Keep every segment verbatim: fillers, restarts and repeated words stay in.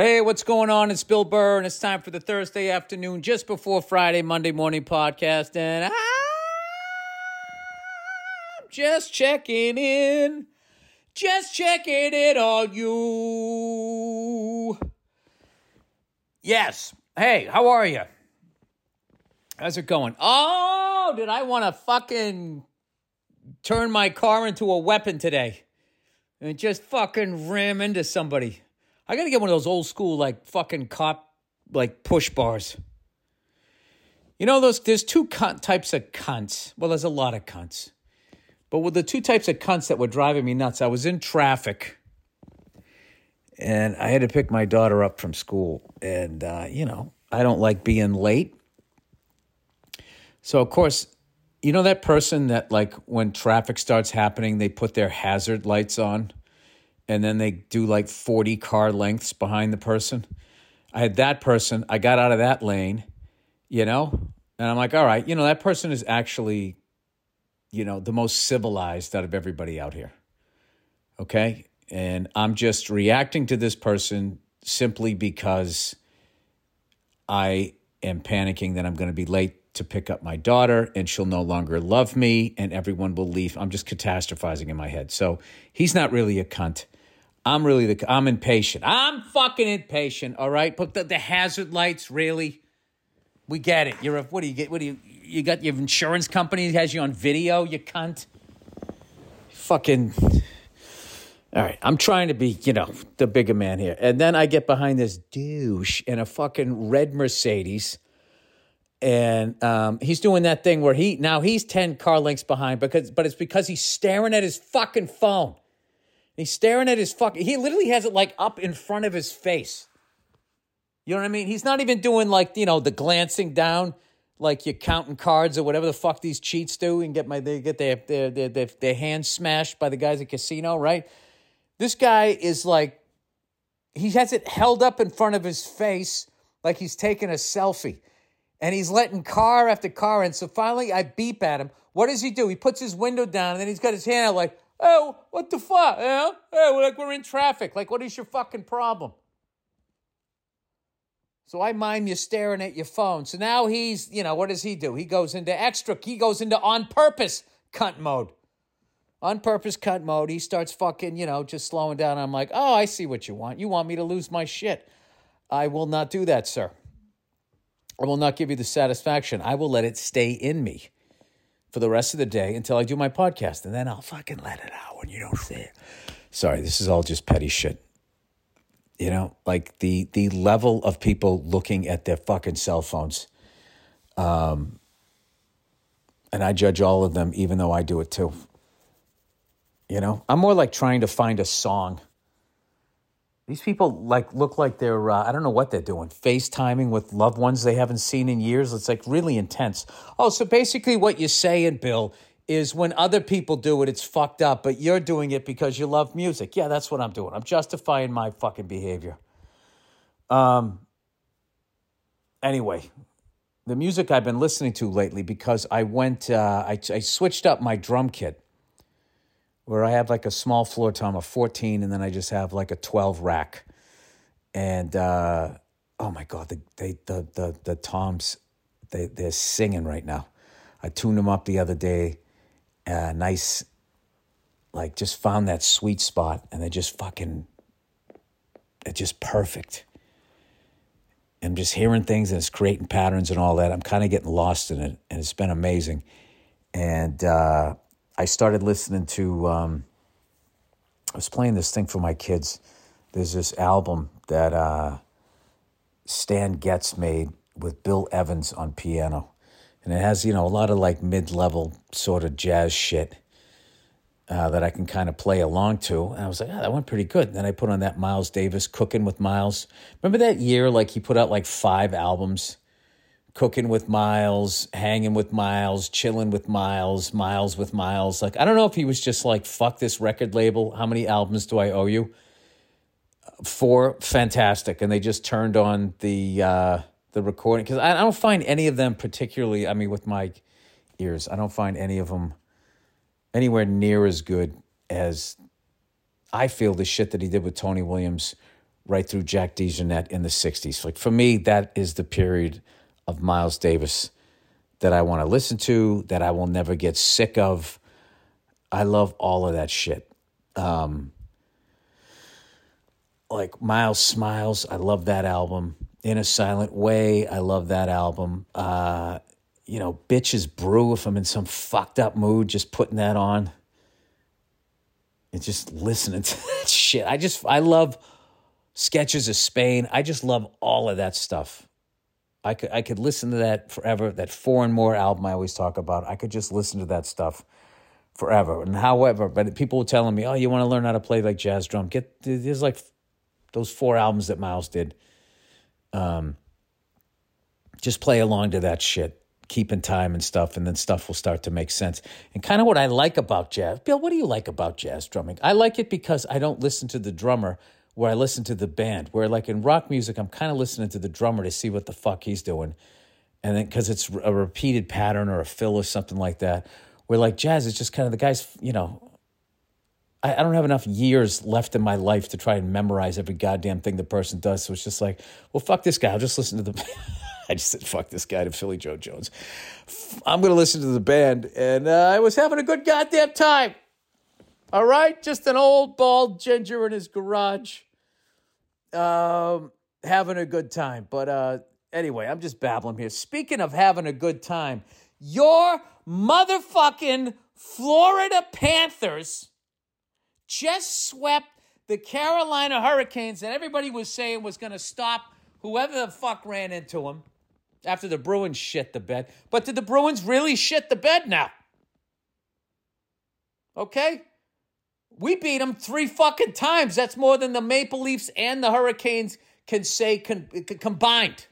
Hey, what's going on? It's Bill Burr, and it's time for the Thursday afternoon, just before Friday, Monday morning podcast, and I'm just checking in, just checking in on you. Yes. Hey, how are you? How's it going? Oh, did I want to fucking turn my car into a weapon today and just fucking ram into somebody? I got to get one of those old school, like, fucking cop, like, push bars. You know, those there's two cunt types of cunts. Well, there's a lot of cunts. But with the two types of cunts that were driving me nuts, I was in traffic. And I had to pick my daughter up from school. And, uh, you know, I don't like being late. So, of course, you know that person that, like, when traffic starts happening, they put their hazard lights on? And then they do like forty car lengths behind the person. I had that person. I got out of that lane, you know? And I'm like, all right, you know, that person is actually, you know, the most civilized out of everybody out here. Okay? And I'm just reacting to this person simply because I am panicking that I'm going to be late to pick up my daughter and she'll no longer love me and everyone will leave. I'm just catastrophizing in my head. So he's not really a cunt. I'm really the, I'm impatient. I'm fucking impatient, all right? But the, the hazard lights, really? We get it. You're a, what do you get? What do you, you got your insurance company has you on video, you cunt? Fucking, all right. I'm trying to be, you know, the bigger man here. And then I get behind this douche in a fucking red Mercedes. And um, he's doing that thing where he, now he's ten car lengths behind, because, but it's because he's staring at his fucking phone. He's staring at his fucking... He literally has it, like, up in front of his face. You know what I mean? He's not even doing, like, you know, the glancing down, like you're counting cards or whatever the fuck these cheats do and get my they get their, their, their, their, their hands smashed by the guys at casino, right? This guy is, like... He has it held up in front of his face like he's taking a selfie. And he's letting car after car in. So finally, I beep at him. What does he do? He puts his window down and then he's got his hand out like... Oh, what the fuck? You know? Oh, like we're in traffic. Like, what is your fucking problem? So I mime you staring at your phone. So now he's, you know, what does he do? He goes into extra. He goes into on purpose cunt mode. On purpose cunt mode. He starts fucking, you know, just slowing down. I'm like, oh, I see what you want. You want me to lose my shit. I will not do that, sir. I will not give you the satisfaction. I will let it stay in me for the rest of the day until I do my podcast, and then I'll fucking let it out when you don't see it. Sorry, this is all just petty shit. You know, like the the level of people looking at their fucking cell phones. Um, and I judge all of them, even though I do it too. You know, I'm more like trying to find a song. These people like look like they're, uh, I don't know what they're doing, FaceTiming with loved ones they haven't seen in years. It's like really intense. Oh, so basically what you're saying, Bill, is when other people do it, it's fucked up, but you're doing it because you love music. Yeah, that's what I'm doing. I'm justifying my fucking behavior. Um. Anyway, the music I've been listening to lately because I went, uh, I, I switched up my drum kit. Where I have like a small floor tom of fourteen, and then I just have like a twelve rack, and uh, oh my god, the they, the the the toms, they they're singing right now. I tuned them up the other day, uh, nice, like just found that sweet spot, and they're just fucking, they're just perfect. I'm just hearing things and it's creating patterns and all that. I'm kind of getting lost in it, and it's been amazing, and. Uh, I started listening to, um, I was playing this thing for my kids. There's this album that uh, Stan Getz made with Bill Evans on piano. And it has, you know, a lot of like mid-level sort of jazz shit uh, that I can kind of play along to. And I was like, oh, that went pretty good. And then I put on that Miles Davis, Cooking with Miles. Remember that year, like he put out like five albums? Cooking with Miles, Hanging with Miles, Chilling with Miles, Miles with Miles. Like, I don't know if he was just like, fuck this record label. How many albums do I owe you? Four, fantastic. And they just turned on the uh, the recording. Because I, I don't find any of them particularly, I mean, with my ears, I don't find any of them anywhere near as good as I feel the shit that he did with Tony Williams right through Jack DeJohnette in the sixties. Like, for me, that is the period of Miles Davis that I want to listen to, that I will never get sick of. I love all of that shit. Um, like Miles Smiles, I love that album. In a Silent Way, I love that album. Uh, you know, Bitches Brew, if I'm in some fucked up mood, just putting that on and just listening to that shit. I just, I love Sketches of Spain. I just love all of that stuff. I could, I could listen to that forever. That Four and More album I always talk about. I could just listen to that stuff forever. And however, but people were telling me, oh, you want to learn how to play like jazz drum? Get, there's like those four albums that Miles did. Um, just play along to that shit. Keep in time and stuff, and then stuff will start to make sense. And kind of what I like about jazz, Bill, what do you like about jazz drumming? I like it because I don't listen to the drummer where I listen to the band, where like in rock music, I'm kind of listening to the drummer to see what the fuck he's doing. And then because it's a repeated pattern or a fill or something like that, where like jazz is just kind of the guy's, you know, I, I don't have enough years left in my life to try and memorize every goddamn thing the person does. So it's just like, well, fuck this guy. I'll just listen to the I just said, fuck this guy to Philly Joe Jones. I'm going to listen to the band. And uh, I was having a good goddamn time. All right? Just an old, bald ginger in his garage um, having a good time. But uh, anyway, I'm just babbling here. Speaking of having a good time, your motherfucking Florida Panthers just swept the Carolina Hurricanes that everybody was saying was going to stop whoever the fuck ran into them. After the Bruins shit the bed. But did the Bruins really shit the bed now? Okay? We beat them three fucking times. That's more than the Maple Leafs and the Hurricanes can say con- combined.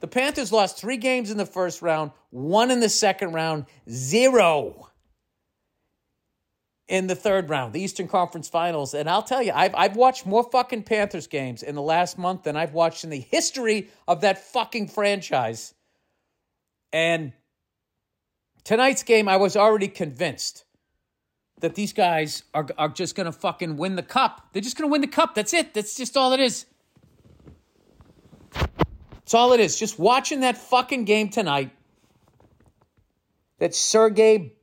The Panthers lost three games in the first round, one in the second round, zero in the third round, the Eastern Conference Finals. And I'll tell you, I've I've watched more fucking Panthers games in the last month than I've watched in the history of that fucking franchise. And tonight's game, I was already convinced that these guys are, are just going to fucking win the cup. They're just going to win the cup. That's it. That's just all it is. That's all it is. Just watching that fucking game tonight, that Sergei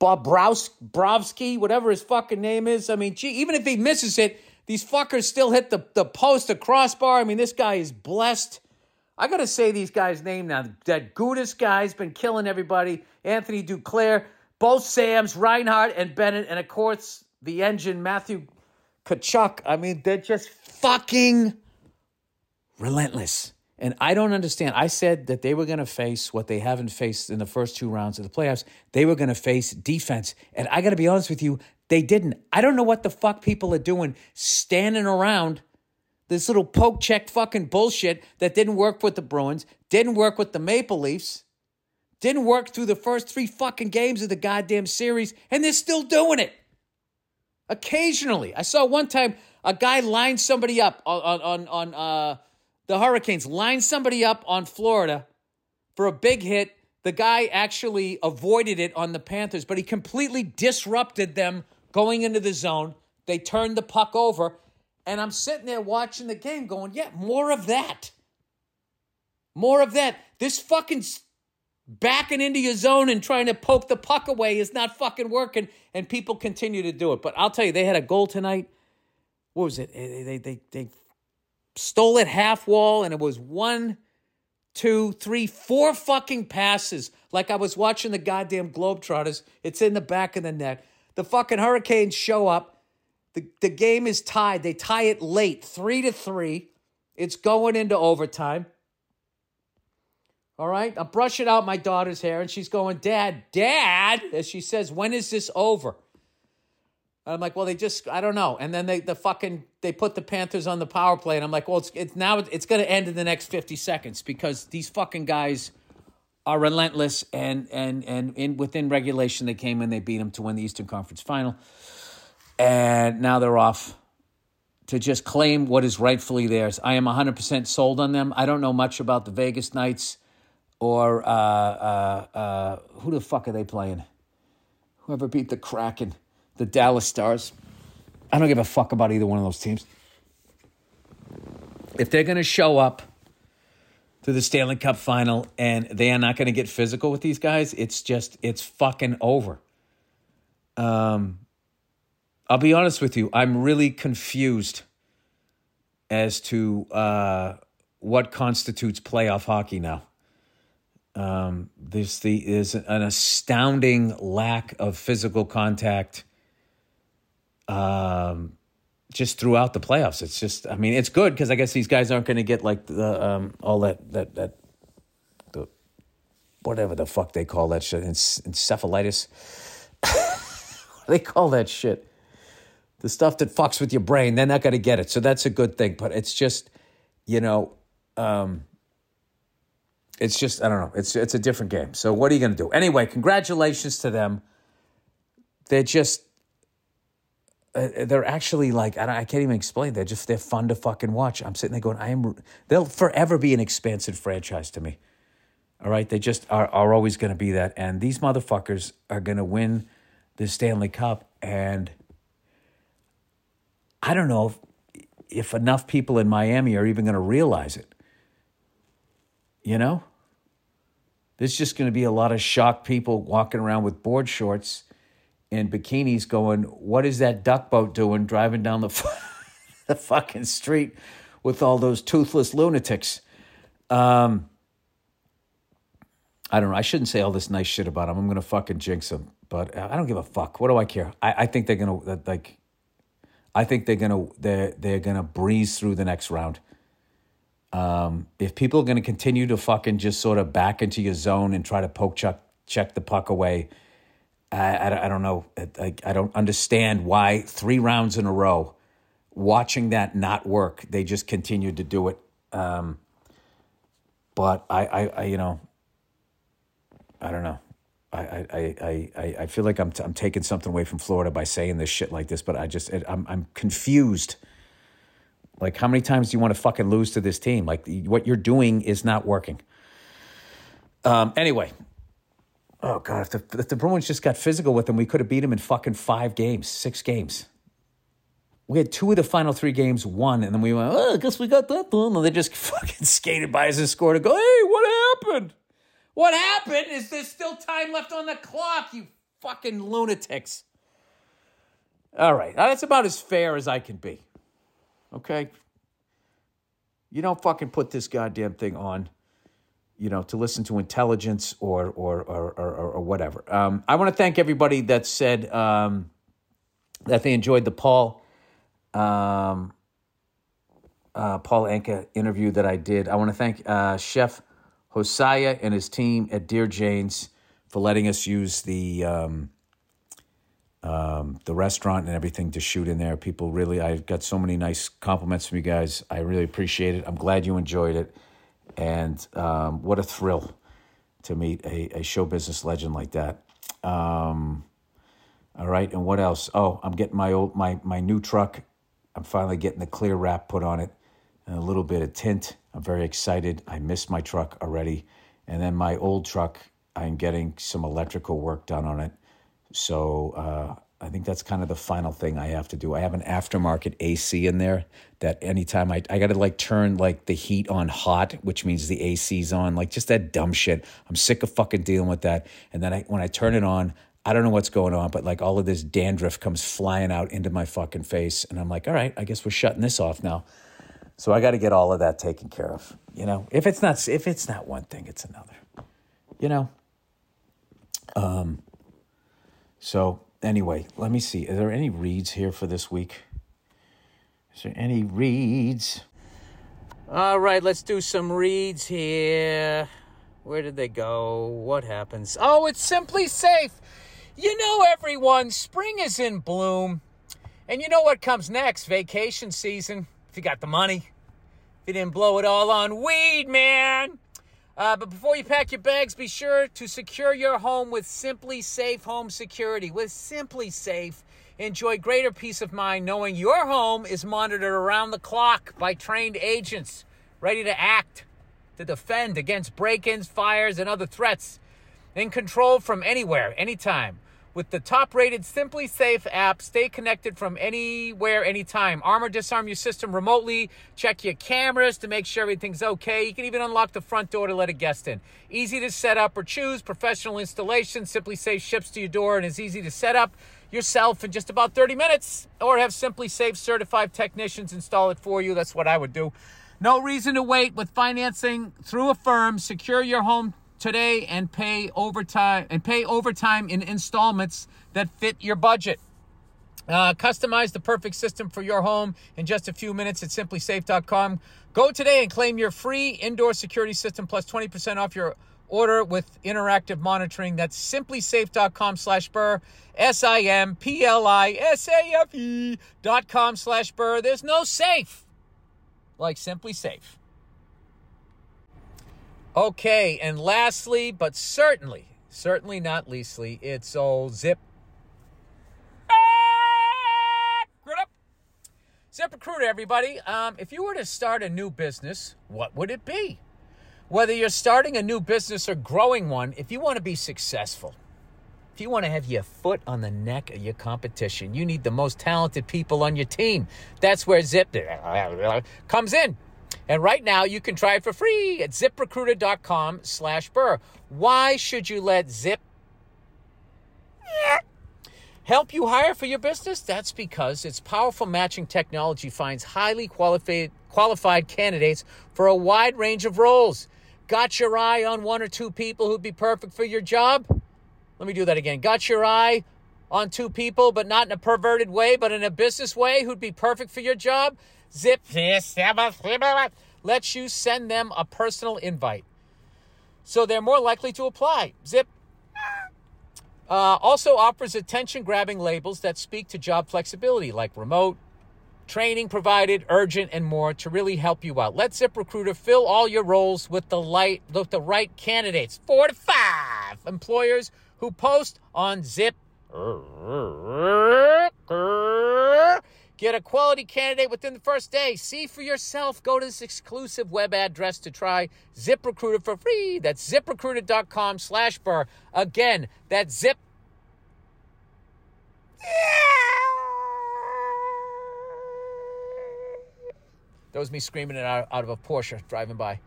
Bobrovsky, whatever his fucking name is. I mean, gee, even if he misses it, these fuckers still hit the, the post, the crossbar. I mean, this guy is blessed. I got to say these guys' name now. That Gudis guy's been killing everybody. Anthony Duclair, both Sams, Reinhardt and Bennett, and of course, the engine, Matthew Tkachuk. I mean, they're just fucking relentless. And I don't understand. I said that they were going to face what they haven't faced in the first two rounds of the playoffs. They were going to face defense. And I got to be honest with you, they didn't. I don't know what the fuck people are doing standing around this little poke check fucking bullshit that didn't work with the Bruins, didn't work with the Maple Leafs, didn't work through the first three fucking games of the goddamn series, and they're still doing it. Occasionally. I saw one time a guy line somebody up on, on, on, uh, the Hurricanes lined somebody up on Florida for a big hit. The guy actually avoided it on the Panthers, but he completely disrupted them going into the zone. They turned the puck over, and I'm sitting there watching the game going, yeah, more of that. More of that. This fucking backing into your zone and trying to poke the puck away is not fucking working, and people continue to do it. But I'll tell you, they had a goal tonight. What was it? They, they, they, they stole it half wall, and it was one, two, three, four fucking passes. Like I was watching the goddamn Globetrotters. It's in the back of the net. The fucking Hurricanes show up. The, the game is tied. They tie it late, three to three. It's going into overtime. All right? I'm brushing out my daughter's hair, and she's going, Dad, Dad, as she says, when is this over? I'm like, well, they just, I don't know. And then they the fucking, they put the Panthers on the power play. And I'm like, well, it's, it's now it's going to end in the next fifty seconds because these fucking guys are relentless. And, and, and in, within regulation, they came and they beat them to win the Eastern Conference Final. And now they're off to just claim what is rightfully theirs. I am one hundred percent sold on them. I don't know much about the Vegas Knights or uh, uh, uh, who the fuck are they playing? Whoever beat the Kraken. The Dallas Stars. I don't give a fuck about either one of those teams. if they're going to show up to the Stanley Cup final and they are not going to get physical with these guys, it's just, it's fucking over. Um, I'll be honest with you. I'm really confused as to uh, what constitutes playoff hockey now. Um, there's the is an astounding lack of physical contact um, just throughout the playoffs. It's just, I mean, it's good because I guess these guys aren't going to get like the um, all that, that, that, the whatever the fuck they call that shit, encephalitis. What do they call that shit? The stuff that fucks with your brain, they're not going to get it. So that's a good thing. But it's just, you know, um, it's just, I don't know. It's it's a different game. So what are you going to do? Anyway, congratulations to them. They're just, uh, they're actually like, I, don't, I can't even explain. They're just, they're fun to fucking watch. I'm sitting there going, I am, they'll forever be an expansive franchise to me. All right? They just are, are always going to be that. And these motherfuckers are going to win the Stanley Cup, and I don't know if, if enough people in Miami are even going to realize it. You know? There's just going to be a lot of shocked people walking around with board shorts and bikinis going, what is that duck boat doing driving down the, f- the fucking street with all those toothless lunatics? Um, I don't know. I shouldn't say all this nice shit about them. I'm going to fucking jinx them. But I don't give a fuck. What do I care? I, I think they're going to, like... I think they're gonna they're they're gonna breeze through the next round. Um, if people are gonna continue to fucking just sort of back into your zone and try to poke check check the puck away, I, I, I don't know. I, I don't understand why three rounds in a row, watching that not work, they just continued to do it. Um, but I, I I you know, I don't know. I I, I, I feel like I'm t- I'm taking something away from Florida by saying this shit like this, but I just, it, I'm I'm confused. Like, how many times do you want to fucking lose to this team? Like, what you're doing is not working. Um. Anyway. Oh, God, if the, if the Bruins just got physical with them, we could have beat them in fucking five games, six games. We had two of the final three games won, and then we went, oh, I guess we got that one. And they just fucking skated by us and scored a goal. Hey, what happened? What happened is there's still time left on the clock, you fucking lunatics. All right. Now, that's about as fair as I can be. Okay? You don't fucking put this goddamn thing on, you know, to listen to intelligence or or or, or, or whatever. Um, I want to thank everybody that said um, that they enjoyed the Paul, um, uh, Paul Anka interview that I did. I want to thank uh, Chef Hosaya and his team at Dear Jane's for letting us use the um, um, the restaurant and everything to shoot in there. People really, I got so many nice compliments from you guys. I really appreciate it. I'm glad you enjoyed it. And um, what a thrill to meet a, a show business legend like that. Um, all right, and what else? Oh, I'm getting my old my my new truck. I'm finally getting the clear wrap put on it and a little bit of tint. I'm very excited. I missed my truck already. And then my old truck, I'm getting some electrical work done on it. So uh, I think that's kind of the final thing I have to do. I have an aftermarket A C in there that anytime I, I got to like turn like the heat on hot, which means the A C's on, like just that dumb shit. I'm sick of fucking dealing with that. And then I, when I turn it on, I don't know what's going on, but like all of this dandruff comes flying out into my fucking face. And I'm like, all right, I guess we're shutting this off now. So I got to get all of that taken care of, you know. If it's not if it's not one thing, it's another, you know. Um. So anyway, let me see. Are there any reads here for this week? Is there any reads? All right, let's do some reads here. Where did they go? What happens? Oh, it's SimpliSafe. You know, everyone, spring is in bloom, and you know what comes next? Vacation season. If you got the money, if you didn't blow it all on weed, man. Uh, but before you pack your bags, be sure to secure your home with SimpliSafe Home Security. With SimpliSafe, enjoy greater peace of mind knowing your home is monitored around the clock by trained agents ready to act, to defend against break-ins, fires, and other threats, and controlled from anywhere, anytime. with the top-rated SimpliSafe app. Stay connected from anywhere, anytime. Arm or disarm your system remotely. Check your cameras to make sure everything's okay. You can even unlock the front door to let a guest in. Easy to set up or choose. Professional installation. SimpliSafe ships to your door and is easy to set up yourself in just about thirty minutes. Or have SimpliSafe certified technicians install it for you. That's what I would do. No reason to wait with financing through a firm. Secure your home today and pay overtime and pay overtime in installments that fit your budget. Uh, customize the perfect system for your home in just a few minutes at SimpliSafe dot com. Go today and claim your free indoor security system plus twenty percent off your order with interactive monitoring. That's SimpliSafe dot com slash Burr, S I M P L I S A F E dot com slash Burr. There's no safe like SimpliSafe. Okay, and lastly, but certainly, certainly not leastly, it's old Zip. ZipRecruiter, everybody. Um, if you were to start a new business, what would it be? Whether you're starting a new business or growing one, if you want to be successful, if you want to have your foot on the neck of your competition, you need the most talented people on your team. That's where Zip comes in. And right now, you can try it for free at ZipRecruiter.com slash Burr. Why should you let Zip help you hire for your business? That's because its powerful matching technology finds highly qualified qualified candidates for a wide range of roles. Got your eye on one or two people who'd be perfect for your job? Let me do that again. Got your eye on two people, but not in a perverted way, but in a business way, who'd be perfect for your job? Zip lets you send them a personal invite, so they're more likely to apply. Zip uh, also offers attention-grabbing labels that speak to job flexibility, like remote, training provided, urgent, and more, to really help you out. Let ZipRecruiter fill all your roles with the, light, with the right candidates. Four to five employers who post on Zip get a quality candidate within the first day. See for yourself. Go to this exclusive web address to try ZipRecruiter for free. That's ZipRecruiter.com slash Burr. Again, that's Zip. That was me screaming it out, out of a Porsche driving by.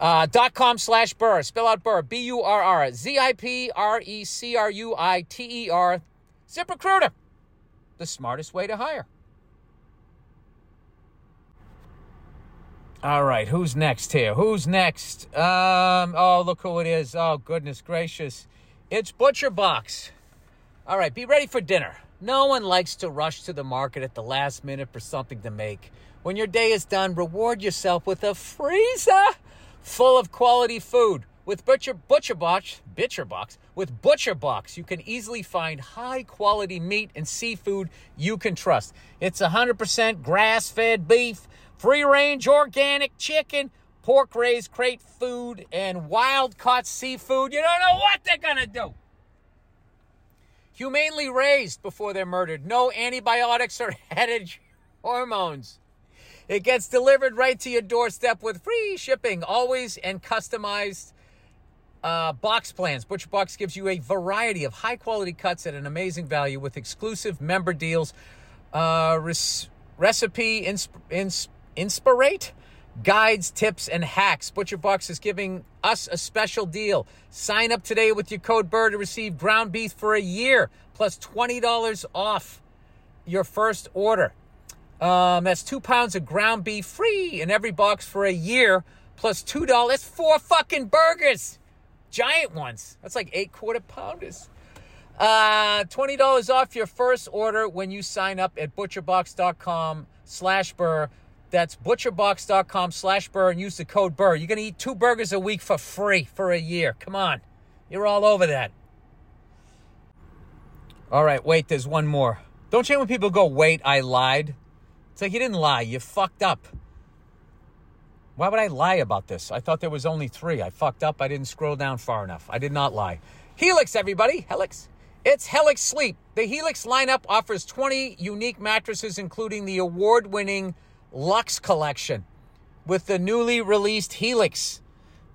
Uh, dot com slash Burr. Spell out Burr. B U R R. Z I P R E C R U I T E R. ZipRecruiter. The smartest way to hire. All right, who's next here? Who's next? Um, oh, look who it is. Oh, goodness gracious. It's Butcher Box. All right, be ready for dinner. No one likes to rush to the market at the last minute for something to make. When your day is done, reward yourself with a freezer full of quality food. With Butcher, Butcher Box, Butcher Box, with Butcher Box, you can easily find high-quality meat and seafood you can trust. It's one hundred percent grass-fed beef, free-range organic chicken, pork-raised crate food, and wild-caught seafood. You don't know what they're going to do. Humanely raised before they're murdered. No antibiotics or added hormones. It gets delivered right to your doorstep with free shipping, always, and customized Uh, box plans. Butcher Box gives you a variety of high-quality cuts at an amazing value with exclusive member deals, uh, res- recipe insp- ins- inspirate, guides, tips, and hacks. Butcher Box is giving us a special deal. Sign up today with your code BURR to receive ground beef for a year, plus twenty dollars off your first order. Um, that's two pounds of ground beef free in every box for a year, plus two dollars. That's four fucking burgers. Giant ones. That's like eight quarter pounders. Uh, twenty dollars off your first order when you sign up at butcherbox.com slash burr. That's butcherbox.com slash burr and use the code burr. You're going to eat two burgers a week for free for a year. Come on. You're all over that. All right, wait, there's one more. Don't you hate when people go, wait, I lied? It's like you didn't lie. You fucked up. Why would I lie about this? I thought there was only three. I fucked up. I didn't scroll down far enough. I did not lie. Helix, everybody. Helix. It's Helix Sleep. The Helix lineup offers twenty unique mattresses, including the award-winning Luxe Collection with the newly released Helix.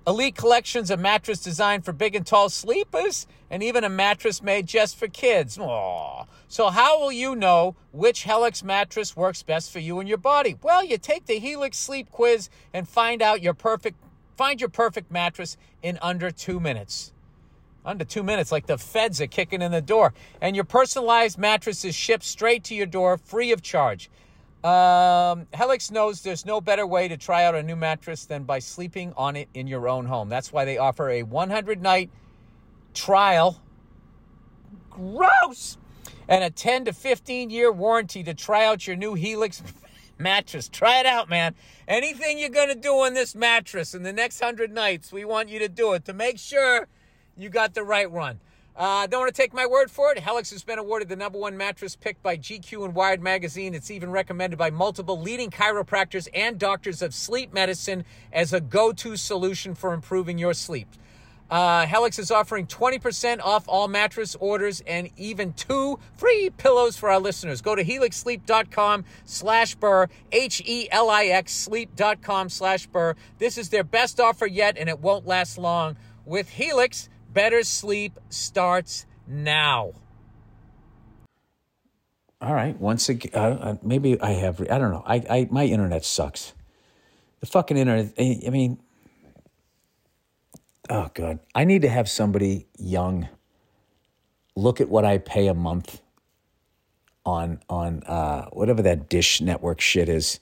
elite collections of mattress designed for big and tall sleepers, and even a mattress made just for kids. Aww. So how will you know which Helix mattress works best for you and your body? Well, you take the Helix Sleep Quiz and find out your perfect, find your perfect mattress in under two minutes. Under two minutes, like the feds are kicking in the door. And your personalized mattress is shipped straight to your door, free of charge. Um, Helix knows there's no better way to try out a new mattress than by sleeping on it in your own home. That's why they offer a one hundred night trial. Gross! And a ten to fifteen year warranty to try out your new Helix mattress. Try it out, man. Anything you're going to do on this mattress in the next one hundred nights, we want you to do it to make sure you got the right one. Uh, don't want to take my word for it. Helix has been awarded the number one mattress picked by G Q and Wired magazine. It's even recommended by multiple leading chiropractors and doctors of sleep medicine as a go-to solution for improving your sleep. Uh, Helix is offering twenty percent off all mattress orders and even two free pillows for our listeners. Go to helix sleep dot com slash burr, H E L I X sleep dot com slash burr. This is their best offer yet, and it won't last long. With Helix, better sleep starts now. All right. Once again, uh, maybe I have, I don't know. I, I, my internet sucks. The fucking internet. I, I mean, oh God, I need to have somebody young look at what I pay a month on, on, uh, whatever that Dish Network shit is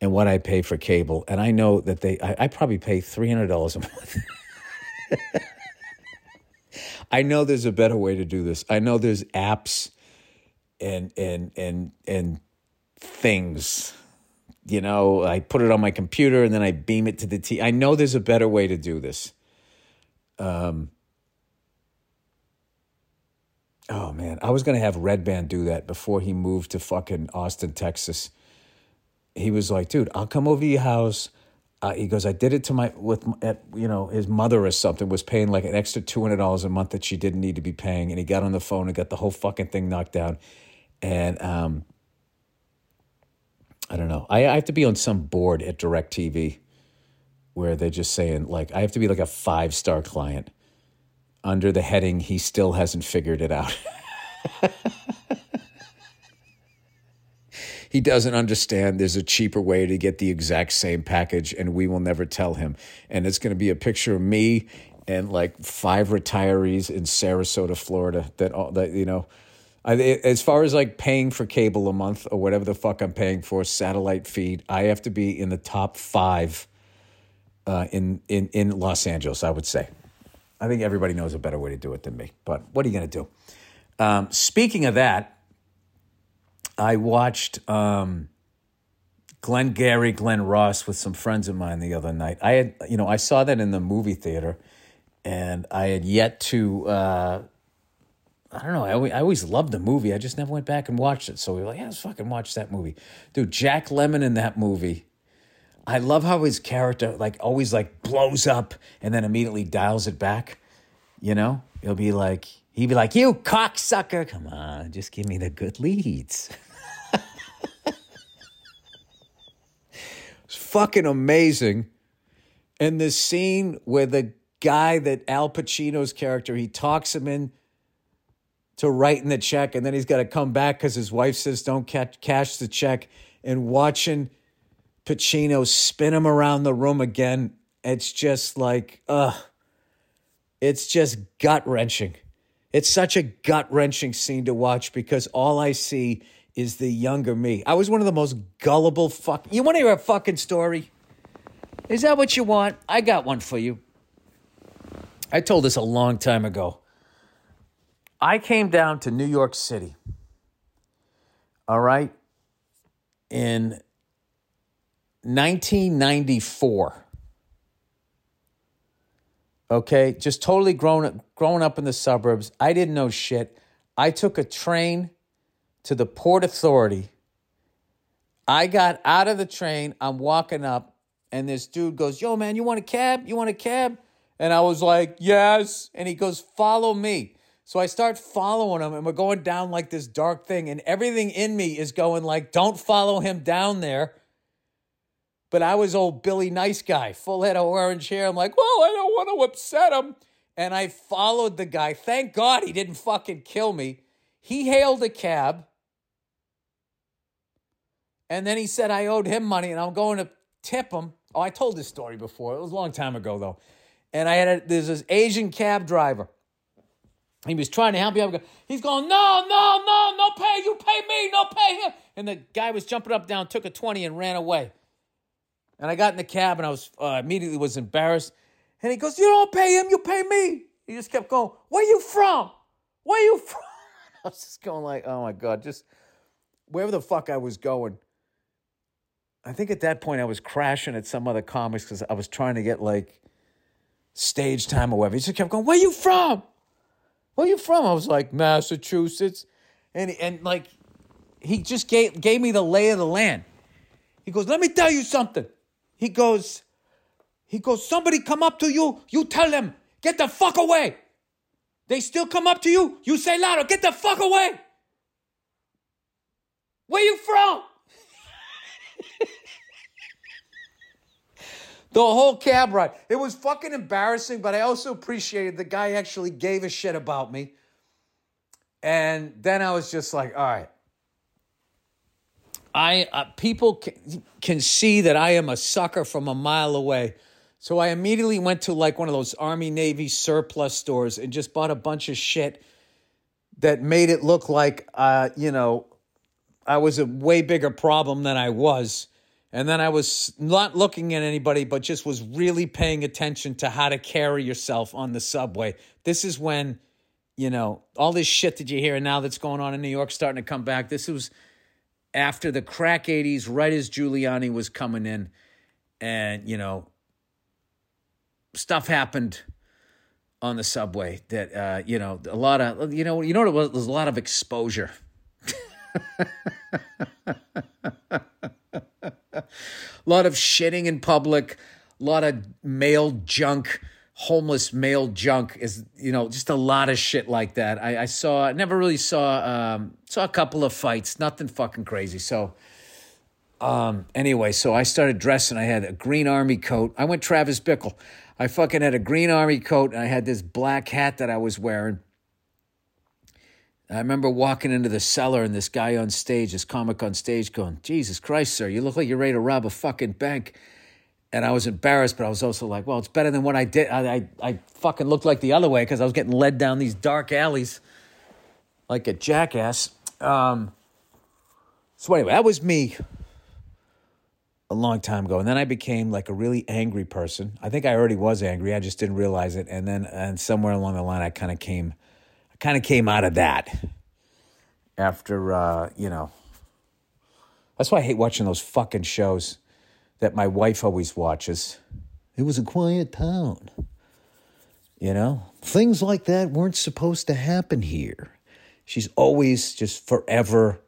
and what I pay for cable. And I know that they, I, I probably pay three hundred dollars a month. I know there's a better way to do this. I know there's apps and and and and things. You know, I put it on my computer and then I beam it to the T V. I know there's a better way to do this. Um. Oh man, I was gonna have Red Band do that before he moved to fucking Austin, Texas. He was like, "Dude, I'll come over to your house." Uh, he goes, I did it to my, with at, you know, his mother or something was paying like an extra two hundred dollars a month that she didn't need to be paying. And he got on the phone and got the whole fucking thing knocked down. And um, I don't know. I, I have to be on some board at DirecTV where they're just saying like, I have to be like a five-star client under the heading, he still hasn't figured it out. He doesn't understand there's a cheaper way to get the exact same package, and we will never tell him. And it's going to be a picture of me and like five retirees in Sarasota, Florida. That, all, that you know, I, as far as like paying for cable a month or whatever the fuck I'm paying for, satellite feed, I have to be in the top five uh, in, in, in Los Angeles, I would say. I think everybody knows a better way to do it than me. But what are you going to do? Um, speaking of that, I watched um, Glengarry Glen Ross with some friends of mine the other night. I had, you know, I saw that in the movie theater, and I had yet to. Uh, I don't know. I always, I always loved the movie. I just never went back and watched it. So we were like, yeah, let's fucking watch that movie, dude. Jack Lemmon in that movie. I love how his character like always like blows up and then immediately dials it back. You know, he'll be like, he'd be like, you cocksucker! Come on, just give me the good leads. It's fucking amazing. And this scene where the guy that Al Pacino's character, he talks him in to writing the check, and then he's got to come back because his wife says don't cash the check, and watching Pacino spin him around the room again, it's just like, ugh. It's just gut-wrenching. It's such a gut-wrenching scene to watch because all I see is the younger me. I was one of the most gullible fuck. You want to hear a fucking story? Is that what you want? I got one for you. I told this a long time ago. I came down to New York City, all right, in nineteen ninety-four. Okay, just totally grown up, growing up in the suburbs. I didn't know shit. I took a train to the Port Authority. I got out of the train. I'm walking up, and this dude goes, yo, man, you want a cab? You want a cab? And I was like, yes. And he goes, follow me. So I start following him, and we're going down like this dark thing, and everything in me is going like, don't follow him down there. But I was old Billy Nice Guy, full head of orange hair. I'm like, well, I don't want to upset him. And I followed the guy. Thank God he didn't fucking kill me. He hailed a cab. And then he said I owed him money and I'm going to tip him. Oh, I told this story before. It was a long time ago, though. And I had a, there's this Asian cab driver. He was trying to help me out. He's going, no, no, no, no pay. You pay me, no pay him. And the guy was jumping up down, took a twenty and ran away. And I got in the cab and I was uh, immediately was embarrassed. And he goes, you don't pay him, you pay me. He just kept going, where you from? Where you from? I was just going like, oh, my God, just wherever the fuck I was going. I think at that point I was crashing at some other comics because I was trying to get, like, stage time or whatever. He just kept going, where you from? Where you from? I was like, Massachusetts. And, and like, he just gave, gave me the lay of the land. He goes, let me tell you something. He goes, he goes, somebody come up to you. You tell them, get the fuck away. They still come up to you. You say louder, get the fuck away. Where you from? The whole cab ride. It was fucking embarrassing, but I also appreciated the guy actually gave a shit about me. And then I was just like, all right. I uh, people can, can see that I am a sucker from a mile away. So I immediately went to like one of those Army Navy surplus stores and just bought a bunch of shit that made it look like, uh, you know, I was a way bigger problem than I was. And then I was not looking at anybody, but just was really paying attention to how to carry yourself on the subway. This is when, you know, all this shit that you hear now that's going on in New York starting to come back. This was after the crack eighties, right as Giuliani was coming in. And, you know, stuff happened on the subway that, uh, you know, a lot of, you know, you know what it was? There was a lot of exposure. A lot of shitting in public, a lot of male junk, homeless male junk is, you know, just a lot of shit like that. I, I saw, I never really saw, um, saw a couple of fights, nothing fucking crazy. So um, anyway, so I started dressing. I had a green army coat. I went Travis Bickle. I fucking had a green army coat and I had this black hat that I was wearing. I remember walking into the cellar and this guy on stage, this comic on stage going, Jesus Christ, sir, you look like you're ready to rob a fucking bank. And I was embarrassed, but I was also like, well, it's better than what I did. I I, I fucking looked like the other way because I was getting led down these dark alleys like a jackass. Um, so anyway, that was me a long time ago. And then I became like a really angry person. I think I already was angry. I just didn't realize it. And then and somewhere along the line, I kind of came... Kind of came out of that after, uh, you know. That's why I hate watching those fucking shows that my wife always watches. It was a quiet town. You know? Things like that weren't supposed to happen here. She's always just forever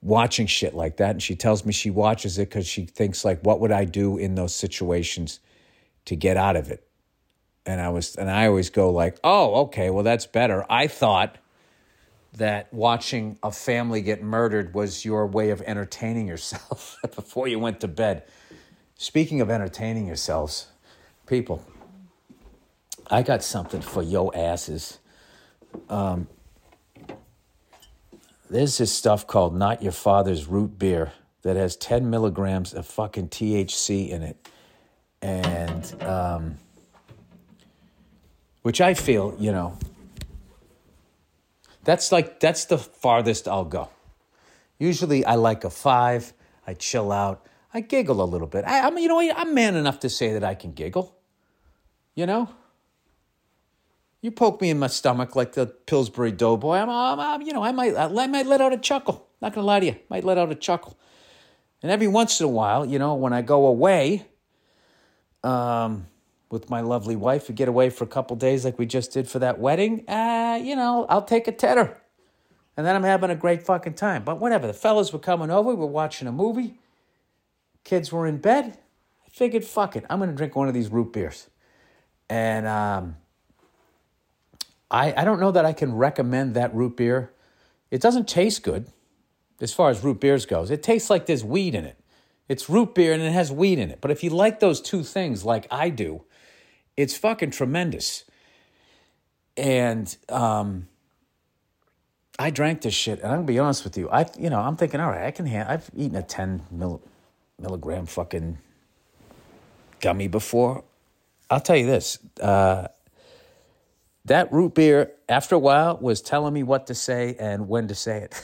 watching shit like that. And she tells me she watches it because she thinks, like, what would I do in those situations to get out of it? And I was, and I always go like, oh, okay, well, that's better. I thought that watching a family get murdered was your way of entertaining yourself before you went to bed. Speaking of entertaining yourselves, people, I got something for yo asses. Um, there's this stuff called Not Your Father's Root Beer that has ten milligrams of fucking T H C in it. And, um... which I feel, you know, that's like, that's the farthest I'll go. Usually I like a five, I chill out, I giggle a little bit. I, I mean, you know, I'm man enough to say that I can giggle, you know? You poke me in my stomach like the Pillsbury Doughboy, I'm, I'm, I'm you know, I might, I might let out a chuckle. Not gonna lie to you, might let out a chuckle. And every once in a while, you know, when I go away, um... with my lovely wife, we get away for a couple days like we just did for that wedding, uh, you know, I'll take a tenner. And then I'm having a great fucking time. But whatever, the fellas were coming over, we were watching a movie, kids were in bed. I figured, fuck it, I'm going to drink one of these root beers. And um, I, I don't know that I can recommend that root beer. It doesn't taste good as far as root beers goes. It tastes like there's weed in it. It's root beer and it has weed in it. But if you like those two things like I do, It's fucking tremendous. And um, I drank this shit, and I'm gonna be honest with you. I, you know, I'm thinking, all right, I can handle. I've eaten a ten mill- milligram fucking gummy before. I'll tell you this. Uh, that root beer, after a while, was telling me what to say and when to say it.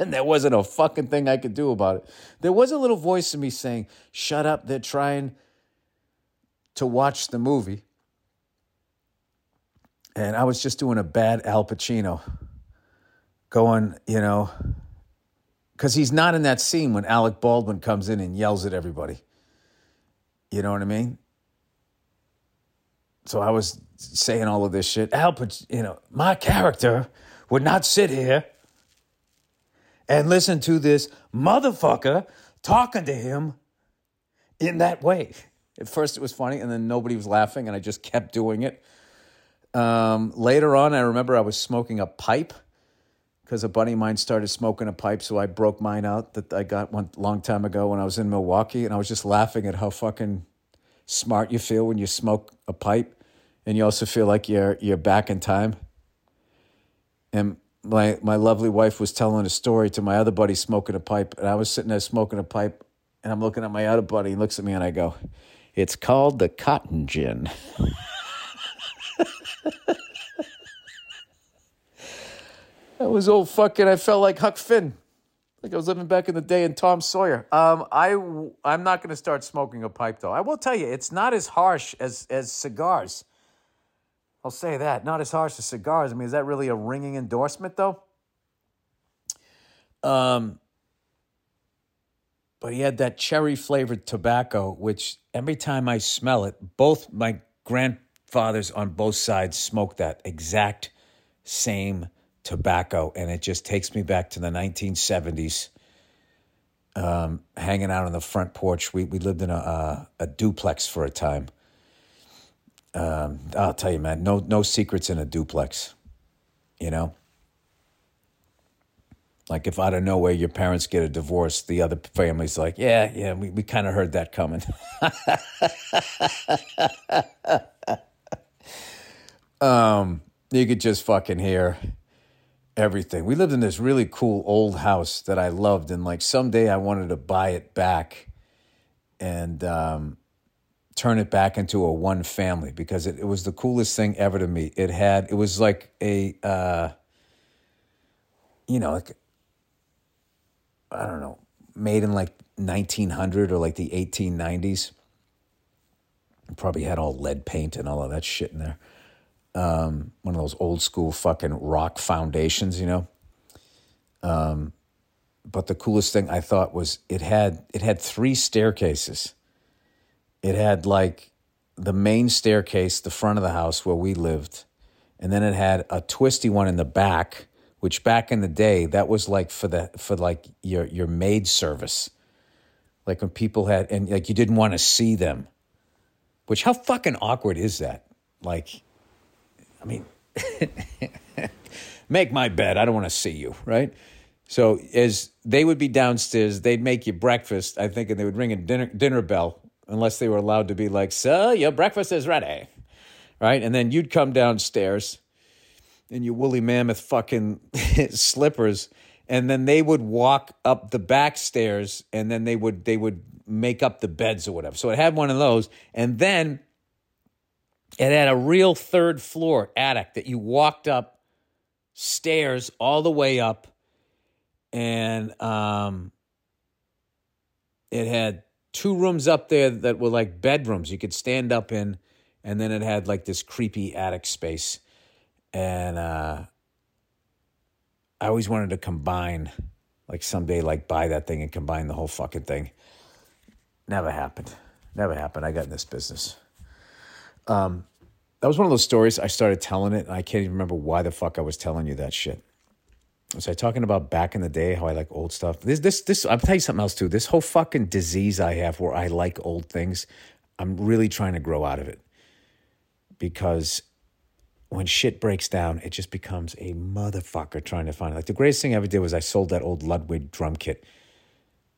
And there wasn't a fucking thing I could do about it. There was a little voice in me saying, shut up, they're trying to watch the movie. And I was just doing a bad Al Pacino. Going, you know, because he's not in that scene when Alec Baldwin comes in and yells at everybody. You know what I mean? So I was saying all of this shit. Al Pacino, you know, my character would not sit here and listen to this motherfucker talking to him in that way. At first it was funny, and then nobody was laughing, and I just kept doing it. Um, later on, I remember I was smoking a pipe because a buddy of mine started smoking a pipe, so I broke mine out that I got one long time ago when I was in Milwaukee, and I was just laughing at how fucking smart you feel when you smoke a pipe, and you also feel like you're you're back in time. And My my lovely wife was telling a story to my other buddy smoking a pipe, and I was sitting there smoking a pipe, and I'm looking at my other buddy. He looks at me, and I go, it's called the cotton gin. That was old fucking, I felt like Huck Finn. Like I was living back in the day in Tom Sawyer. Um, I, I'm not going to start smoking a pipe, though. I will tell you, it's not as harsh as, as cigars. I'll say that. Not as harsh as cigars. I mean, is that really a ringing endorsement, though? Um, but he had that cherry-flavored tobacco, which every time I smell it, both my grandfathers on both sides smoked that exact same tobacco, and it just takes me back to the nineteen seventies, um, hanging out on the front porch. We we lived in a uh, a duplex for a time. Um, I'll tell you, man, no no secrets in a duplex, you know? Like if out of nowhere your parents get a divorce, the other family's like, yeah, yeah, we, we kind of heard that coming. um, you could just fucking hear everything. We lived in this really cool old house that I loved, and like someday I wanted to buy it back and... um turn it back into a one family, because it, it was the coolest thing ever to me. It had, it was like a, uh, you know, like, I don't know, made in like nineteen hundred or like the eighteen nineties. It probably had all lead paint and all of that shit in there. Um, one of those old school fucking rock foundations, you know? Um, but the coolest thing I thought was it had, it had three staircases. It had like the main staircase, the front of the house where we lived. And then it had a twisty one in the back, which back in the day, that was like for the, for like your, your maid service. Like when people had, and like you didn't want to see them, which how fucking awkward is that? Like, I mean, make my bed. I don't want to see you. Right. So as they would be downstairs, they'd make you breakfast, I think, and they would ring a dinner, dinner bell. Unless they were allowed to be like, sir, your breakfast is ready, right? And then you'd come downstairs in your woolly mammoth fucking slippers, and then they would walk up the back stairs, and then they would they would make up the beds or whatever. So it had one of those, and then it had a real third floor attic that you walked up stairs all the way up, and um, it had two rooms up there that were like bedrooms you could stand up in, and then it had like this creepy attic space. And uh, I always wanted to combine, like someday, like buy that thing and combine the whole fucking thing. Never happened. Never happened. I got in this business. Um, that was one of those stories I started telling it, and I can't even remember why the fuck I was telling you that shit. Was I talking about back in the day how I like old stuff? This, this, this. I'll tell you something else too. This whole fucking disease I have where I like old things, I'm really trying to grow out of it, because when shit breaks down, it just becomes a motherfucker trying to find it. Like the greatest thing I ever did was I sold that old Ludwig drum kit.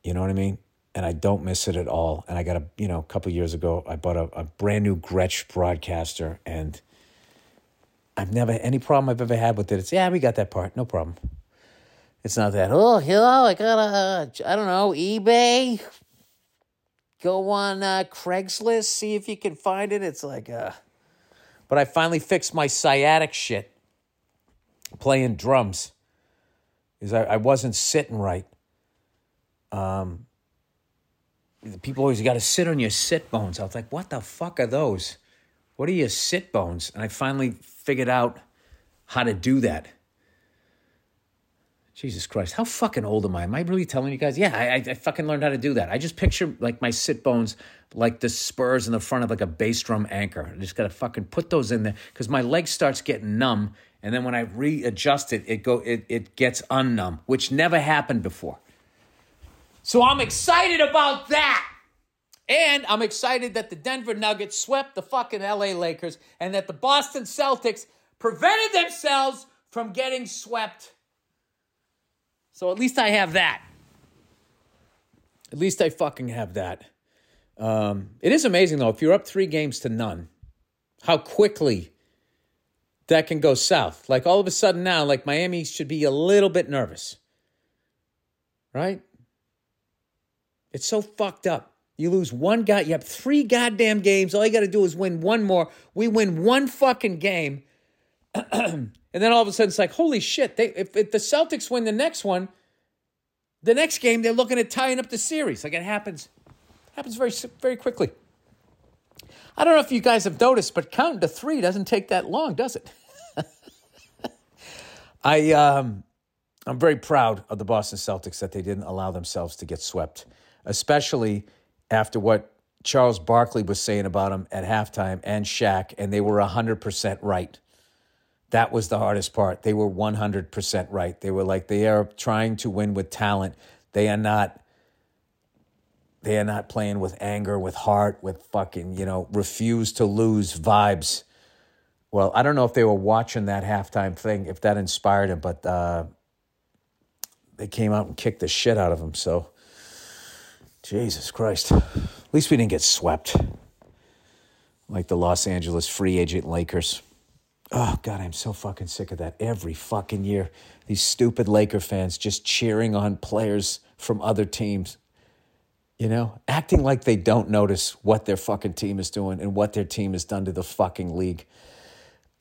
You know what I mean? and I don't miss it at all. And I got a, you know, a couple of years ago, I bought a, a brand new Gretsch broadcaster, and I've never, any problem I've ever had with it, it's, yeah, we got that part, no problem. It's not that, oh, hello, I got a, I don't know, eBay. Go on uh, Craigslist, see if you can find it. It's like, uh, but I finally fixed my sciatic shit playing drums. Is I, I wasn't sitting right. Um, people always got to sit on your sit bones. I was like, what the fuck are those? What are your sit bones? And I finally figured out how to do that. Jesus Christ, how fucking old am I? Am I really telling you guys? Yeah, I, I fucking learned how to do that. I just picture like my sit bones, like the spurs in the front of like a bass drum anchor. I just got to fucking put those in there because my leg starts getting numb. And then when I readjust it, it go it, it gets unnumb, which never happened before. So I'm excited about that. And I'm excited that the Denver Nuggets swept the fucking L A Lakers and that the Boston Celtics prevented themselves from getting swept. So at least I have that. At least I fucking have that. Um, it is amazing, though, if you're up three games to none, how quickly that can go south. Like, all of a sudden now, like, Miami should be a little bit nervous. Right? It's so fucked up. You lose one guy. You have three goddamn games. All you got to do is win one more. We win one fucking game. And then all of a sudden it's like, holy shit, they if, if the Celtics win the next one, the next game, they're looking at tying up the series. Like, it happens. It happens very, very quickly. I don't know if you guys have noticed, but counting to three doesn't take that long, does it? I, um, I'm very proud of the Boston Celtics that they didn't allow themselves to get swept, especially after what Charles Barkley was saying about them at halftime and Shaq, and they were one hundred percent right. That was the hardest part. They were one hundred percent right. They were like, they are trying to win with talent. They are not they are not playing with anger, with heart, with fucking, you know, refuse to lose vibes. Well, I don't know if they were watching that halftime thing, if that inspired them, but uh, they came out and kicked the shit out of them. So, Jesus Christ. At least we didn't get swept like the Los Angeles free agent Lakers. Oh, God, I'm so fucking sick of that. Every fucking year, these stupid Laker fans just cheering on players from other teams, you know, acting like they don't notice what their fucking team is doing and what their team has done to the fucking league.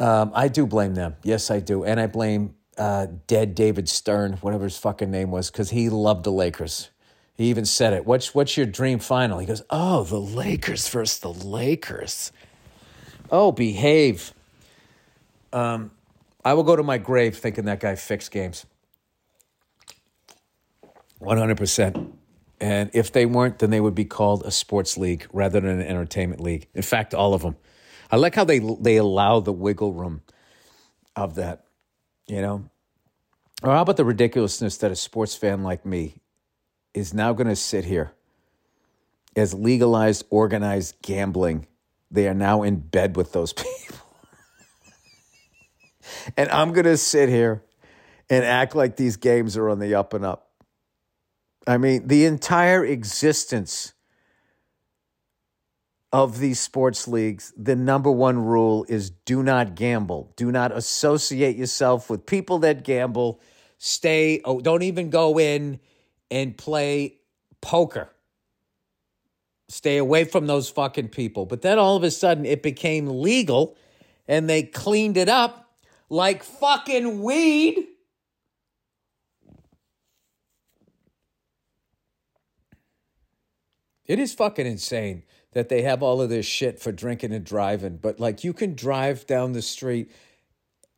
Um, I do blame them. Yes, I do. And I blame uh, dead David Stern, whatever his fucking name was, because he loved the Lakers. He even said it. What's, what's your dream final? He goes, oh, the Lakers versus the Lakers. Oh, behave. Um, I will go to my grave thinking that guy fixed games. one hundred percent. And if they weren't, then they would be called a sports league rather than an entertainment league. In fact, all of them. I like how they they allow the wiggle room of that, you know? Or how about the ridiculousness that a sports fan like me is now going to sit here as legalized, organized gambling. They are now in bed with those people. And I'm going to sit here and act like these games are on the up and up. I mean, the entire existence of these sports leagues, the number one rule is do not gamble. Do not associate yourself with people that gamble. Stay, oh, don't even go in and play poker. Stay away from those fucking people. But then all of a sudden it became legal and they cleaned it up. Like fucking weed. It is fucking insane that they have all of this shit for drinking and driving. But like you can drive down the street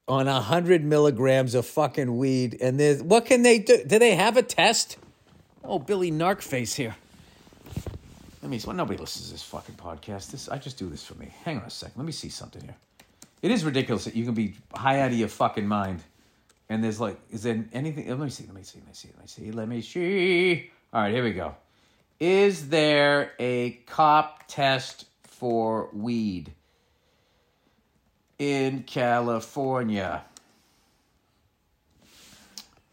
on one hundred milligrams of fucking weed. And there's, what can they do? Do they have a test? Oh, Billy Narkface here. Let me see. Well, nobody listens to this fucking podcast. This I just do this for me. Hang on a second. Let me see something here. It is ridiculous that you can be high out of your fucking mind. And there's like, is there anything? Let me see, let me see, let me see, let me see, let me see. All right, here we go. Is there a cop test for weed in California?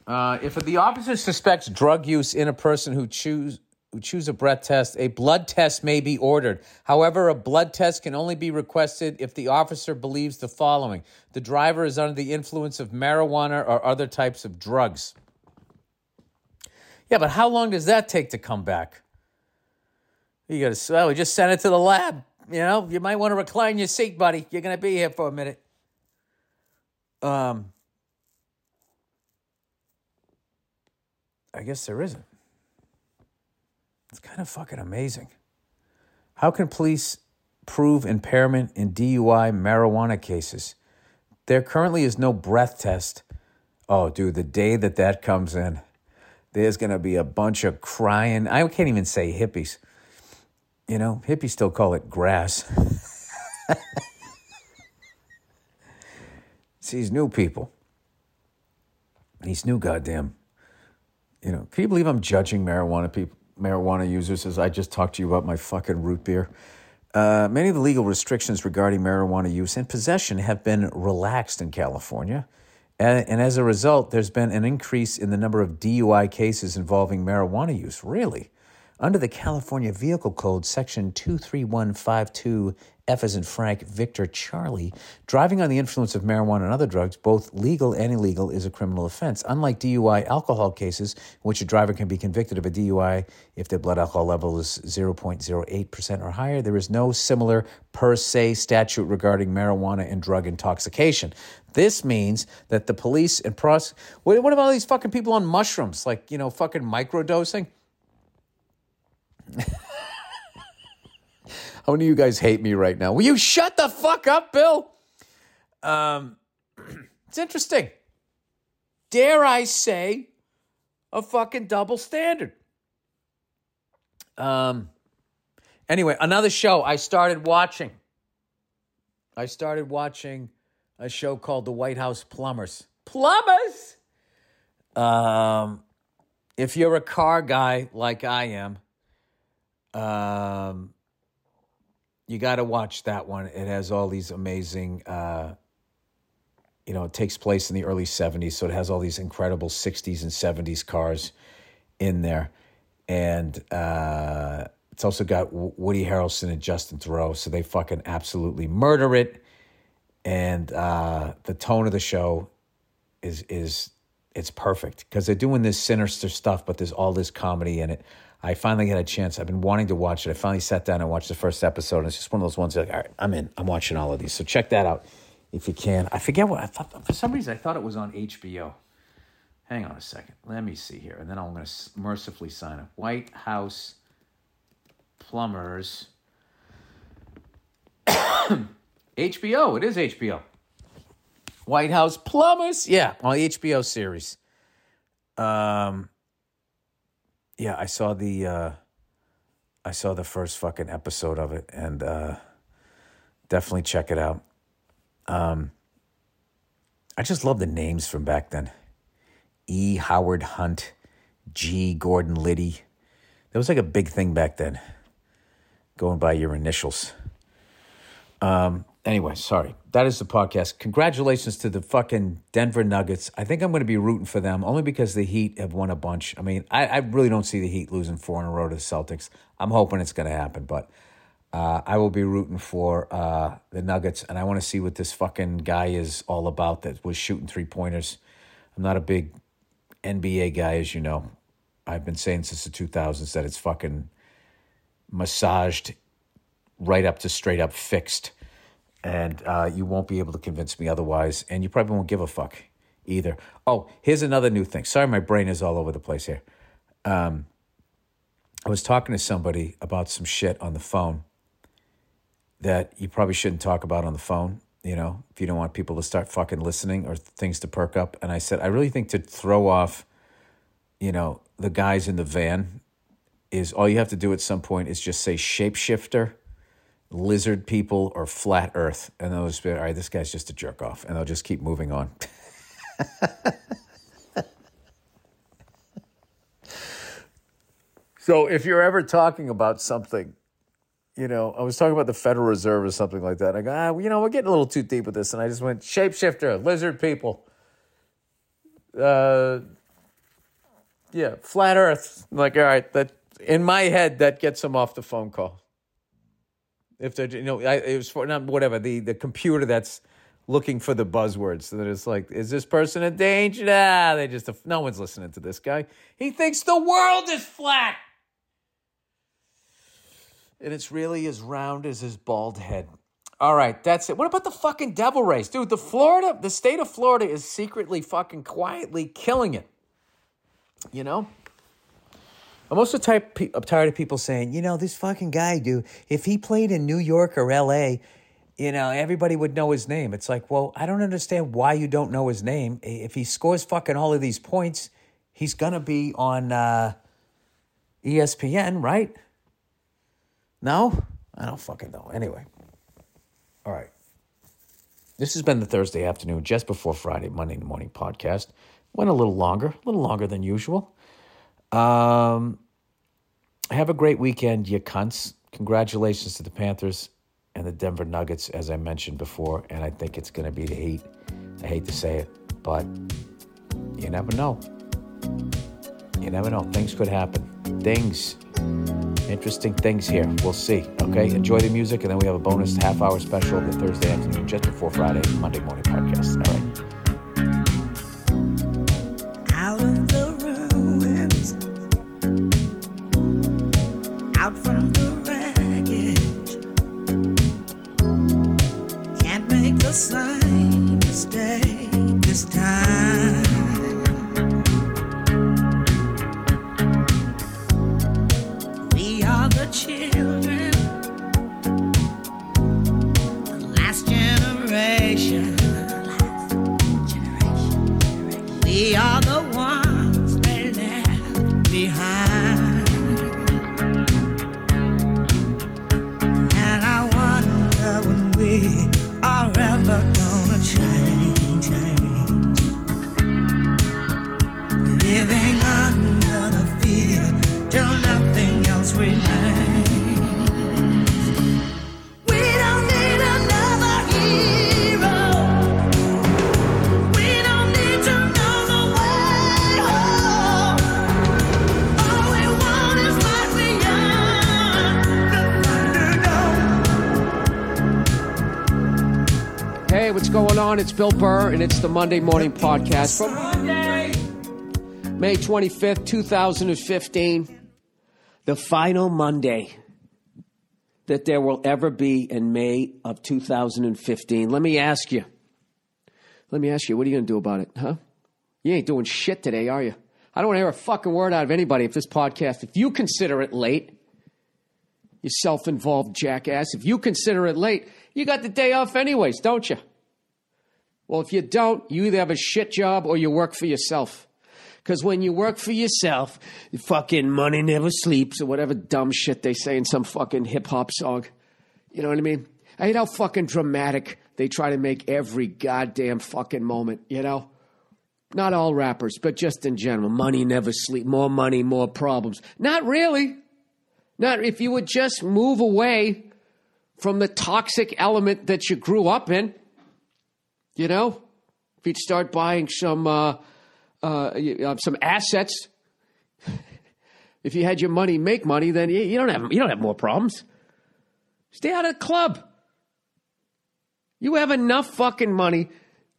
Uh, if the officer suspects drug use in a person who choose, who choose a breath test, a blood test may be ordered. However, a blood test can only be requested if the officer believes the following. The driver is under the influence of marijuana or other types of drugs. Yeah, but how long does that take to come back? You got to, well, we just sent it to the lab. You know, you might want to recline your seat, buddy. You're going to be here for a minute. Um, I guess there isn't. It's kind of fucking amazing. How can police prove impairment in D U I marijuana cases? There currently is no breath test. Oh, dude, the day that that comes in, there's going to be a bunch of crying. I can't even say hippies. You know, hippies still call it grass. It's these new people. These new goddamn, you know, can you believe I'm judging marijuana people? Marijuana users, as I just talked to you about my fucking root beer. Uh, many of the legal restrictions regarding marijuana use and possession have been relaxed in California. And, and as a result, there's been an increase in the number of D U I cases involving marijuana use. Really? Under the California Vehicle Code, Section two three one five two, F as in Frank, Victor, Charlie, driving on the influence of marijuana and other drugs, both legal and illegal, is a criminal offense. Unlike D U I alcohol cases, in which a driver can be convicted of a D U I if their blood alcohol level is zero point zero eight percent or higher, there is no similar per se statute regarding marijuana and drug intoxication. This means that the police and pros... What about all these fucking people on mushrooms? Like, you know, fucking microdosing? How many of you guys hate me right now? Will you shut the fuck up, Bill? Um, it's interesting. Dare I say a fucking double standard. Um, anyway, another show I started watching. I started watching a show called The White House Plumbers. Plumbers? Um, if you're a car guy like I am, Um, you got to watch that one. It has all these amazing, uh, you know, it takes place in the early seventies. So it has all these incredible sixties and seventies cars in there. And, uh, it's also got Woody Harrelson and Justin Theroux. So they fucking absolutely murder it. And, uh, the tone of the show is, is, it's perfect because they're doing this sinister stuff, but there's all this comedy in it. I finally had a chance. I've been wanting to watch it. I finally sat down and watched the first episode. And it's just one of those ones like, all right, I'm in. I'm watching all of these. So check that out if you can. I forget what I thought. For some reason, I thought it was on H B O. Hang on a second. Let me see here. And then I'm going to mercifully sign up. White House Plumbers. H B O. It is H B O. White House Plumbers. Yeah, on H B O series. Um... Yeah, I saw the uh, I saw the first fucking episode of it, and uh, definitely check it out. Um, I just love the names from back then: E. Howard Hunt, G. Gordon Liddy. That was like a big thing back then, going by your initials. Um. Anyway, sorry. That is the podcast. Congratulations to the fucking Denver Nuggets. I think I'm going to be rooting for them only because the Heat have won a bunch. I mean, I, I really don't see the Heat losing four in a row to the Celtics. I'm hoping it's going to happen, but uh, I will be rooting for uh, the Nuggets, and I want to see what this fucking guy is all about that was shooting three-pointers. I'm not a big N B A guy, as you know. I've been saying since the two thousands that it's fucking massaged right up to straight up fixed. And uh, you won't be able to convince me otherwise. And you probably won't give a fuck either. Oh, here's another new thing. Sorry, my brain is all over the place here. Um, I was talking to somebody about some shit on the phone that you probably shouldn't talk about on the phone, you know, if you don't want people to start fucking listening or things to perk up. And I said, I really think to throw off, you know, the guys in the van is all you have to do at some point is just say shapeshifter, lizard people, or flat earth, and they'll just be, all right, this guy's just a jerk off, and they'll just keep moving on. So if you're ever talking about something, you know, I was talking about the Federal Reserve or something like that, I go, ah, you know, we're getting a little too deep with this, and I just went, shapeshifter, lizard people, uh, yeah, flat earth, I'm like, all right, that in my head, that gets them off the phone call. If they're, you know, I, it was for not whatever the, the computer that's looking for the buzzwords. So that it's like, is this person in danger? Nah, they just, no one's listening to this guy. He thinks the world is flat. And it's really as round as his bald head. All right, that's it. What about the fucking devil race? Dude, the Florida, the state of Florida is secretly fucking quietly killing it. You know? I'm also type, I'm tired of people saying, you know, this fucking guy, dude, if he played in New York or L A, you know, everybody would know his name. It's like, well, I don't understand why you don't know his name. If he scores fucking all of these points, he's going to be on uh, E S P N, right? No? I don't fucking know. Anyway. All right. This has been the Thursday afternoon, just before Friday, Monday in the morning podcast. Went a little longer, a little longer than usual. Um, have a great weekend, you cunts. Congratulations to the Panthers and the Denver Nuggets, as I mentioned before, and I think it's going to be the Heat. I hate to say it, but you never know. You never know. Things could happen. Things. Interesting things here. We'll see. Okay? Enjoy the music, and then we have a bonus half-hour special of the Thursday afternoon, just before Friday, Monday morning podcast. All right. Out from the wreckage, can't make the slightest mistake this time. We are the children, the last generation. We are the ones they left behind. Are ever gonna change, change. Living under the fear till nothing else remains. We don't need another hero. We don't need to know the way home. All we want is what we are. The underdog. Hey, what's going on? It's Bill Burr, and it's the Monday Morning Podcast from Monday, May twenty-fifth, twenty fifteen, the final Monday that there will ever be in May of two thousand fifteen. Let me ask you. Let me ask you, what are you going to do about it, huh? You ain't doing shit today, are you? I don't want to hear a fucking word out of anybody if this podcast, if you consider it late, you self-involved jackass. If you consider it late, you got the day off anyways, don't you? Well, if you don't, you either have a shit job or you work for yourself. Because when you work for yourself, fucking money never sleeps or whatever dumb shit they say in some fucking hip-hop song. You know what I mean? I hate how fucking dramatic they try to make every goddamn fucking moment, you know? Not all rappers, but just in general. Money never sleeps. More money, more problems. Not really. Not if you would just move away from the toxic element that you grew up in, you know, if you'd start buying some uh, uh, some assets, if you had your money make money, then you don't have you don't have more problems. Stay out of the club. You have enough fucking money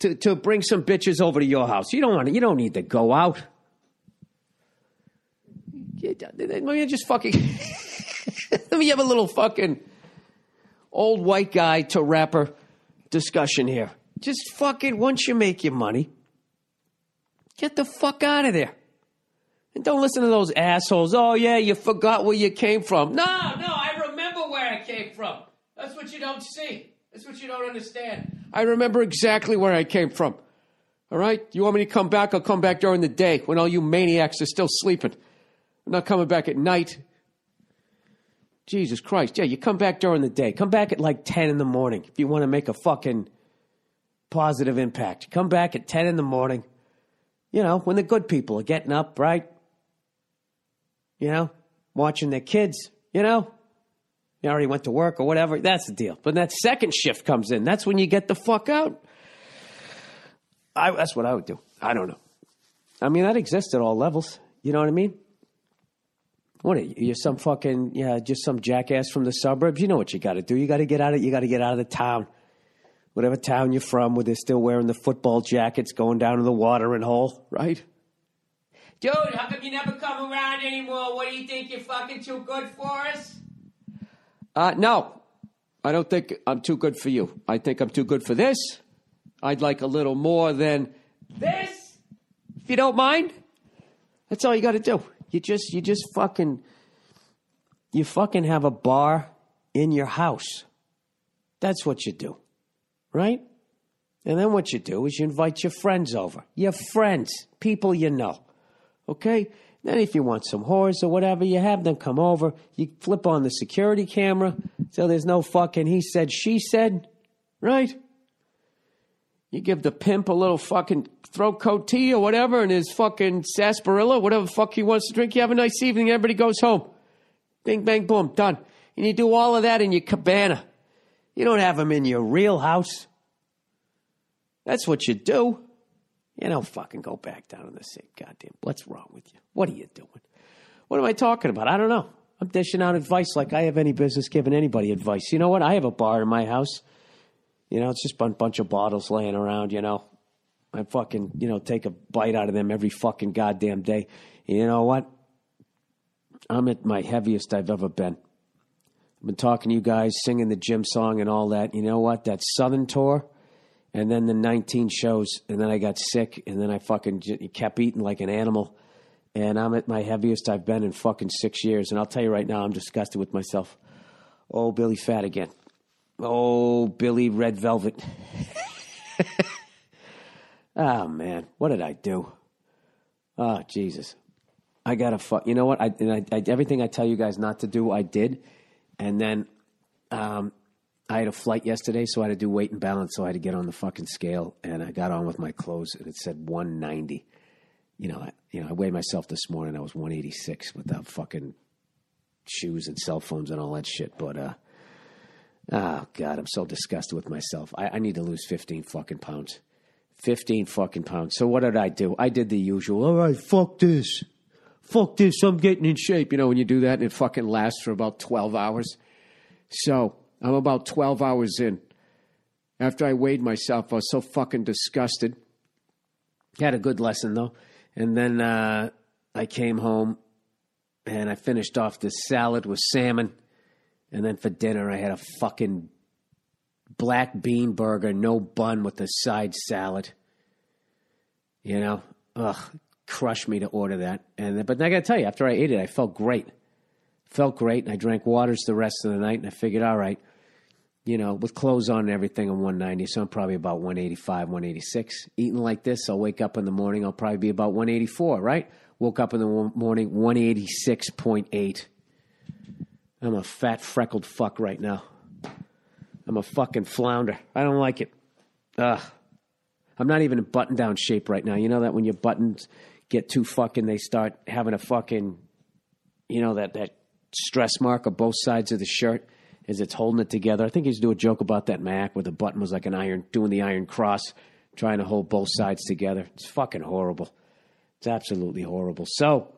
to to bring some bitches over to your house. You don't want to, you don't need to go out. Let me just fucking let me have a little fucking old white guy to rapper discussion here. Just fucking once you make your money, get the fuck out of there, and don't listen to those assholes. Oh yeah, you forgot where you came from. No, no, I remember where I came from. That's what you don't see. That's what you don't understand. I remember exactly where I came from. All right, you want me to come back? I'll come back during the day when all you maniacs are still sleeping. I'm not coming back at night. Jesus Christ. Yeah, you come back during the day. Come back at like ten in the morning if you want to make a fucking positive impact. Come back at ten in the morning, you know, when the good people are getting up, right? You know, watching their kids, you know. You already went to work or whatever. That's the deal. But that second shift comes in. That's when you get the fuck out. I, that's what I would do. I don't know. I mean, that exists at all levels. You know what I mean? What are you? You're some fucking, yeah, just some jackass from the suburbs. You know what you got to do. You got to get out of, you got to get out of the town. Whatever town you're from where they're still wearing the football jackets going down to the watering hole, right? Dude, how come you never come around anymore? What do you think? You're fucking too good for us? Uh, no, I don't think I'm too good for you. I think I'm too good for this. I'd like a little more than this, if you don't mind. That's all you got to do. You just, you just fucking, you fucking have a bar in your house. That's what you do, right? And then what you do is you invite your friends over, your friends, people you know, okay? Then if you want some whores or whatever, you have them come over. You flip on the security camera so there's no fucking he said, she said, right? You give the pimp a little fucking throat coat tea or whatever and his fucking sarsaparilla, whatever the fuck he wants to drink. You have a nice evening. Everybody goes home. Bing, bang, boom, done. And you do all of that in your cabana. You don't have them in your real house. That's what you do. You don't fucking go back down on the same goddamn. What's wrong with you? What are you doing? What am I talking about? I don't know. I'm dishing out advice like I have any business giving anybody advice. You know what? I have a bar in my house. You know, it's just a bunch of bottles laying around, you know. I fucking, you know, take a bite out of them every fucking goddamn day. And you know what? I'm at my heaviest I've ever been. I've been talking to you guys, singing the gym song and all that. You know what? That Southern tour and then the nineteen shows. And then I got sick and then I fucking kept eating like an animal. And I'm at my heaviest I've been in fucking six years. And I'll tell you right now, I'm disgusted with myself. Oh, Billy Fat again. Oh, Billy Red Velvet. Oh, man, what did I do? Oh, Jesus. I got to fuck. You know what? I, and I, I everything I tell you guys not to do, I did. And then um, I had a flight yesterday, so I had to do weight and balance, so I had to get on the fucking scale. And I got on with my clothes, and it said one ninety. You know, I, you know, I weighed myself this morning. I was one eighty-six without fucking shoes and cell phones and all that shit. But, uh, oh, God, I'm so disgusted with myself. I, I need to lose fifteen fucking pounds. fifteen fucking pounds. So what did I do? I did the usual. All right, fuck this. Fuck this. I'm getting in shape. You know, when you do that, and it fucking lasts for about twelve hours. So I'm about twelve hours in. After I weighed myself, I was so fucking disgusted. Had a good lesson, though. And then uh, I came home, and I finished off this salad with salmon. And then for dinner, I had a fucking black bean burger, no bun with a side salad. You know, ugh, crushed me to order that. And but I got to tell you, after I ate it, I felt great. Felt great, and I drank waters the rest of the night, and I figured, all right, you know, with clothes on and everything, I'm one ninety, so I'm probably about one eighty-five, one eighty-six. Eating like this, I'll wake up in the morning, I'll probably be about one eighty-four, right? Woke up in the morning, one eighty-six point eight. I'm a fat, freckled fuck right now. I'm a fucking flounder. I don't like it. Ugh. I'm not even in button-down shape right now. You know that when your buttons get too fucking, they start having a fucking, you know, that, that stress mark on both sides of the shirt as it's holding it together. I think he used to do a joke about that in my act where the button was like an iron, doing the iron cross, trying to hold both sides together. It's fucking horrible. It's absolutely horrible. So,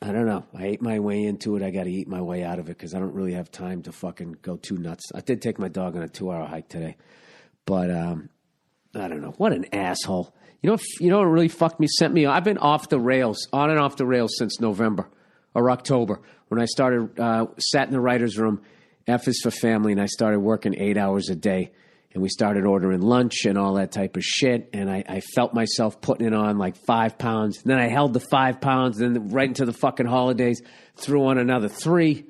I don't know. I ate my way into it. I got to eat my way out of it because I don't really have time to fucking go too nuts. I did take my dog on a two-hour hike today, but um, I don't know. What an asshole! You know, you know, what really fucked me, sent me. I've been off the rails, on and off the rails since November or October when I started uh, sat in the writer's room. F is for family, and I started working eight hours a day, and we started ordering lunch and all that type of shit. And I, I felt myself putting it on like five pounds. And then I held the five pounds. And then right into the fucking holidays, threw on another three.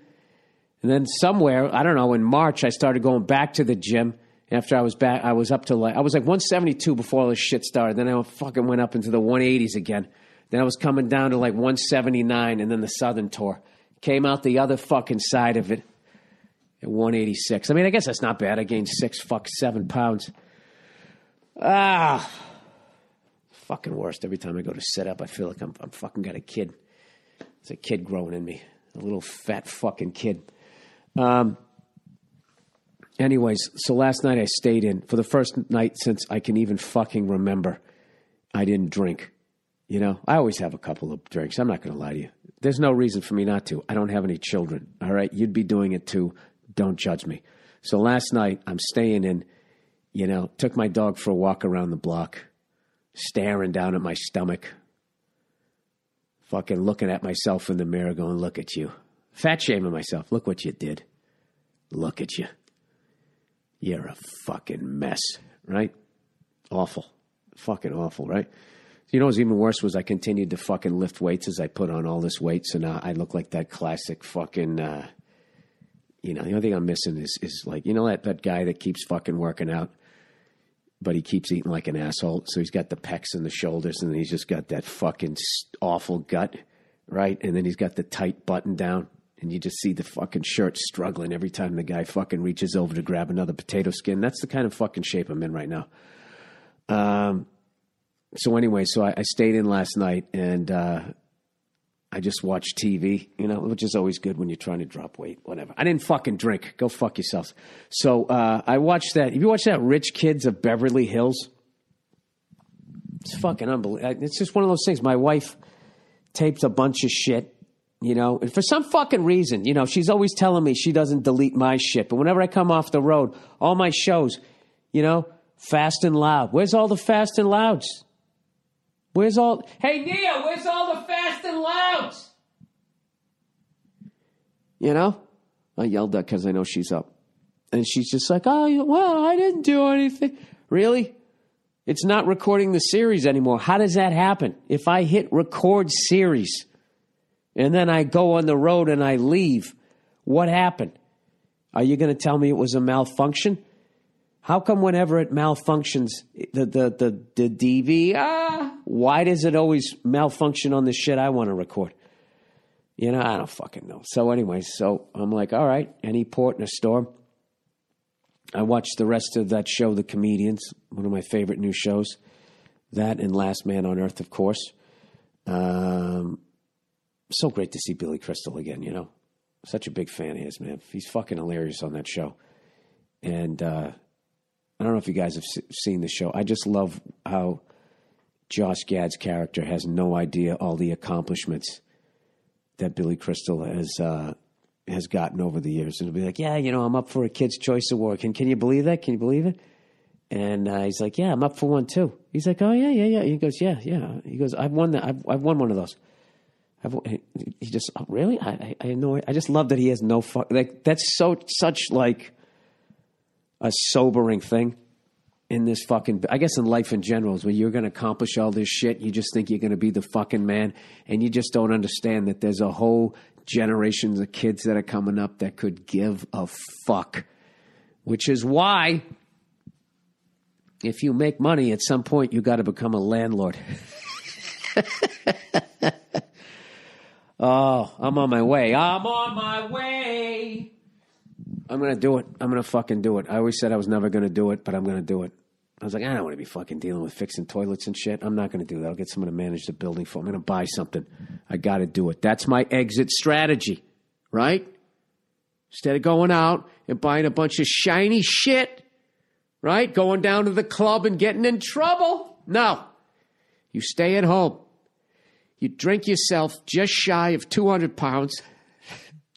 And then somewhere, I don't know, in March, I started going back to the gym. After I was back, I was up to like, I was like one seventy-two before all this shit started. Then I fucking went up into the one eighties again. Then I was coming down to like one seventy-nine and then the Southern tour. Came out the other fucking side of it. At one eighty-six. I mean, I guess that's not bad. I gained six, fuck, seven pounds. Ah, fucking worst. Every time I go to sit up, I feel like I'm, I'm fucking got a kid. It's a kid growing in me, a little fat fucking kid. Um. Anyways, so last night I stayed in for the first night since I can even fucking remember. I didn't drink. You know, I always have a couple of drinks. I'm not going to lie to you. There's no reason for me not to. I don't have any children, all right? You'd be doing it too. Don't judge me. So last night, I'm staying in, you know, took my dog for a walk around the block, staring down at my stomach, fucking looking at myself in the mirror going, look at you. Fat shaming myself. Look what you did. Look at you. You're a fucking mess, right? Awful. Fucking awful, right? You know what was even worse was I continued to fucking lift weights as I put on all this weight. So now I look like that classic fucking, uh, you know, the only thing I'm missing is, is like, you know, that, that guy that keeps fucking working out, but he keeps eating like an asshole. So he's got the pecs and the shoulders, and then he's just got that fucking awful gut, right? And then he's got the tight button down, and you just see the fucking shirt struggling every time the guy fucking reaches over to grab another potato skin. That's the kind of fucking shape I'm in right now. Um, so anyway, so I, I stayed in last night, and uh, I just watched T V, you know, which is always good when you're trying to drop weight, whatever. I didn't fucking drink. Go fuck yourselves. So uh, I watched that. Have you watched that Rich Kids of Beverly Hills? It's fucking unbelievable. It's just one of those things. My wife taped a bunch of shit, you know, and for some fucking reason, you know, she's always telling me she doesn't delete my shit. But whenever I come off the road, all my shows, you know, Fast and Loud. Where's all the Fast and Louds? Where's all... Hey, Nia, where's all the Fast and Louds? You know? I yelled at her because I know she's up. And she's just like, oh, well, I didn't do anything. Really? It's not recording the series anymore. How does that happen? If I hit record series and then I go on the road and I leave, what happened? Are you going to tell me it was a malfunction? How come whenever it malfunctions, the the the, the D V R, ah, why does it always malfunction on the shit I want to record? You know, I don't fucking know. So anyway, so I'm like, all right, any port in a storm. I watched the rest of that show, The Comedians, one of my favorite new shows. That and Last Man on Earth, of course. Um, so great to see Billy Crystal again, you know. Such a big fan of his, man. He's fucking hilarious on that show. And... uh I don't know if you guys have seen the show. I just love how Josh Gad's character has no idea all the accomplishments that Billy Crystal has uh, has gotten over the years. And he'll be like, yeah, you know, I'm up for a Kids' Choice Award. Can, can you believe that? Can you believe it? And uh, he's like, yeah, I'm up for one too. He's like, oh, yeah, yeah, yeah. He goes, yeah, yeah. He goes, I've won that. I've, I've won one of those. I've, he just, oh, really? I, I, I know. I just love that he has no fuck. Like, that's so such like... a sobering thing in this fucking, I guess in life in general, is when you're going to accomplish all this shit, you just think you're going to be the fucking man, and you just don't understand that there's a whole generation of kids that are coming up that could give a fuck, which is why if you make money at some point, you got to become a landlord. Oh, I'm on my way. I'm on my way. I'm going to do it. I'm going to fucking do it. I always said I was never going to do it, but I'm going to do it. I was like, I don't want to be fucking dealing with fixing toilets and shit. I'm not going to do that. I'll get someone to manage the building for me. I'm going to buy something. I got to do it. That's my exit strategy, right? Instead of going out and buying a bunch of shiny shit, right? Going down to the club and getting in trouble. No. You stay at home. You drink yourself just shy of two hundred pounds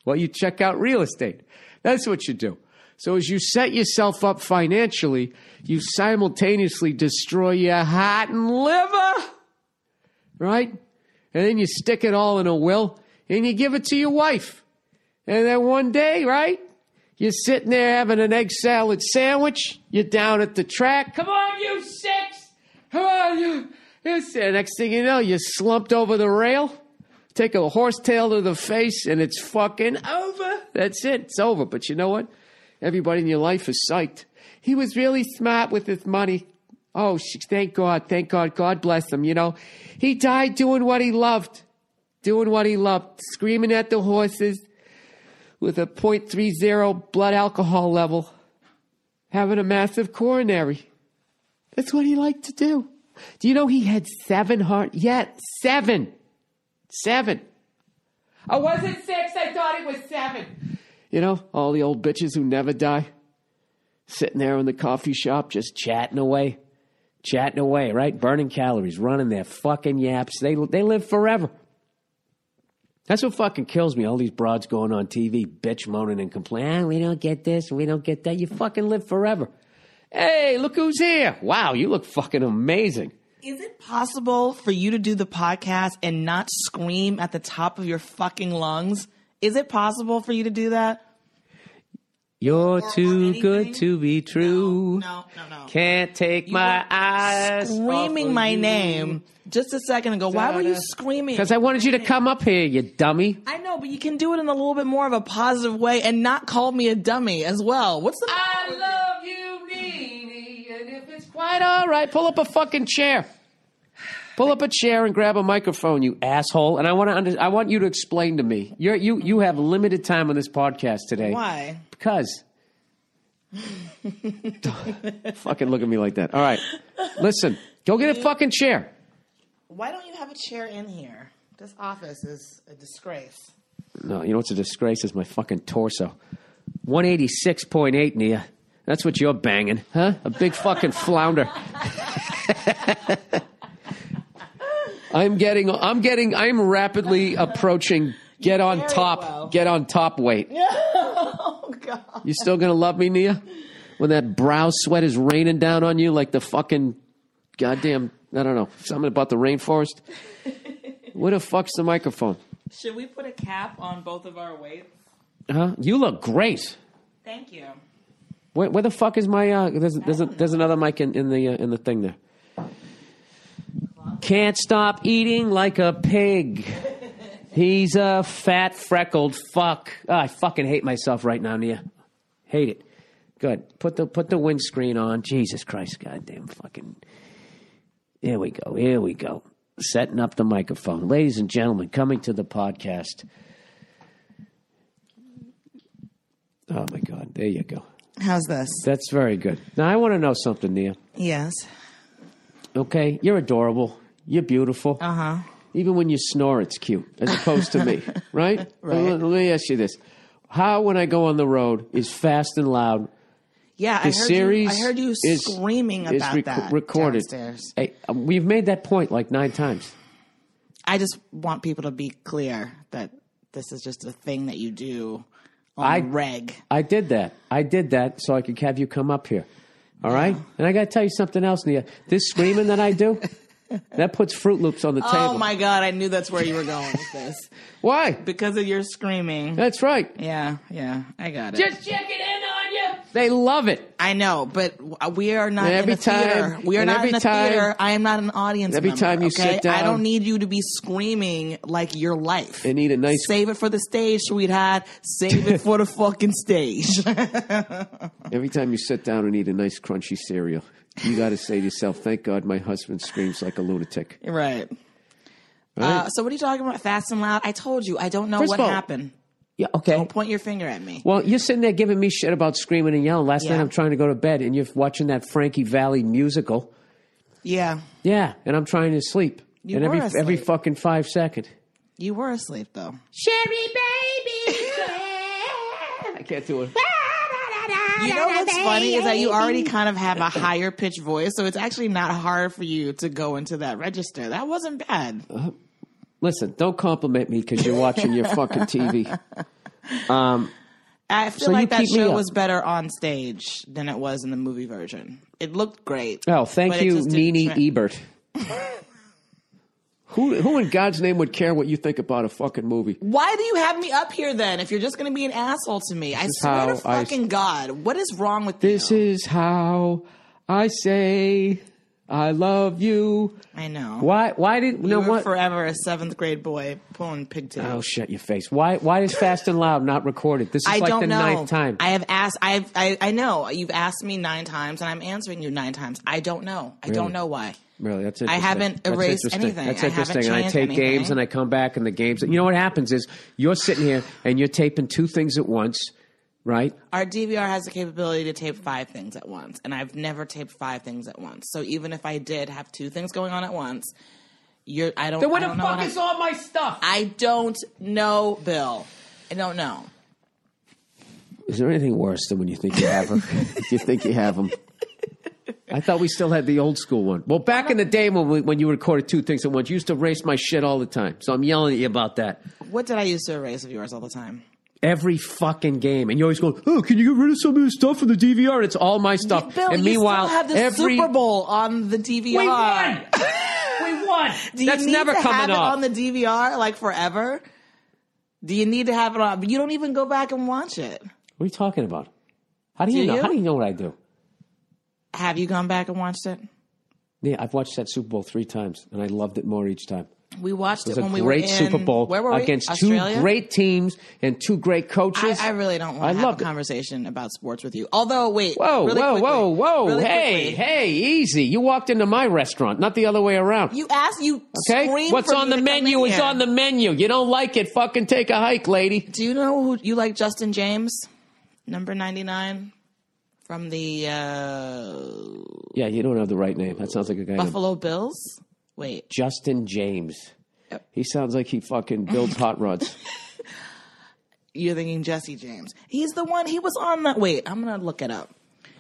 while you check out real estate. That's what you do. So as you set yourself up financially, you simultaneously destroy your heart and liver, right? And then you stick it all in a will, and you give it to your wife. And then one day, right, you're sitting there having an egg salad sandwich. You're down at the track. Come on, you six. Come on, you. The next thing you know, you're slumped over the rail. Take a horsetail to the face, and it's fucking over. That's it. It's over. But you know what? Everybody in your life is psyched. He was really smart with his money. Oh, thank God. Thank God. God bless him, you know. He died doing what he loved. Doing what he loved. Screaming at the horses with a point three zero blood alcohol level. Having a massive coronary. That's what he liked to do. Do you know he had seven heart... Yeah, seven. Seven. I wasn't six. I thought it was seven. You know, all the old bitches who never die. Sitting there in the coffee shop, just chatting away. Chatting away, right? Burning calories, running their fucking yaps. They they live forever. That's what fucking kills me. All these broads going on T V, bitch moaning and complaining. Ah, we don't get this. We don't get that. You fucking live forever. Hey, look who's here. Wow, you look fucking amazing. Is it possible for you to do the podcast and not scream at the top of your fucking lungs? Is it possible for you to do that? You're or too good to be true. No, no, no, no. Can't take you my eyes screaming off of my you. Name just a second ago. Why were you screaming? Because I wanted you to come up here, you dummy. I know, but you can do it in a little bit more of a positive way and not call me a dummy as well. What's the matter? I love you, Nene, and if it's quite all right, pull up a fucking chair. Pull up a chair and grab a microphone, you asshole. And I want to. Under, I want you to explain to me. You're, you you have limited time on this podcast today. Why? Because. Don't fucking look at me like that. All right, listen. Go get a fucking chair. Why don't you have a chair in here? This office is a disgrace. No, you know what's a disgrace is my fucking torso. one eighty-six point eight, Nia. That's what you're banging, huh? A big fucking flounder. I'm getting, I'm getting, I'm rapidly approaching get on top, well. get on top weight. Oh, God. You still going to love me, Nia? When that brow sweat is raining down on you like the fucking goddamn, I don't know, something about the rainforest. Where the fuck's the microphone? Should we put a cap on both of our weights? Huh? You look great. Thank you. Where, where the fuck is my, uh, there's, there's, a, there's another mic in, in the, uh, in the thing there. Can't stop eating like a pig. He's a fat, freckled fuck. Oh, I fucking hate myself right now, Nia. Hate it. Good. Put the put the windscreen on. Jesus Christ, goddamn fucking. Here we go. Here we go. Setting up the microphone, ladies and gentlemen, coming to the podcast. Oh my God! There you go. How's this? That's very good. Now I want to know something, Nia. Yes. Okay, you're adorable. You're beautiful. Uh-huh. Even when you snore, it's cute, as opposed to me, right? Right. Let, let me ask you this. How, when I go on the road, is fast and loud? Yeah, the I, heard series you, I heard you is, screaming is about rec- that recorded. Downstairs. Hey, we've made that point like nine times. I just want people to be clear that this is just a thing that you do on I, reg. I did that. I did that so I could have you come up here. All right? Yeah. And I got to tell you something else, Nia. This screaming that I do, that puts Fruit Loops on the oh table. Oh, my God. I knew that's where you were going with this. Why? Because of your screaming. That's right. Yeah. Yeah. I got it. Just checking in on you. They love it. I know, but we are not every in a time, theater. We are not in a time, theater. I am not an audience every member. Every time you okay? sit down. I don't need you to be screaming like your life. They need a nice... Save it for the stage, sweetheart. Save it for the fucking stage. Every time you sit down and eat a nice crunchy cereal, you got to say to yourself, thank God my husband screams like a lunatic. Right. Right? Uh, so what are you talking about? Fast and loud? I told you. I don't know First what all, happened. Yeah, okay. Don't point your finger at me. Well, you're sitting there giving me shit about screaming and yelling. Last yeah. night I'm trying to go to bed, and you're watching that Frankie Valli musical. Yeah. Yeah, and I'm trying to sleep. You and were every, asleep. every fucking five second. You were asleep, though. Sherry, baby. I can't do it. You know what's funny is that you already kind of have a higher pitch voice, so it's actually not hard for you to go into that register. That wasn't bad. Uh, listen, don't compliment me because you're watching your fucking T V. Um, I feel so like that show was better on stage than it was in the movie version. It looked great. Oh, thank you, Nene tra- Ebert. Who, who in God's name would care what you think about a fucking movie? Why do you have me up here then if you're just going to be an asshole to me? This I swear to fucking I, God, what is wrong with this you? This is how I say I love you. I know. Why Why did... You no, were what? forever a seventh grade boy pulling pigtails. Oh, shut your face. Why Why is Fast and Loud not recorded? This is I like don't the know. ninth time. I have asked... I've, I I know. You've asked me nine times and I'm answering you nine times. I don't know. I really? don't know why. Really, that's interesting. I haven't erased that's anything. That's interesting. I and I take anything. games and I come back and the games. You know what happens is you're sitting here and you're taping two things at once, right? Our D V R has the capability to tape five things at once, and I've never taped five things at once. So even if I did have two things going on at once, you're I don't. Then where the fuck I, is all my stuff? I don't know, Bill. I don't know. Is there anything worse than when you think you have them? You think you have them. I thought we still had the old school one. Well, back in the day when we, when you recorded two things at once, you used to erase my shit all the time. So I'm yelling at you about that. What did I use to erase of yours all the time? Every fucking game. And you always go, oh, can you get rid of some of this stuff from the D V R? And it's all my stuff. Yeah, Bill, and meanwhile, you still have the every... Super Bowl on the D V R. We won! We won! Do you That's need never to coming have it on the D V R, like, forever? Do you need to have it on? You don't even go back and watch it. What are you talking about? How do you do know? You? How do you know what I do? Have you gone back and watched it? Yeah, I've watched that Super Bowl three times, and I loved it more each time. We watched it, it when we were in... It was a great Super Bowl where were we? Against Australia? Two great teams and two great coaches. I, I really don't want to have a conversation it. about sports with you. Although, wait. Whoa, really whoa, quickly, whoa, whoa, whoa. Really hey, quickly. hey, easy. You walked into my restaurant, not the other way around. You asked, you okay? screamed What's for on me the menu is on the menu. You don't like it, fucking take a hike, lady. Do you know who you like Justin James? Number ninety-nine? From the... Uh, yeah, you don't have the right name. That sounds like a guy... Buffalo named. Bills? Wait. Justin James. Yep. He sounds like he fucking builds hot rods. You're thinking Jesse James. He's the one... He was on that... Wait, I'm going to look it up.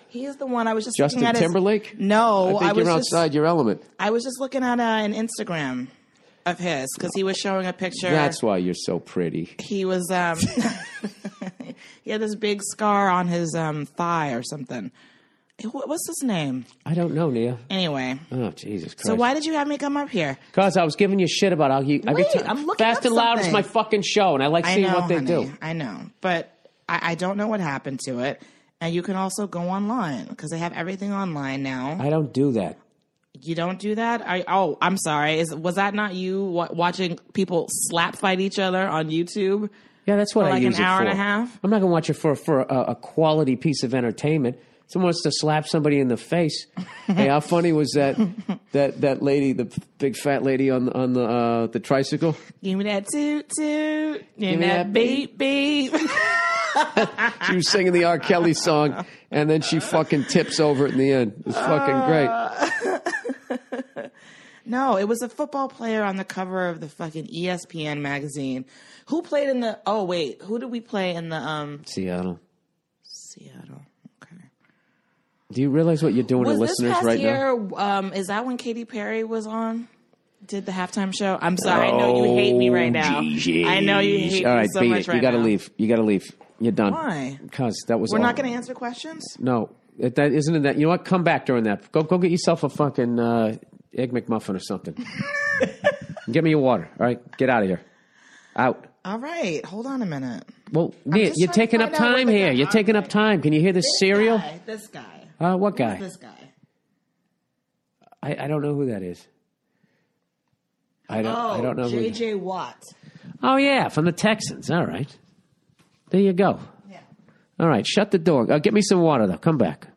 He is the one I was just Justin looking at... Justin Timberlake? His, no, I think I was you're just, outside your element. I was just looking at uh, an Instagram of his because he was showing a picture... That's why you're so pretty. He was... Um, He had this big scar on his um, thigh or something. What's his name? I don't know, Nia. Anyway. Oh, Jesus Christ. So why did you have me come up here? Because I was giving you shit about how you... Wait, I get to, I'm looking Fast and Loud is my fucking show, and I like seeing I know, what they honey, do. I know, but I, I don't know what happened to it. And you can also go online, because they have everything online now. I don't do that. You don't do that? I, oh, I'm sorry. Is, was that not you watching people slap fight each other on YouTube? Yeah, that's what I use it for. Like an hour and a half? I'm not going to watch it for, for a, a quality piece of entertainment. Someone wants to slap somebody in the face. Hey, how funny was that that, that lady, the big fat lady on, on the uh, the tricycle? Give me that toot toot. Give me that beep beep. She was singing the R. Kelly song, and then she fucking tips over at the end. It was fucking great. No, it was a football player on the cover of the fucking E S P N magazine. Who played in the... Oh, wait. Who did we play in the... um Seattle. Seattle. Okay. Do you realize what you're doing was to listeners right year, now? Um, is that when Katy Perry was on? Did the halftime show? I'm sorry. Oh, I know you hate me right now. Geez. I know you hate all right, me so much it. right you gotta now. You got to leave. You got to leave. You're done. Why? Because that was We're all. not going to answer questions? No. It, that isn't in that. You know what? Come back during that. Go, go get yourself a fucking... Uh, Egg McMuffin or something. Get me your water. All right. Get out of here. Out. All right. Hold on a minute. Well, Nia, you're taking up time here. You're taking up time. Can you hear this, this cereal? Guy, this guy. Uh, what guy? This guy. I, I don't know who that is. I don't, oh, I don't know who that is. J J Watt. Oh, yeah. From the Texans. All right. There you go. Yeah. All right. Shut the door. Uh, get me some water, though. Come back.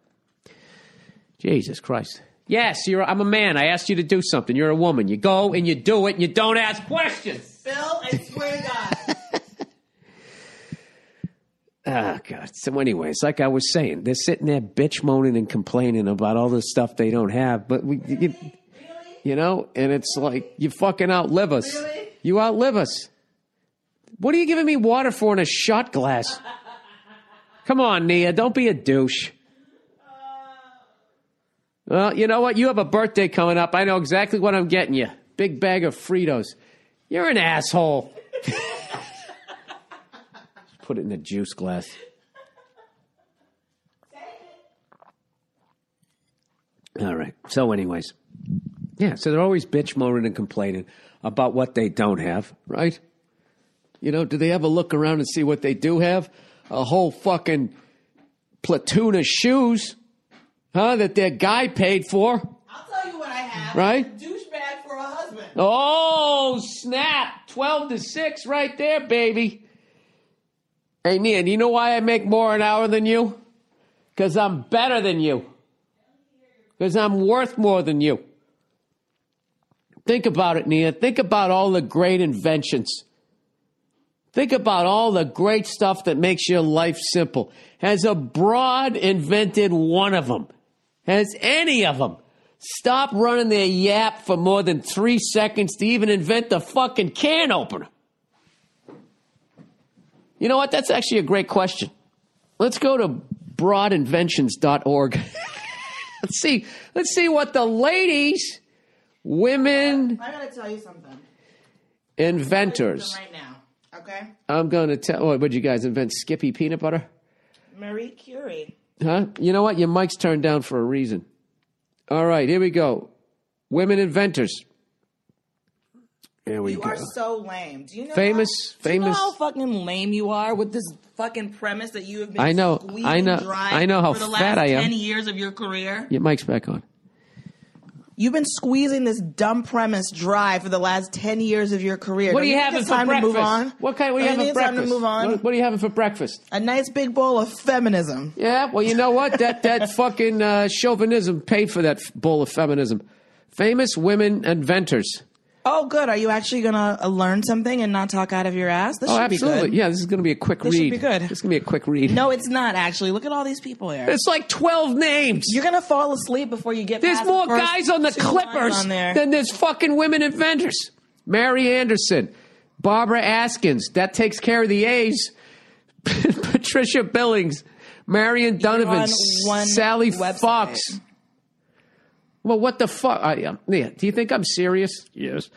Jesus Christ. Yes, you're. I'm a man. I asked you to do something. You're a woman. You go and you do it and you don't ask questions. Bill, I swear to God. Oh, God. So anyways, like I was saying, they're sitting there bitch moaning and complaining about all the stuff they don't have. But, we, really? You, really? you know, and it's really? like you fucking outlive us. Really? You outlive us. What are you giving me water for in a shot glass? Come on, Nia. Don't be a douche. Well, you know what? You have a birthday coming up. I know exactly what I'm getting you. Big bag of Fritos. You're an asshole. Put it in the juice glass. All right. So anyways. Yeah, so they're always bitch moaning and complaining about what they don't have, right? You know, do they ever look around and see what they do have? A whole fucking platoon of shoes. Huh? That their guy paid for. I'll tell you what I have. Right? Douchebag for a husband. Oh, snap. twelve to six right there, baby. Hey, Nia, do you know why I make more an hour than you? Because I'm better than you. Because I'm worth more than you. Think about it, Nia. Think about all the great inventions. Think about all the great stuff that makes your life simple. Has a broad invented one of them? Has any of them? Stop running their yap for more than three seconds to even invent the fucking can opener. You know what? That's actually a great question. Let's go to broad inventions dot org. Let's see. Let's see what the ladies, women, I gotta tell you something. inventors. Right now. Okay. I'm going to tell. What, would you guys invent Skippy peanut butter? Marie Curie. Huh? You know what? Your mic's turned down for a reason. All right, here we go. Women inventors. Here we you go. You are so lame. Do you know famous, how, famous. Do you know how fucking lame you are with this fucking premise that you have been I know, squeezing I know, dry I know how for the fat last I am. ten years of your career? Your mic's back on. You've been squeezing this dumb premise dry for the last ten years of your career. What are you having for breakfast? What kind? What are you having for breakfast? What are you having for breakfast? A nice big bowl of feminism. Yeah, well, you know what? That that fucking uh, chauvinism paid for that f bowl of feminism. Famous women inventors. Oh, good. Are you actually going to uh, learn something and not talk out of your ass? This oh, should absolutely. Be good. Yeah, this is going to be a quick this read. This should be good. This is going to be a quick read. No, it's not, actually. Look at all these people here. It's like twelve names. You're going to fall asleep before you get there's past more the guys on the Clippers on there. Than there's fucking women inventors. Mary Anderson. Barbara Askins. That takes care of the A's. Patricia Billings. Marion Donovan. On Sally website. Fox. Well, what the fuck? Uh, yeah. Do you think I'm serious? Yes.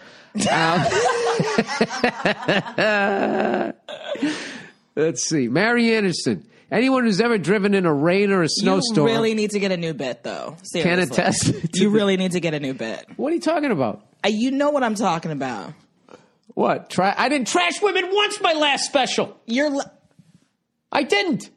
Um, let's see. Mary Anderson. Anyone who's ever driven in a rain or a snowstorm. You really need to get a new bit, though. Seriously. Can attest. To you really need to get a new bit. What are you talking about? Uh, you know what I'm talking about. What? Try? I didn't trash women once my last special. You're. L I didn't.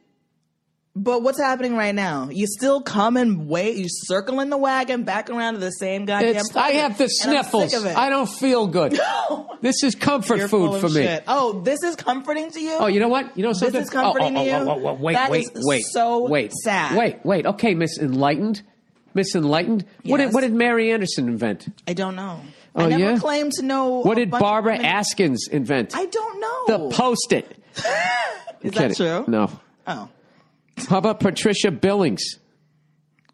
But what's happening right now? You still come and wait. You're circling the wagon back around to the same goddamn place. I have the sniffles. I don't feel good. No. This is comfort You're food full of for me. Shit. Oh, this is comforting to you? Oh, you know what? You know something? This is comforting oh, oh, oh, to you? Oh, oh, oh, oh, wait, that wait, is wait, so wait, sad. Wait, wait. Okay, Miss Enlightened. Miss Enlightened. Yes. What, did, what did Mary Anderson invent? I don't know. Oh, I never yeah? claimed to know. What did Barbara Askins invent? I don't know. The Post-it. Is that true? No. Oh. How about Patricia Billings?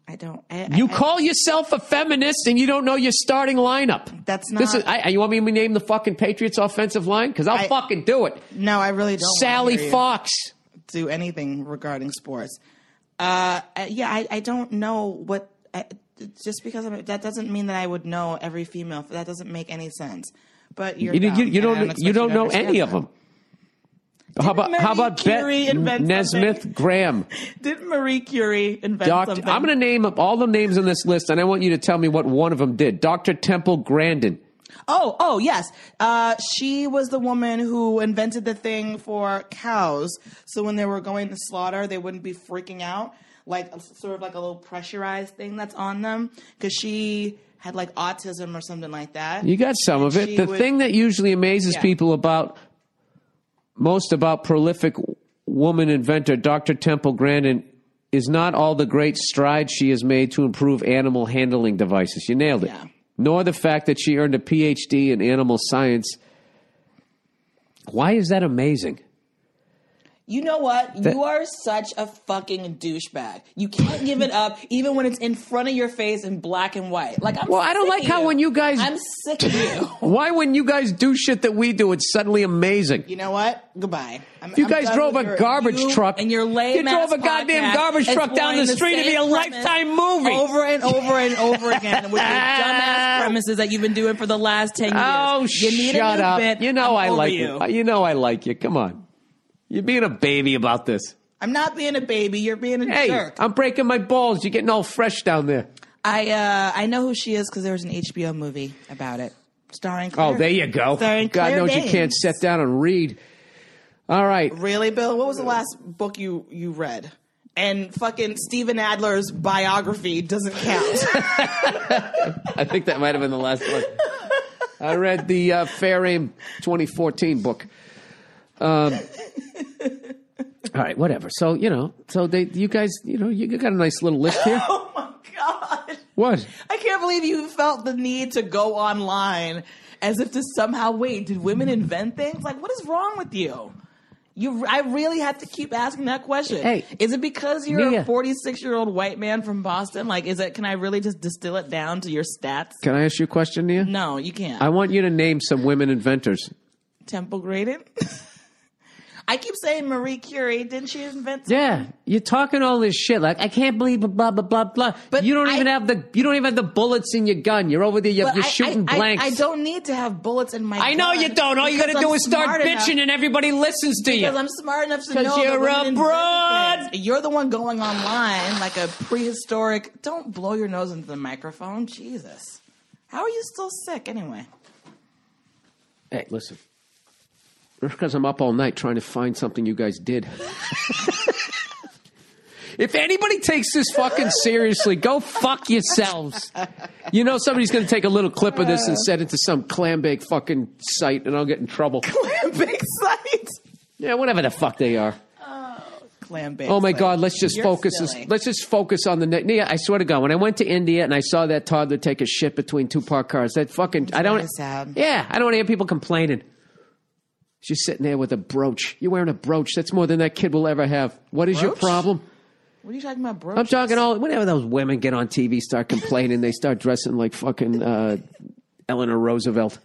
I don't. I, you I, call I, yourself a feminist and you don't know your starting lineup. That's not. This is, I, you want me to name the fucking Patriots offensive line? Because I'll I, fucking do it. No, I really don't. Sally Fox. Do anything regarding sports. Uh, yeah, I, I don't know what. I, just because I'm, that doesn't mean that I would know every female. That doesn't make any sense. But you're you, dumb, you, you don't. Don't you don't know any of them. them. How about, how about Bette Nesmith Graham? Did Marie Curie invent Doctor, something? I'm going to name up all the names on this list, and I want you to tell me what one of them did. Doctor Temple Grandin. Oh, oh, yes. Uh, she was the woman who invented the thing for cows, so when they were going to slaughter, they wouldn't be freaking out, like sort of like a little pressurized thing that's on them, because she had like autism or something like that. You got some and of it. The would, thing that usually amazes yeah. people about... Most about prolific woman inventor Doctor Temple Grandin is not all the great strides she has made to improve animal handling devices. You nailed it. Yeah. Nor the fact that she earned a P H D in animal science. Why is that amazing? You know what? That you are such a fucking douchebag. You can't give it up even when it's in front of your face in black and white. Like I'm Well, sick I don't like of how you. when you guys I'm sick of you. Why when you guys do shit that we do, it's suddenly amazing. You know what? Goodbye. I'm, you I'm guys drove a your, garbage you truck. And your lame You drove a goddamn garbage truck down the street to be a lifetime movie. Over and over and over again with your dumbass premises that you've been doing for the last ten years. Oh, you need shut a up. Bit. You know I'm I like you. You know I like you. Come on. You're being a baby about this. I'm not being a baby. You're being a hey, jerk. I'm breaking my balls. You're getting all fresh down there. I uh, I know who she is because there was an H B O movie about it. Starring Claire. Oh, there you go. Starring God Claire knows Danes. You can't sit down and read. All right. Really, Bill? What was the last book you, you read? And fucking Steven Adler's biography doesn't count. I think that might have been the last book. I read the uh, Fair Aim twenty fourteen book. Um... All right, whatever. So, you know, so they, you guys, you know, you got a nice little list here. Oh, my God. What? I can't believe you felt the need to go online as if to somehow, wait, did women invent things? Like, what is wrong with you? You, I really have to keep asking that question. Hey, is it because you're Mia. a forty-six-year-old white man from Boston? Like, is it? Can I really just distill it down to your stats? Can I ask you a question, Nia? No, you can't. I want you to name some women inventors. Temple Grandin? I keep saying Marie Curie. Didn't she invent something? Yeah. You're talking all this shit. Like, I can't believe blah, blah, blah, blah. But you don't I, even have the, you don't even have the bullets in your gun. You're over there. You're, you're I, shooting I, blanks. I, I don't need to have bullets in my I gun. I know you don't. All you got to do is start bitching enough, and everybody listens to you. Because I'm smart enough to know. Because you're a broad. You're the one going online like a prehistoric. Don't blow your nose into the microphone. Jesus. How are you still sick anyway? Hey, listen. It's because I'm up all night trying to find something you guys did. If anybody takes this fucking seriously, go fuck yourselves. You know somebody's going to take a little clip of this and send it to some clambake fucking site, and I'll get in trouble. Clambake site? Yeah, whatever the fuck they are. Oh, clambake. Oh my like, God, let's just focus. Silly. Let's just focus on the next. Yeah, I swear to God, when I went to India and I saw that toddler take a shit between two parked cars, that fucking That's I don't. Really sad. Yeah, I don't want to hear people complaining. She's sitting there with a brooch. You're wearing a brooch. That's more than that kid will ever have. What is brooch? Your problem? What are you talking about, brooch? I'm talking all... Whenever those women get on T V, start complaining, they start dressing like fucking uh, Eleanor Roosevelt.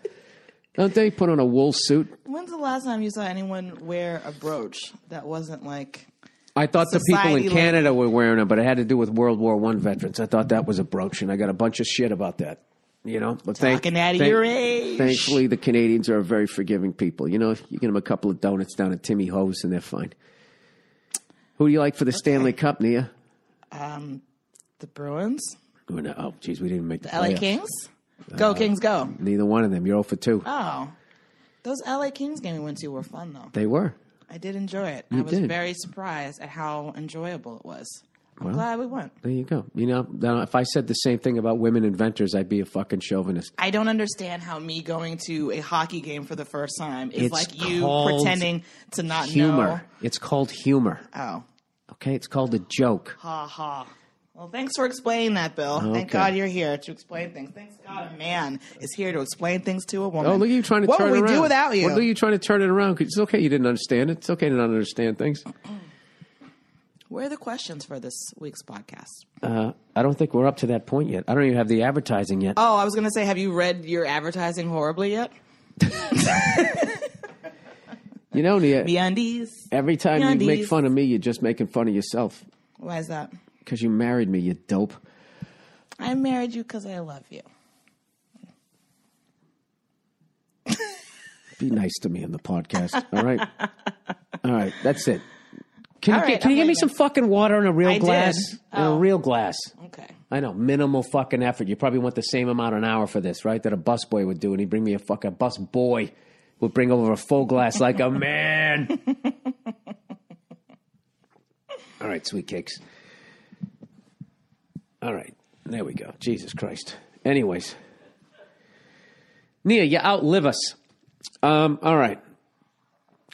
Don't they put on a wool suit? When's the last time you saw anyone wear a brooch that wasn't like... I thought the people in Canada like... were wearing them, but it had to do with World War One veterans. I thought that was a brooch, and I got a bunch of shit about that. You know, but thank, thank, thankfully the Canadians are a very forgiving people. You know, you get them a couple of donuts down at Timmy Ho's and they're fine. Who do you like for the okay. Stanley Cup, Nia? Um, the Bruins. Oh, no. Oh, geez, we didn't make the, the L A playoffs. Kings. Go uh, Kings, go! Neither one of them. You're zero for two. Oh, those L A Kings games we went to were fun though. They were. I did enjoy it. You I was did. very surprised at how enjoyable it was. I'm well, glad we won. There you go. You know, if I said the same thing about women inventors, I'd be a fucking chauvinist. I don't understand how me going to a hockey game for the first time is it's like you pretending to not humor. know. It's called humor. Oh. Okay, it's called a joke. Ha ha. Well, thanks for explaining that, Bill. Okay. Thank God you're here to explain things. Thanks God a man is here to explain things to a woman. Oh, look at you trying to what turn it around. What would we do without you? What, look at you trying to turn it around. It's okay you didn't understand it. It's okay to not understand things. Where are the questions for this week's podcast? Uh, I don't think we're up to that point yet. I don't even have the advertising yet. Oh, I was going to say, have you read your advertising horribly yet? You know, Nia, MeUndies. Every time MeUndies. You make fun of me, you're just making fun of yourself. Why is that? Because you married me, you dope. I married you because I love you. Be nice to me in the podcast, all right? All right, that's it. Can you, right, can you give me some fucking water in a real I glass? Oh. In a real glass. Okay. I know. Minimal fucking effort. You probably want the same amount an hour for this, right? That a busboy would do. And he'd bring me a fucking bus boy would bring over a full glass like a man. All right, sweet cakes. All right. There we go. Jesus Christ. Anyways. Nia, you outlive us. Um, all right.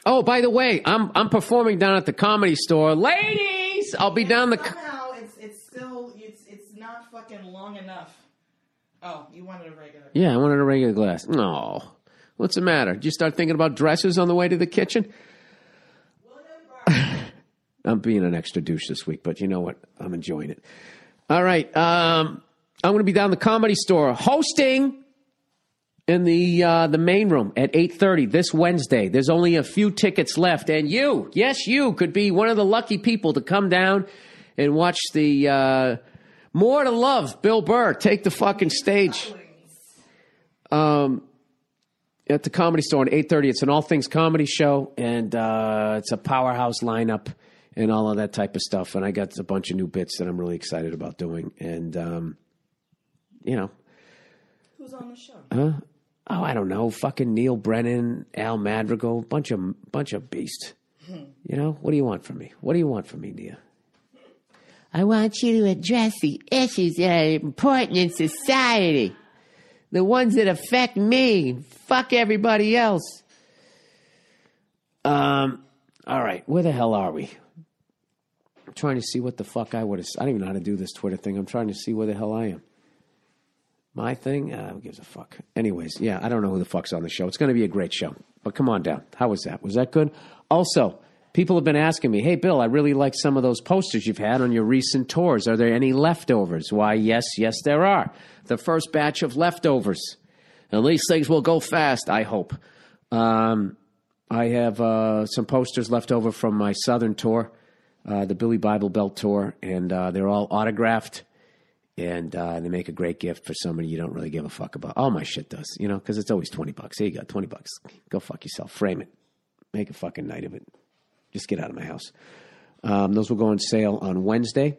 Oh, by the way, I'm I'm performing down at the Comedy Store, ladies. I'll be and down the. Somehow, it's it's still it's it's not fucking long enough. Oh, you wanted a regular glass. Yeah, I wanted a regular glass. No, what's the matter? Did you start thinking about dresses on the way to the kitchen? I'm being an extra douche this week, but you know what? I'm enjoying it. All right, um, I'm going to be down the Comedy Store hosting. In the uh, the main room at eight thirty this Wednesday. There's only a few tickets left. And you, yes, you could be one of the lucky people to come down and watch the uh, More to Love, Bill Burr, take the fucking stage um, at the Comedy Store at eight thirty. It's an all things comedy show, and uh, it's a powerhouse lineup and all of that type of stuff. And I got a bunch of new bits that I'm really excited about doing. And, um, you know. Who's on the show? Huh? Oh, I don't know. Fucking Neil Brennan, Al Madrigal, bunch of bunch of beasts. You know, what do you want from me? What do you want from me, Nia? I want you to address the issues that are important in society, the ones that affect me. And fuck everybody else. Um. All right, where the hell are we? I'm trying to see what the fuck I would have. I don't even know how to do this Twitter thing. I'm trying to see where the hell I am. My thing? Uh, who gives a fuck? Anyways, yeah, I don't know who the fuck's on the show. It's going to be a great show. But come on down. How was that? Was that good? Also, people have been asking me, hey, Bill, I really like some of those posters you've had on your recent tours. Are there any leftovers? Why, yes, yes, there are. The first batch of leftovers. And these things will go fast, I hope. Um, I have uh, some posters left over from my Southern tour, uh, the Billy Bible Belt tour, and uh, they're all autographed, and uh, they make a great gift for somebody you don't really give a fuck about. All my shit does, you know, because it's always twenty bucks. Here you go, twenty bucks. Go fuck yourself. Frame it. Make a fucking night of it. Just get out of my house. Um, those will go on sale on Wednesday.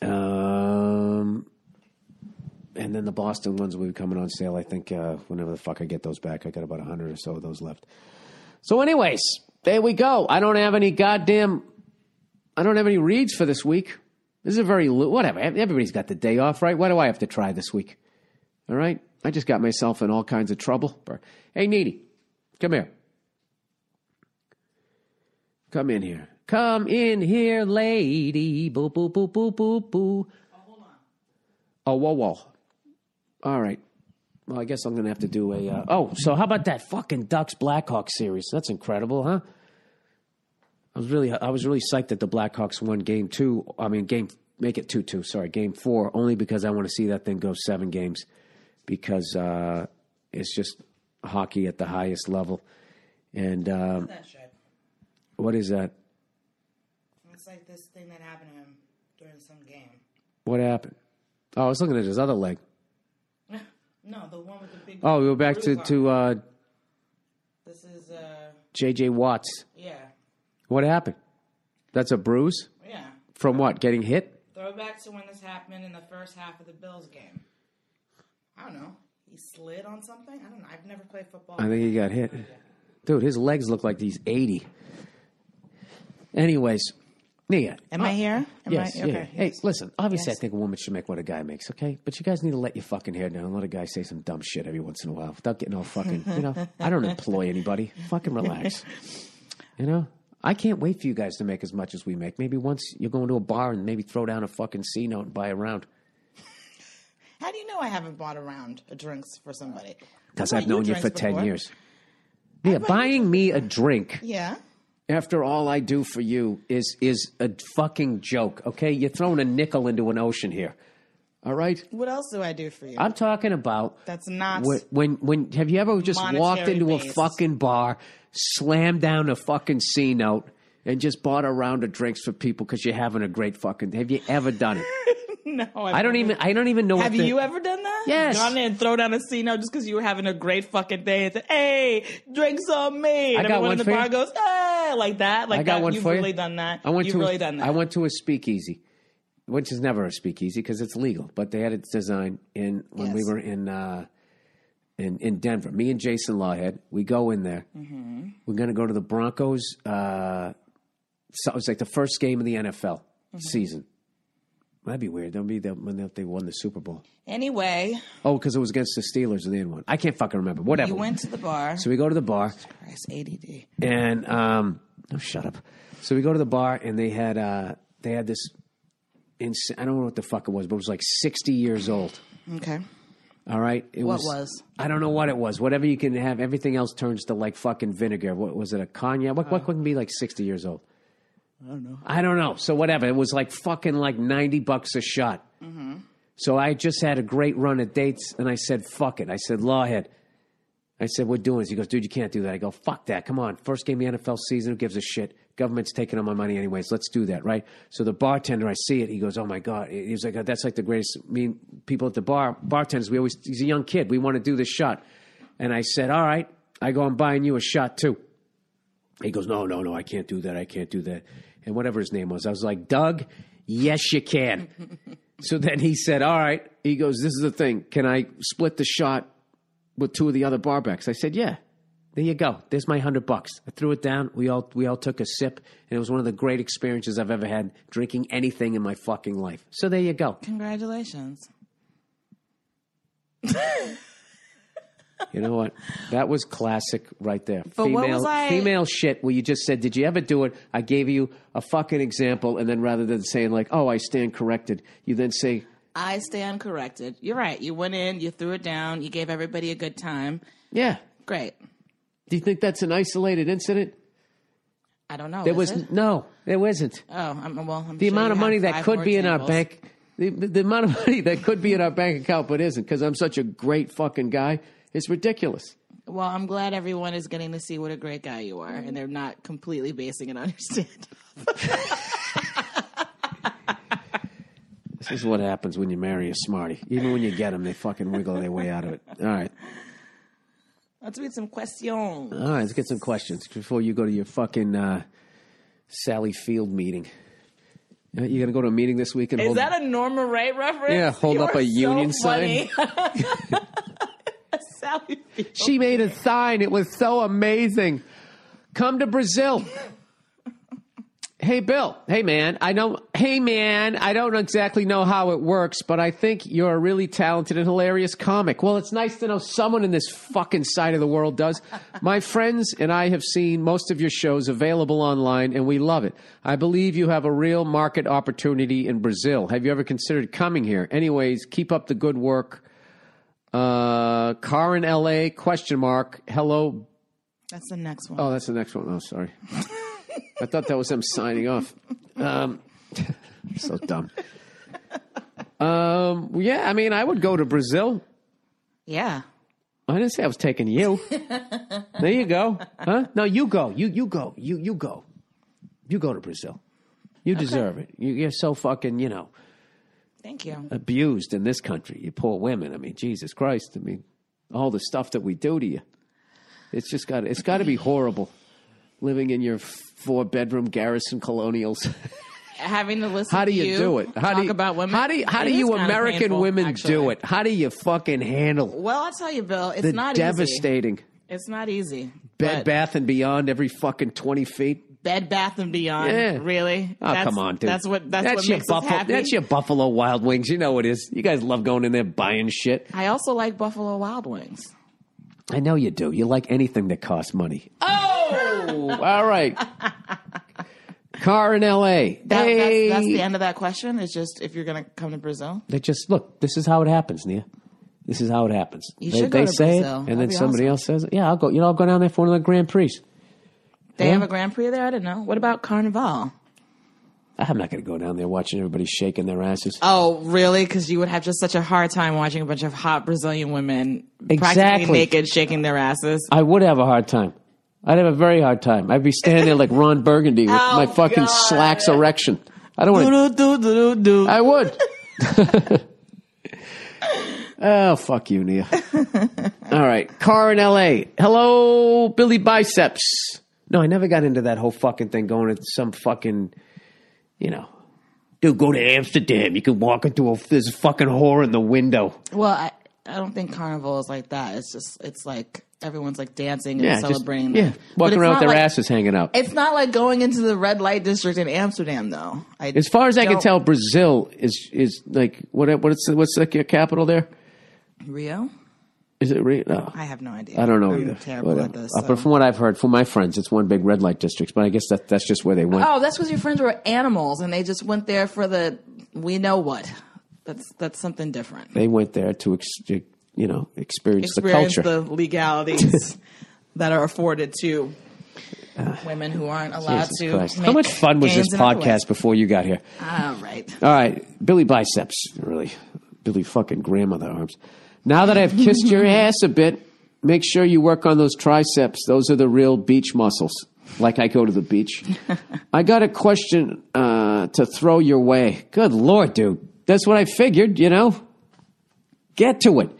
Um, and then the Boston ones will be coming on sale, I think, uh, whenever the fuck I get those back. I got about a hundred or so of those left. So anyways, there we go. I don't have any goddamn, I don't have any reads for this week. This is a very, whatever. Everybody's got the day off, right? What do I have to try this week? All right? I just got myself in all kinds of trouble. Hey, Needy, come here. Come in here. Come in here, lady. Boo, boo, boo, boo, boo, boo. Oh, hold on. Oh, whoa, whoa. All right. Well, I guess I'm going to have to do a... Uh, oh, so how about that fucking Ducks Blackhawks series? That's incredible, huh? I was really I was really psyched that the Blackhawks won game two. I mean, game... Make it two two, sorry. Game four, only because I want to see that thing go seven games. Because uh, it's just hockey at the highest level. And... Um, what is that? It's like this thing that happened to him during some game. What happened? Oh, I was looking at his other leg. No, the one with the big... Oh, we were back to... to uh, this is... Uh, J J. Watts. Yeah. What happened? That's a bruise? Yeah. From what? Getting hit? Throwback to when this happened in the first half of the Bills game. I don't know. He slid on something? I don't know. I've never played football. I think he got hit. Dude, his legs look like he's eighty. Anyways, Nia. Am uh, I here? Am yes. I, okay, yeah. Hey, yes. Listen, obviously yes. I think a woman should make what a guy makes, okay? But you guys need to let your fucking hair down and let a guy say some dumb shit every once in a while without getting all fucking, you know, I don't employ anybody. Fucking relax. You know? I can't wait for you guys to make as much as we make. Maybe once you're going to a bar and maybe throw down a fucking C note and buy a round. How do you know I haven't bought a round of drinks for somebody? Because I've known you for before? ten years. Nia, buying me a drink. Yeah. After all I do for you is is a fucking joke, okay? You're throwing a nickel into an ocean here, all right? What else do I do for you? I'm talking about... That's not... When, when, when have you ever just walked into based. a fucking bar, slammed down a fucking C-note, and just bought a round of drinks for people because you're having a great fucking... Have you ever done it? No, I've I don't even. I don't even know. Have you ever done that? Yes. Gone in and throw down a C-note just because you were having a great fucking day and said, "Hey, drinks on me." And I got everyone one in the bar you. goes, "Hey," like that. Like I got that. One You've for really you. done that. I went You've to really a, done that. I went to a speakeasy, which is never a speakeasy because it's legal, but they had its design in when yes. we were in uh, in in Denver. Me and Jason Lawhead, we go in there. Mm-hmm. We're going to go to the Broncos. Uh, so it was like the first game of the N F L mm-hmm. season. That'd be weird. That'd be the, when they won the Super Bowl. Anyway. Oh, because it was against the Steelers and they didn't win. I can't fucking remember. Whatever. You went to the bar. So we go to the bar. Jesus Christ, A D D. And um, oh, shut up. So we go to the bar and they had uh, they had this. Ins- I don't know what the fuck it was, but it was like sixty years old. Okay. All right. It what was, was? I don't know what it was. Whatever you can have, everything else turns to like fucking vinegar. What was it? A cognac? What? Uh, what can be like sixty years old? I don't know. I don't know. So whatever. It was like fucking like ninety bucks a shot. Mm-hmm. So I just had a great run at dates and I said, fuck it. I said, Lawhead. I said, we're doing this. He goes, dude, you can't do that. I go, fuck that. Come on. First game of the N F L season. Who gives a shit? Government's taking all my money anyways. Let's do that. Right. So the bartender, I see it. He goes, oh my God. He's like, that's like the greatest. I mean, people at the bar, bartenders, we always, he's a young kid. We want to do this shot. And I said, all right, I go, I'm buying you a shot too. He goes, no, no, no, I can't do that. I can't do that. And whatever his name was, I was like, Doug, yes, you can. So then he said, all right. He goes, this is the thing. Can I split the shot with two of the other barbacks? I said, yeah, there you go. There's my hundred bucks. I threw it down. We all we all took a sip. And it was one of the great experiences I've ever had drinking anything in my fucking life. So there you go. Congratulations. You know what? That was classic right there. But female, what was I... female shit where you just said, did you ever do it? I gave you a fucking example. And then rather than saying like, oh, I stand corrected, you then say, I stand corrected. You're right. You went in, you threw it down. You gave everybody a good time. Yeah. Great. Do you think that's an isolated incident? I don't know. There was it? No, there isn't. Oh, I'm, well, I'm the sure amount of money that could be examples. in our bank, the, the amount of money that could be in our bank account, but isn't because I'm such a great fucking guy. It's ridiculous. Well, I'm glad everyone is getting to see what a great guy you are, and they're not completely basing it on your stand-up. This is what happens when you marry a smarty. Even when you get them, they fucking wiggle their way out of it. All right. Let's read some questions. All right, let's get some questions before you go to your fucking uh, Sally Field meeting. You're going to go to a meeting this week? And is hold that a Norma Ray reference? Yeah, hold you up a so union funny. Sign. Sally Field. She made a sign. It was so amazing. Come to Brazil. Hey, Bill. Hey, man. I don't. Hey, man. I don't exactly know how it works, but I think you're a really talented and hilarious comic. Well, it's nice to know someone in this fucking side of the world does. My friends and I have seen most of your shows available online, and we love it. I believe you have a real market opportunity in Brazil. Have you ever considered coming here? Anyways, keep up the good work. Uh, car in L A? Question mark. Hello. That's the next one. Oh, that's the next one. Oh, sorry. I thought that was him signing off. Um, so dumb. Um, yeah, I mean, I would go to Brazil. Yeah. I didn't say I was taking you. There you go. Huh? No, you go. You you go. You you go. You go to Brazil. You deserve okay. it. You, you're so fucking, you know. Thank you. Abused in this country. You poor women. I mean, Jesus Christ. I mean, all the stuff that we do to you. It's just got. It's got to be horrible. Living in your four-bedroom Garrison Colonials, having to listen. How do you, to you do it? How talk do you, about women? How do you, how do you American painful, women actually. do it? How do you fucking handle? Well, I'll tell you, Bill, it's the not devastating. Easy. It's not easy. Bed Bath and Beyond every fucking twenty feet. Bed Bath and Beyond, yeah. Really? Oh, that's, come on, dude. That's what. That's, that's what your makes Buffalo, us happy. That's your Buffalo Wild Wings. You know it is. You guys love going in there buying shit. I also like Buffalo Wild Wings. I know you do. You like anything that costs money. Oh. All right. Car in L A. That, hey. that's, that's the end of that question. It's just if you're going to come to Brazil. They just look. This is how it happens, Nia. This is how it happens. You they should go they to say Brazil. It, and That'd then somebody awesome. else says, "Yeah, I'll go." You know, I'll go down there for one of the Grand Prix. They yeah. have a Grand Prix there. I don't know. What about Carnival? I'm not going to go down there watching everybody shaking their asses. Oh, really? Because you would have just such a hard time watching a bunch of hot Brazilian women exactly. practically naked shaking their asses. I would have a hard time. I'd have a very hard time. I'd be standing there like Ron Burgundy with oh, my fucking God. slacks erection. I don't want to. I would. Oh, fuck you, Nia. All right. Car in L A. Hello, Billy Biceps. No, I never got into that whole fucking thing going to some fucking, you know. Dude, go to Amsterdam. You can walk into a, there's a fucking whore in the window. Well, I, I don't think Carnival is like that. It's just, it's like. Everyone's like dancing and yeah, celebrating. Just, yeah, walking around with their like, asses hanging out. It's not like going into the red light district in Amsterdam, though. I as far as I can tell, Brazil is is like what? What's what's like your capital there? Rio. Is it Rio? No. I have no idea. I don't know I'm either. Terrible at this. So. But from what I've heard from my friends, it's one big red light district. But I guess that that's just where they went. Oh, that's because your friends were animals and they just went there for the we know what. That's that's something different. They went there to. Ex- You know, experience, experience the culture, the legalities that are afforded to uh, women who aren't allowed Jesus to. Christ. Make How much fun was this podcast before you got here? All right, all right, Billy Biceps, really, Billy fucking grandmother arms. Now that I've kissed your ass a bit, make sure you work on those triceps. Those are the real beach muscles. Like I go to the beach. I got a question uh, to throw your way. Good Lord, dude, that's what I figured. You know, get to it.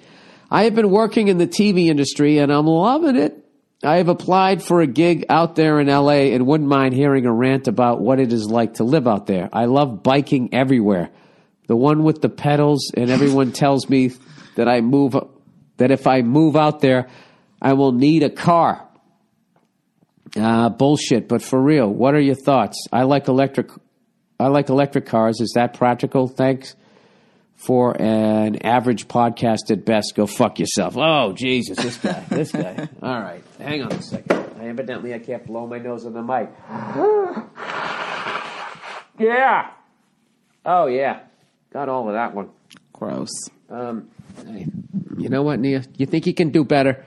I have been working in the T V industry, and I'm loving it. I have applied for a gig out there in L A and wouldn't mind hearing a rant about what it is like to live out there. I love biking everywhere. The one with the pedals, and everyone tells me that I move, that if I move out there, I will need a car. Uh, bullshit, but for real, what are your thoughts? I like electric, I like electric cars. Is that practical? Thanks. For an average podcast at best, go fuck yourself. Oh, Jesus, this guy, this guy. All right, hang on a second. Evidently, I can't blow my nose on the mic. Yeah. Oh, yeah. Got all of that one. Gross. Um, hey, you know what, Nia? You think you can do better?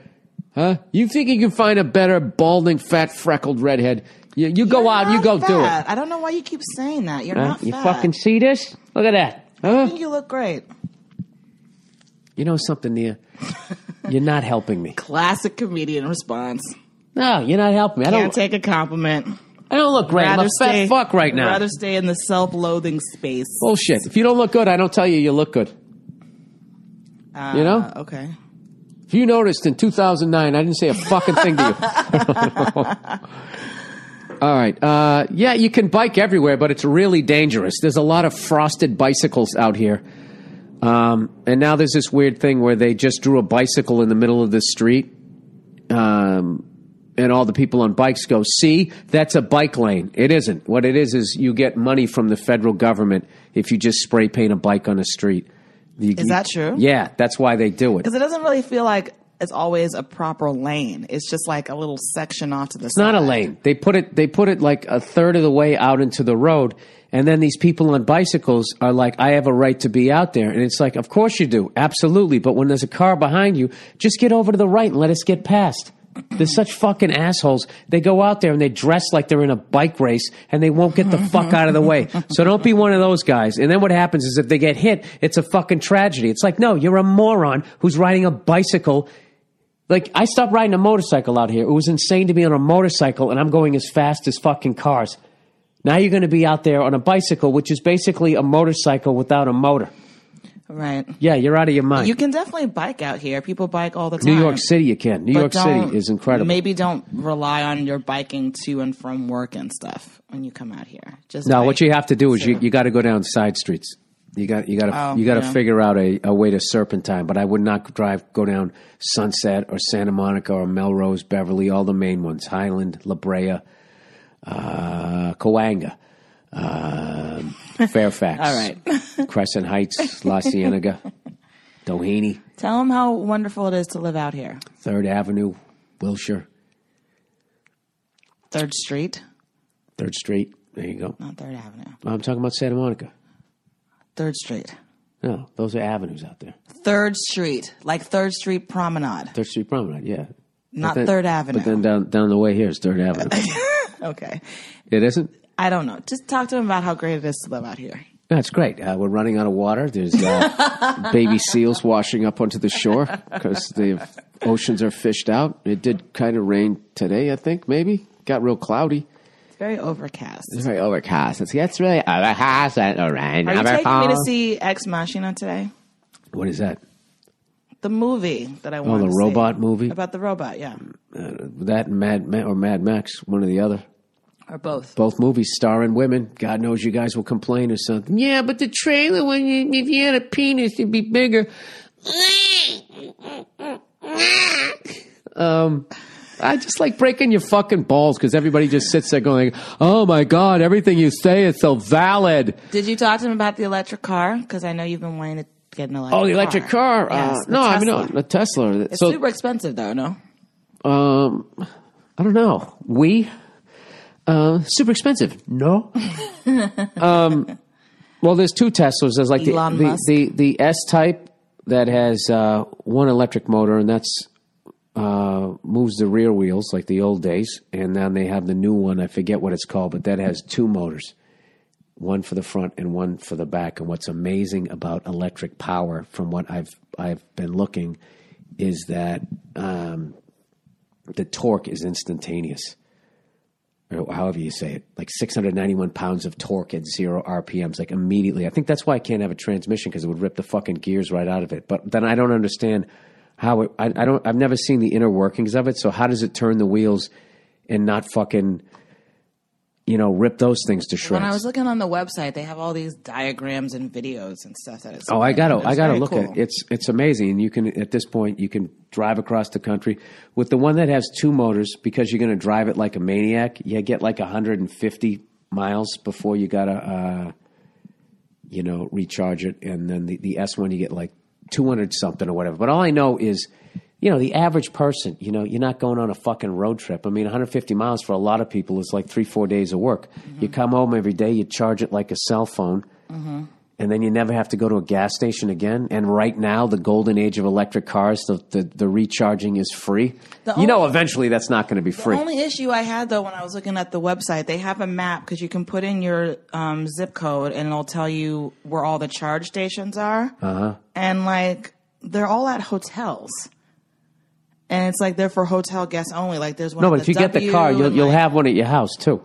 Huh? You think you can find a better balding, fat, freckled redhead? You, you go out, you go fat. do it. I don't know why you keep saying that. You're uh, not fat. You fucking see this? Look at that. Huh? I think you look great. You know something, Nia? You're not helping me. Classic comedian response. No, you're not helping me. I Can't don't, take a compliment. I don't look great. I'm a fat fuck right now. I'd rather stay in the self-loathing space. Bullshit. If you don't look good, I don't tell you you look good. Uh, you know? Okay. If you noticed in two thousand nine, I didn't say a fucking thing to you. All right. Uh, yeah, you can bike everywhere, but it's really dangerous. There's a lot of frosted bicycles out here. Um, and now there's this weird thing where they just drew a bicycle in the middle of the street. Um... And all the people on bikes go, see, that's a bike lane. It isn't. What it is is you get money from the federal government if you just spray paint a bike on a street. You, is that true? Yeah, that's why they do it. Because it doesn't really feel like it's always a proper lane. It's just like a little section off to the it's side. It's not a lane. They put it They put it like a third of the way out into the road, and then these people on bicycles are like, I have a right to be out there. And it's like, of course you do. Absolutely. But when there's a car behind you, just get over to the right and let us get past. They're such fucking assholes. They go out there and they dress like they're in a bike race and they won't get the fuck out of the way. So don't be one of those guys. And then what happens is if they get hit, it's a fucking tragedy. It's like, no, you're a moron who's riding a bicycle. Like, I stopped riding a motorcycle out here. It was insane to be on a motorcycle and I'm going as fast as fucking cars. Now you're going to be out there on a bicycle, which is basically a motorcycle without a motor. Right. Yeah, you're out of your mind. You can definitely bike out here. People bike all the time. New York City, you can. New York City is incredible. Maybe don't rely on your biking to and from work and stuff when you come out here. Just no, what you have to do is you, you got to go down side streets. You got you got to oh, you got to yeah. figure out a, a way to serpentine. But I would not drive go down Sunset or Santa Monica or Melrose, Beverly, all the main ones: Highland, La Brea, uh, Coanga. Uh, Fairfax, all right. Crescent Heights, La Cienega, Doheny. Tell them how wonderful it is to live out here. Third Avenue, Wilshire. Third Street. Third Street. There you go. Not Third Avenue. I'm talking about Santa Monica. Third Street. No, those are avenues out there. Third Street, like Third Street Promenade. Third Street Promenade. Yeah. Not then, Third Avenue. But then down down the way here is Third Avenue. Okay. It isn't. I don't know. Just talk to him about how great it is to live out here. That's great. Uh, we're running out of water. There's uh, baby seals washing up onto the shore because the oceans are fished out. It did kind of rain today, I think, maybe. Got real cloudy. It's very overcast. It's very overcast. It's, it's really overcast and rain. Are you overcast. Taking me to see Ex Machina today? What is that? The movie that I wanted to see. Oh, the robot see. movie? About the robot, yeah. Uh, that and Mad, Ma- or Mad Max, one or the other. Or both. Both movies starring women. God knows you guys will complain or something. Yeah, but the trailer, when you, if you had a penis, it'd be bigger. um, I just like breaking your fucking balls because everybody just sits there going, oh, my God, everything you say is so valid. Did you talk to him about the electric car? Because I know you've been wanting to get an electric car. Oh, the electric car. car. Uh, yes, no, Tesla. I mean, no, a Tesla. It's so, super expensive, though, no? Um, I don't know. We... Uh, super expensive. No. um, well, there's two Teslas. There's like the the, the the S-Type that has uh, one electric motor, and that's uh, moves the rear wheels like the old days. And then they have the new one. I forget what it's called, but that has two motors, one for the front and one for the back. And what's amazing about electric power, from what I've I've been looking, is that um, the torque is instantaneous. Or however you say it, like six hundred ninety-one pounds of torque at zero R P Ms, like immediately. I think that's why I can't have a transmission because it would rip the fucking gears right out of it. But then I don't understand how it, I, I don't, I've never seen the inner workings of it. So how does it turn the wheels and not fucking, you know, rip those things to shreds? When I was looking on the website, they have all these diagrams and videos and stuff that it's. Oh, I gotta, I gotta look cool. at it. It's, it's amazing. And you can, at this point, you can drive across the country with the one that has two motors because you're going to drive it like a maniac. You get like one hundred fifty miles before you gotta, uh, you know, recharge it. And then the, the S one, you get like two hundred something or whatever. But all I know is, you know, the average person, you know, you're not going on a fucking road trip. I mean, one hundred fifty miles for a lot of people is like three, four days of work. Mm-hmm. You come home every day, you charge it like a cell phone, mm-hmm. and then you never have to go to a gas station again. And right now, the golden age of electric cars, the the, the recharging is free. The you only, know, eventually that's not going to be free. The only issue I had, though, when I was looking at the website, they have a map because you can put in your um, zip code and it'll tell you where all the charge stations are. Uh-huh. And, like, they're all at hotels. And it's like they're for hotel guests only. Like there's one. No, but if you get the car, you'll you'll have one at your house too.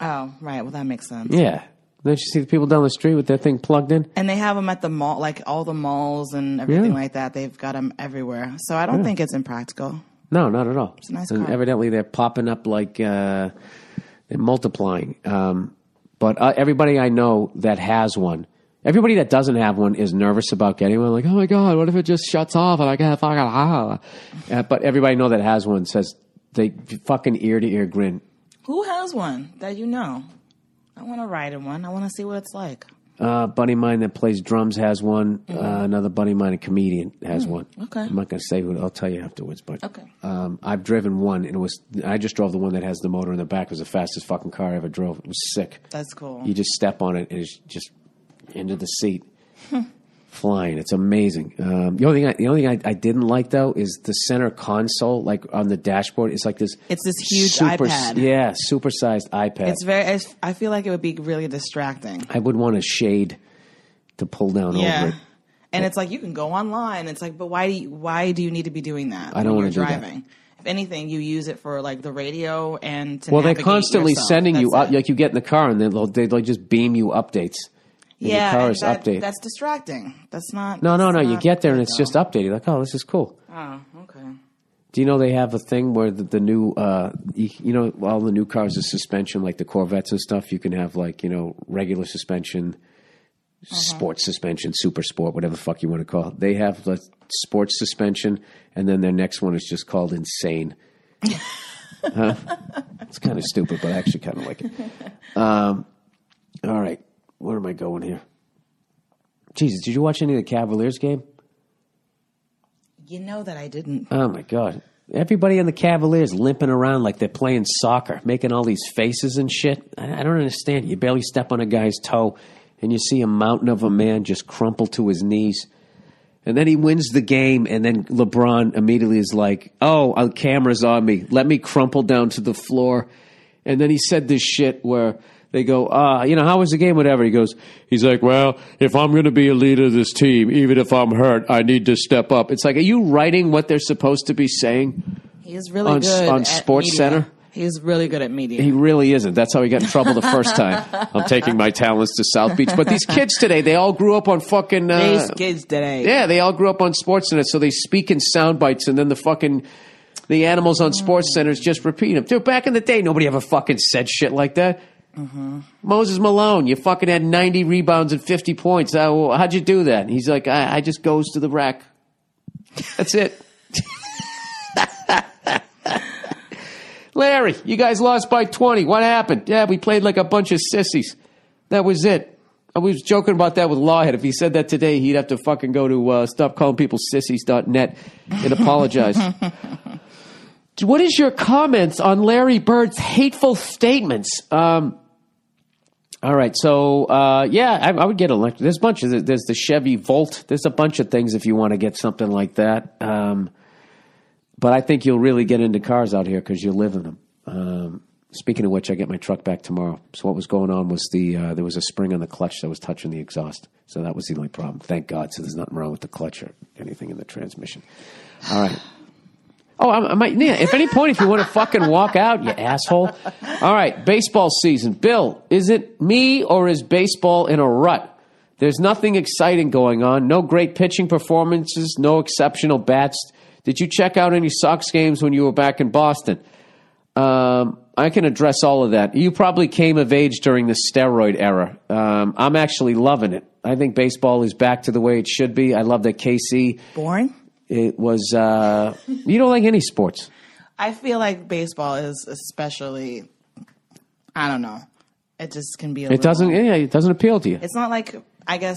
Oh, right. Well, that makes sense. Yeah. Don't you see the people down the street with their thing plugged in? And they have them at the mall, like all the malls and everything yeah. like that. They've got them everywhere. So I don't yeah. think it's impractical. No, not at all. It's a nice so car. Evidently, they're popping up like uh, they're multiplying. Um, but uh, everybody I know that has one, everybody that doesn't have one is nervous about getting one. Like, oh, my God, what if it just shuts off? And I gotta fuck it. Uh, but everybody I know that has one says they fucking ear-to-ear grin. Who has one that you know? I want to ride in one. I want to see what it's like. Uh, buddy of mine that plays drums has one. Mm-hmm. Uh, another buddy of mine, a comedian, has mm, one. Okay. I'm not going to say who. I'll tell you afterwards. But okay. um, I've driven one, and it was. I just drove the one that has the motor in the back. It was the fastest fucking car I ever drove. It was sick. That's cool. You just step on it, and it's just into the seat, flying. It's amazing. Um, the only thing, I, the only thing I, I didn't like though is the center console, like on the dashboard. It's like this. It's this huge super, iPad. Yeah, supersized iPad. It's very. It's, I feel like it would be really distracting. I would want a shade to pull down yeah. over it. And but, it's like you can go online. It's like, but why do you, why do you need to be doing that? I don't want to do driving. That. If anything, you use it for like the radio and to well, they're constantly yourself. Sending That's you up. It. Like you get in the car and they'll they they'll just beam you updates. Yeah, your car is that, updated. That's distracting. That's not. No, no, no. You get there and it's just updated. Like, oh, this is cool. Oh, okay. Do you know they have a thing where the, the new, uh, you, you know, all the new cars are suspension, like the Corvettes and stuff. You can have like, you know, regular suspension, uh-huh. sports suspension, super sport, whatever the fuck you want to call it. They have the sports suspension, and then their next one is just called insane. Huh? It's kind of stupid, but I actually kind of like it. Um, all right. Where am I going here? Jesus, did you watch any of the Cavaliers game? You know that I didn't. Oh, my God. Everybody on the Cavaliers limping around like they're playing soccer, making all these faces and shit. I don't understand. You barely step on a guy's toe, and you see a mountain of a man just crumple to his knees. And then he wins the game, and then LeBron immediately is like, oh, the camera's on me. Let me crumple down to the floor. And then he said this shit where... They go, uh, you know, how was the game, whatever. He goes, he's like, well, if I'm going to be a leader of this team, even if I'm hurt, I need to step up. It's like, are you writing what they're supposed to be saying? He is really on, good on at Sports media. Center? He's really good at media. He really isn't. That's how he got in trouble the first time. I'm taking my talents to South Beach. But these kids today, they all grew up on fucking... Uh, these kids today. Yeah, they all grew up on Sports Center, so they speak in sound bites, and then the fucking... The animals on Sports Centers just repeat them. Dude, back in the day, nobody ever fucking said shit like that. Mm-hmm. Moses Malone, you fucking had ninety rebounds and fifty points. How, how'd you do that? And he's like, I, I just goes to the rack. That's it. Larry, you guys lost by twenty. What happened? Yeah, we played like a bunch of sissies. That was it. I was joking about that with Lawhead. If he said that today, he'd have to fucking go to uh, stop calling people sissies dot net and apologize. What is your comments on Larry Bird's hateful statements? Um, all right, so uh, yeah, I, I would get elected. There's a bunch of there's the Chevy Volt. There's a bunch of things if you want to get something like that. Um, but I think you'll really get into cars out here because you live in them. Um, speaking of which, I get my truck back tomorrow. So what was going on was the uh, there was a spring on the clutch that was touching the exhaust. So that was the only problem. Thank God. So there's nothing wrong with the clutch or anything in the transmission. All right. Oh, I might. Yeah, if any point, if you want to fucking walk out, you asshole. All right, baseball season. Bill, is it me or is baseball in a rut? There's nothing exciting going on. No great pitching performances. No exceptional bats. Did you check out any Sox games when you were back in Boston? Um, I can address all of that. You probably came of age during the steroid era. Um, I'm actually loving it. I think baseball is back to the way it should be. I love that K C. Boring. It was, uh, you don't like any sports. I feel like baseball is especially, I don't know. It just can be a It little, doesn't, yeah, it doesn't appeal to you. It's not like, I guess,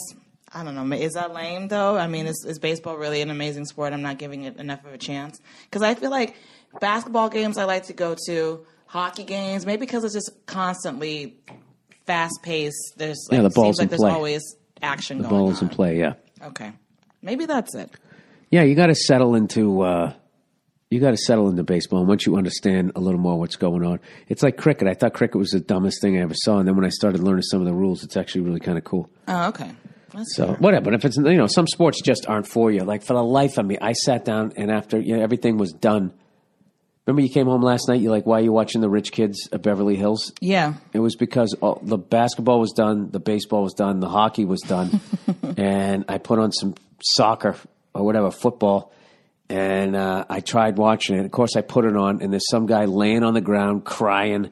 I don't know. Is that lame though? I mean, is, is baseball really an amazing sport? I'm not giving it enough of a chance. Because I feel like basketball games I like to go to, hockey games, maybe because it's just constantly fast paced. There's like, yeah, the ball's seems like there's play. Always action the going on. The ball's in play, yeah. Okay. Maybe that's it. Yeah, you got to settle into uh, you got to settle into baseball. And once you understand a little more what's going on, it's like cricket. I thought cricket was the dumbest thing I ever saw, and then when I started learning some of the rules, it's actually really kind of cool. Oh, okay. That's so fair. Whatever. But if it's, you know, some sports just aren't for you. Like, for the life of me, I sat down and after, you know, everything was done. Remember you came home last night, you're like, why are you watching the rich kids of Beverly Hills? Yeah. It was because all, the basketball was done, the baseball was done, the hockey was done, and I put on some soccer or whatever, football, and uh, I tried watching it. Of course, I put it on, and there's some guy laying on the ground crying,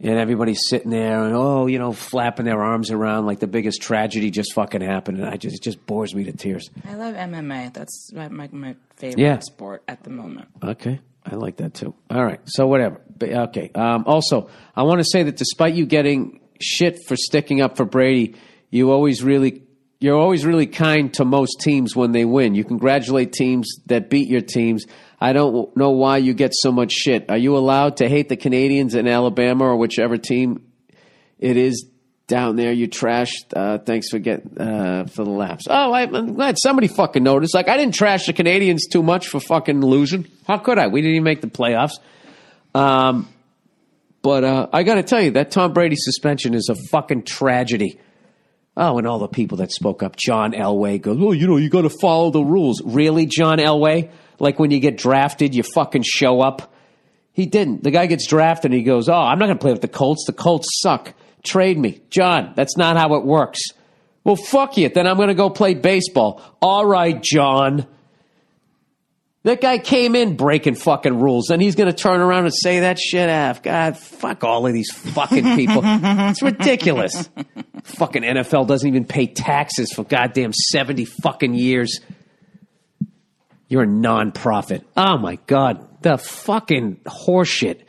and everybody's sitting there and, oh, you know, flapping their arms around like the biggest tragedy just fucking happened, and I just, it just bores me to tears. I love M M A. That's my, my, my favorite yeah. sport at the moment. Okay. I like that too. All right. So whatever. Okay. Um, also, I want to say that despite you getting shit for sticking up for Brady, you always really, you're always really kind to most teams when they win. You congratulate teams that beat your teams. I don't know why you get so much shit. Are you allowed to hate the Canadians in Alabama or whichever team it is down there you trashed? Uh, thanks for getting uh, for the laughs. Oh, I, I'm glad somebody fucking noticed. Like, I didn't trash the Canadians too much for fucking losing. How could I? We didn't even make the playoffs. Um, but uh, I got to tell you, that Tom Brady suspension is a fucking tragedy. Oh, and all the people that spoke up. John Elway goes, oh, you know, you got to follow the rules. Really, John Elway? Like when you get drafted, you fucking show up? He didn't. The guy gets drafted and he goes, oh, I'm not going to play with the Colts. The Colts suck. Trade me. John, that's not how it works. Well, fuck you. Then I'm going to go play baseball. All right, John. That guy came in breaking fucking rules, and he's going to turn around and say that shit off. God, fuck all of these fucking people. It's ridiculous. Fucking N F L doesn't even pay taxes for goddamn seventy fucking years. You're a nonprofit. Oh, my God. The fucking horseshit.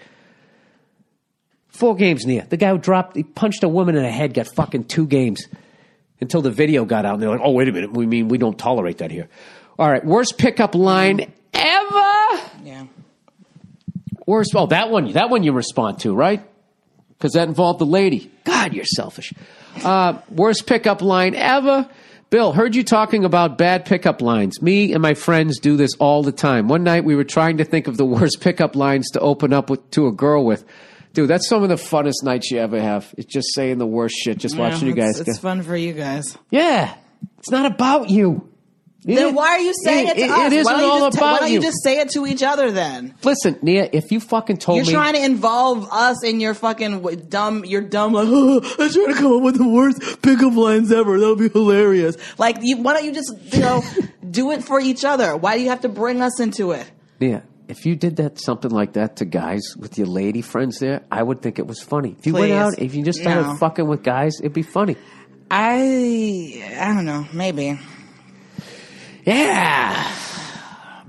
Four games near. The guy who dropped, he punched a woman in the head, got fucking two games until the video got out. And they're like, oh, wait a minute. We mean we don't tolerate that here. All right. Worst pickup line ever. Yeah. Worst. Oh, that one. That one you respond to, right? Because that involved the lady. God, you're selfish. Uh, worst pickup line ever. Bill, heard you talking about bad pickup lines. Me and my friends do this all the time. One night we were trying to think of the worst pickup lines to open up with, to a girl with. Dude, that's some of the funnest nights you ever have. It's just saying the worst shit, just yeah, watching you guys. It's fun for you guys. Yeah. It's not about you. It then is, why are you saying it, it to it, us? It isn't all about you. Why don't you just say it to each other then? Listen, Nia, if you fucking told you're me... You're trying to involve us in your fucking dumb... You're dumb like, oh, I'm trying to come up with the worst pickup lines ever. That would be hilarious. Like, you, why don't you just, you know, do it for each other? Why do you have to bring us into it? Nia, if you did that, something like that to guys with your lady friends there, I would think it was funny. If you Please. went out, if you just started no. fucking with guys, it'd be funny. I... I don't know. Maybe... Yeah.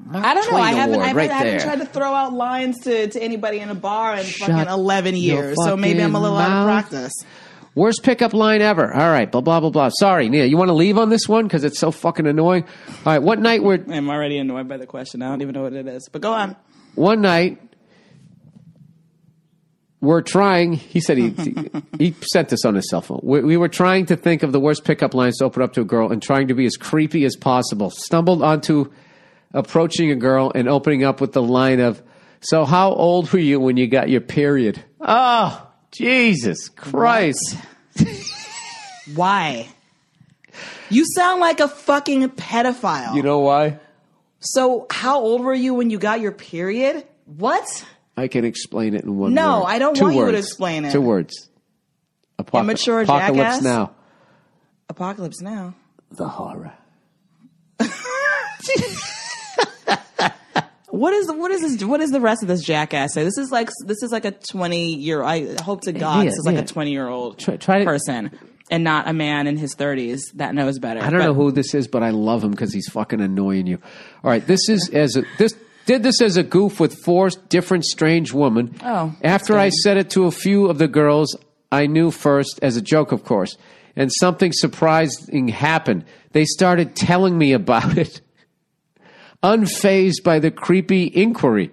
Mark I don't know. Twain I haven't, I, right I haven't tried to throw out lines to, to anybody in a bar in Shut fucking eleven years. Fucking so maybe I'm a little mouth. out of practice. Worst pickup line ever. All right. Blah, blah, blah, blah. Sorry, Nia. You want to leave on this one? Because it's so fucking annoying. All right. What night were... I'm already annoyed by the question. I don't even know what it is. But go on. One night... We're trying, he said he he sent this on his cell phone. We, we were trying to think of the worst pickup lines to open up to a girl and trying to be as creepy as possible. Stumbled onto approaching a girl and opening up with the line of, so how old were you when you got your period? Oh, Jesus Christ. Why? You sound like a fucking pedophile. You know why? So how old were you when you got your period? What? I can explain it in one no, word. No, I don't Two want words. you to explain it. Two words. Apoca- Immature Apocalypse jackass? Now. Apocalypse Now. The horror. What is what is this? What is the rest of this jackass say? This is like this is like a twenty year. I hope to God yeah, this is like yeah. a twenty year old try, try person. To- And not a man in his thirties that knows better. I don't but- know who this is, but I love him because he's fucking annoying you. All right, this is as a, this did this as a goof with four different strange women. Oh, after I said it to a few of the girls I knew first as a joke, of course, and something surprising happened. They started telling me about it, unfazed by the creepy inquiry.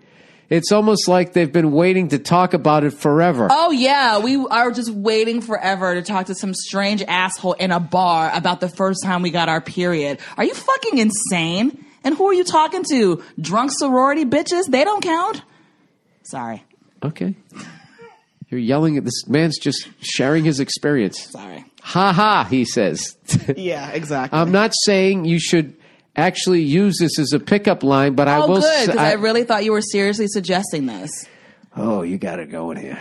It's almost like they've been waiting to talk about it forever. Oh, yeah. We are just waiting forever to talk to some strange asshole in a bar about the first time we got our period. Are you fucking insane? And who are you talking to? Drunk sorority bitches? They don't count? Sorry. Okay. You're yelling at this man's just sharing his experience. Sorry. Ha ha, he says. Yeah, exactly. I'm not saying you should actually use this as a pickup line, but oh, I will say. Oh, good, because I, I really thought you were seriously suggesting this. Oh, you got it going here.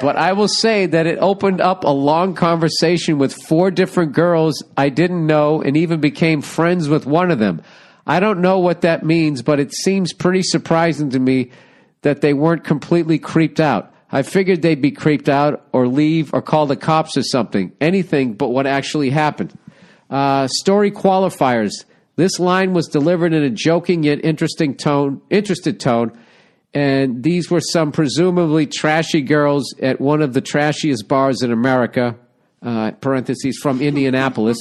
But I will say that it opened up a long conversation with four different girls I didn't know and even became friends with one of them. I don't know what that means, but it seems pretty surprising to me that they weren't completely creeped out. I figured they'd be creeped out or leave or call the cops or something. Anything but what actually happened. Uh, story qualifiers. This line was delivered in a joking yet interesting tone, interested tone, and these were some presumably trashy girls at one of the trashiest bars in America, uh, parentheses, from Indianapolis.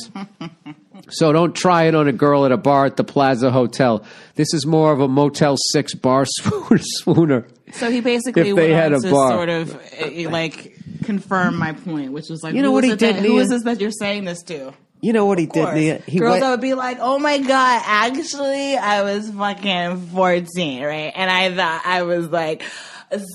So don't try it on a girl at a bar at the Plaza Hotel. This is more of a Motel six bar swooner. So he basically went had on a to bar. sort of like confirm my point, which was like, you know what he did? That, who is this that you're saying this to? You know what he did, Nia? He Girls, went, I would be like, oh, my God, actually, I was fucking fourteen, right? And I thought I was, like,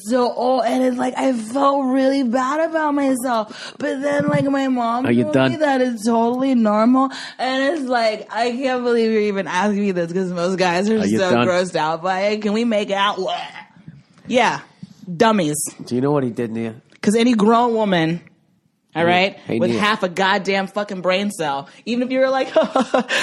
so old. And it's like I felt really bad about myself. But then, like, my mom told me that it's totally normal. And it's like, I can't believe you're even asking me this because most guys are, are so done? grossed out by it. Can we make out? Yeah. Dummies. Do you know what he did, Nia? Because any grown woman... All right? Hey, with Nia. Half a goddamn fucking brain cell. Even if you were like,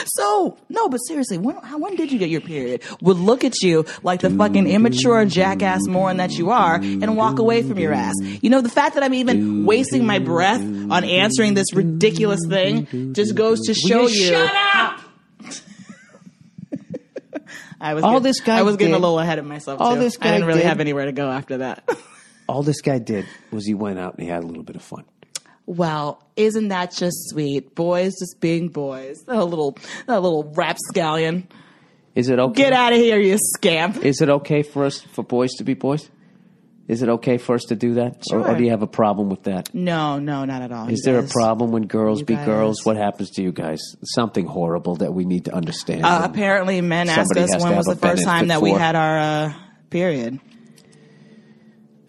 so, no, but seriously, when when did you get your period? Would look at you like the fucking immature jackass moron that you are and walk away from your ass. You know, the fact that I'm even wasting my breath on answering this ridiculous thing just goes to show you. Shut up! I was all getting, this guy I was getting did, a little ahead of myself, all too. This guy I didn't really did, have anywhere to go after that. All this guy did was he went out and he had a little bit of fun. Well, isn't that just sweet? Boys just being boys. That little, that little rapscallion. Is it okay? Get out of here, you scamp. Is it okay for us, for boys to be boys? Is it okay for us to do that? Sure. Or, or do you have a problem with that? No, no, not at all. Is there a problem when girls be girls? What happens to you guys? Something horrible that we need to understand. Uh, apparently men asked us when was the first time that we had our uh, period.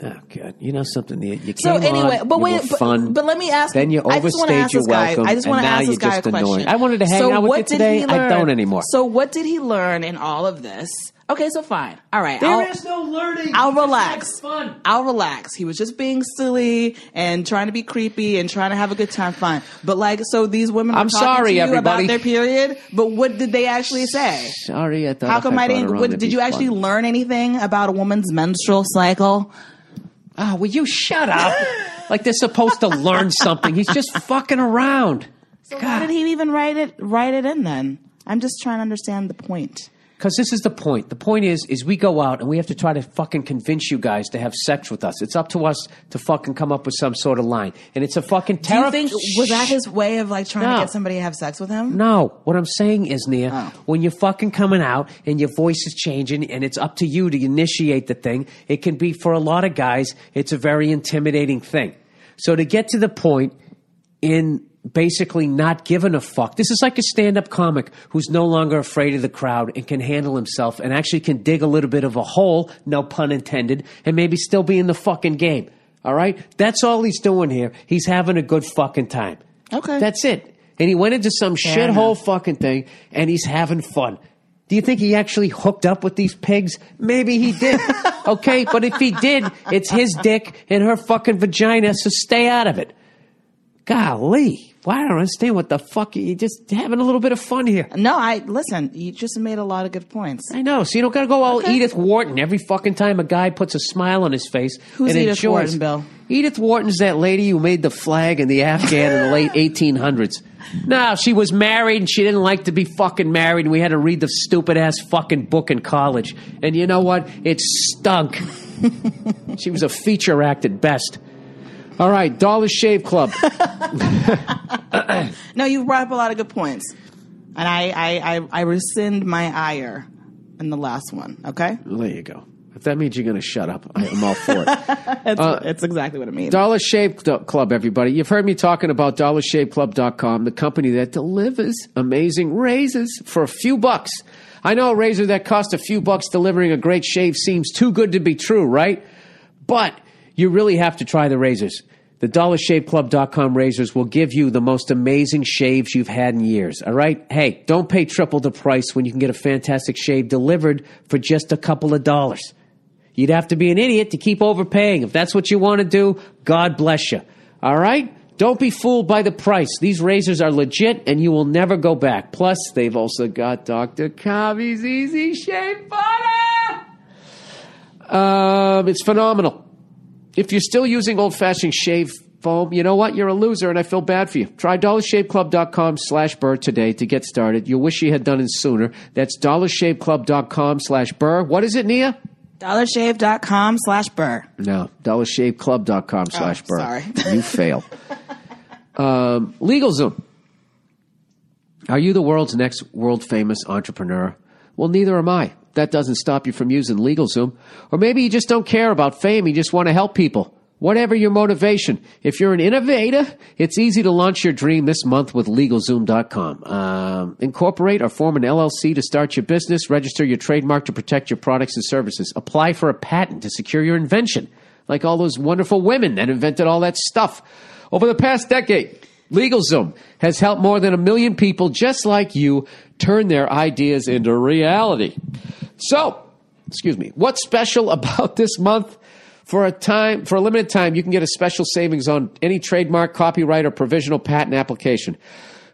Oh, God. You know something? You came so anyway, on, but wait, but, fun. But let me ask you. Then you overstayed your welcome, I just want to ask this guy, ask this guy a question. I wanted to hang so out with you today. I don't anymore. So what did he learn in all of this? Okay, so fine. All right. There I'll, is no learning. I'll relax. Fun. I'll relax. He was just being silly and trying to be creepy and trying to have a good time. Fine. But like, so these women were I'm talking sorry, to you everybody. about their period, but what did they actually say? Sorry, I thought How come I, I didn't? What, did you actually fun. learn anything about a woman's menstrual cycle? Oh, will you shut up? Like they're supposed to learn something. He's just fucking around. So God. Why did he even write it write it in then? I'm just trying to understand the point. Because this is the point. The point is, is we go out and we have to try to fucking convince you guys to have sex with us. It's up to us to fucking come up with some sort of line. And it's a fucking terrible... Do you think, was that his way of like trying no. to get somebody to have sex with him? No. What I'm saying is, Nia, oh. when you're fucking coming out and your voice is changing and it's up to you to initiate the thing, it can be, for a lot of guys, it's a very intimidating thing. So to get to the point in... basically not giving a fuck. This is like a stand-up comic who's no longer afraid of the crowd and can handle himself and actually can dig a little bit of a hole, no pun intended, and maybe still be in the fucking game. All right? That's all he's doing here. He's having a good fucking time. Okay. That's it. And he went into some shithole fucking thing and he's having fun. Do you think he actually hooked up with these pigs? Maybe he did. Okay? But if he did, it's his dick and her fucking vagina, so stay out of it. Golly. Well, I don't understand what the fuck. You're just having a little bit of fun here. No, I listen, you just made a lot of good points. I know. So you don't got to go all okay. Edith Wharton every fucking time a guy puts a smile on his face. Who's and Edith enjoys. Wharton, Bill? Edith Wharton's that lady who made the flag and the Afghan in the late eighteen hundreds. No, she was married and she didn't like to be fucking married and we had to read the stupid-ass fucking book in college. And you know what? It stunk. She was a feature act at best. All right, Dollar Shave Club. No, you brought up a lot of good points. And I, I, I, I rescind my ire in the last one, okay? Well, there you go. If that means you're going to shut up, I'm all for it. That's uh, exactly what it means. Dollar Shave Club, everybody. You've heard me talking about dollar shave club dot com, the company that delivers amazing razors for a few bucks. I know a razor that costs a few bucks delivering a great shave seems too good to be true, right? But... you really have to try the razors. The dollar shave club dot com razors will give you the most amazing shaves you've had in years, all right? Hey, don't pay triple the price when you can get a fantastic shave delivered for just a couple of dollars. You'd have to be an idiot to keep overpaying. If that's what you want to do, God bless you, all right? Don't be fooled by the price. These razors are legit, and you will never go back. Plus, they've also got Doctor Kavi's Easy Shave Butter! Um, it's phenomenal. If you're still using old-fashioned shave foam, you know what? You're a loser, and I feel bad for you. Try dollar shave club dot com slash Burr today to get started. You'll wish you had done it sooner. That's dollar shave club dot com slash Burr. What is it, Nia? dollar shave dot com slash Burr. No, dollar shave club dot com slash Burr. Sorry. You fail. um, LegalZoom. Are you the world's next world-famous entrepreneur? Well, neither am I. That doesn't stop you from using LegalZoom. Or maybe you just don't care about fame. You just want to help people. Whatever your motivation, if you're an innovator, it's easy to launch your dream this month with LegalZoom dot com. Um, incorporate or form an L L C to start your business. Register your trademark to protect your products and services. Apply for a patent to secure your invention, like all those wonderful women that invented all that stuff. Over the past decade, LegalZoom has helped more than a million people just like you turn their ideas into reality. So, excuse me, what's special about this month? For a time, for a limited time, you can get a special savings on any trademark, copyright, or provisional patent application.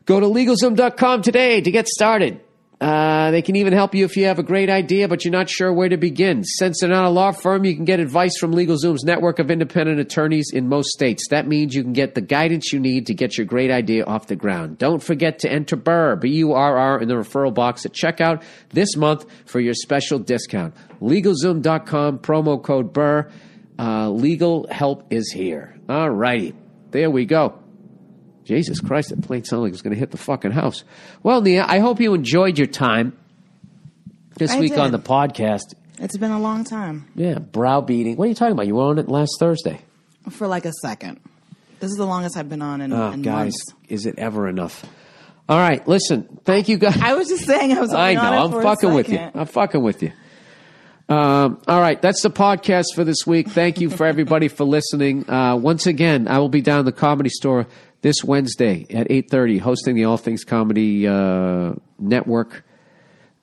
Go to LegalZoom dot com today to get started. Uh, they can even help you if you have a great idea, but you're not sure where to begin. Since they're not a law firm, you can get advice from LegalZoom's network of independent attorneys in most states. That means you can get the guidance you need to get your great idea off the ground. Don't forget to enter Burr, B U R R, in the referral box at checkout this month for your special discount. LegalZoom dot com, promo code Burr. Uh, legal help is here. All righty. There we go. Jesus Christ, that plane sounded like it was going to hit the fucking house. Well, Nia, I hope you enjoyed your time this I week did. on the podcast. It's been a long time. Yeah, browbeating. What are you talking about? You were on it last Thursday. For like a second. This is the longest I've been on in, oh, in guys, months. Is it ever enough? All right, listen. Thank you, guys. I was just saying I was I know. on it for I'm fucking with you. I'm fucking with you. Um, all right, that's the podcast for this week. Thank you for everybody for listening. Uh, once again, I will be down at the Comedy Store this Wednesday at eight thirty, hosting the All Things Comedy uh, Network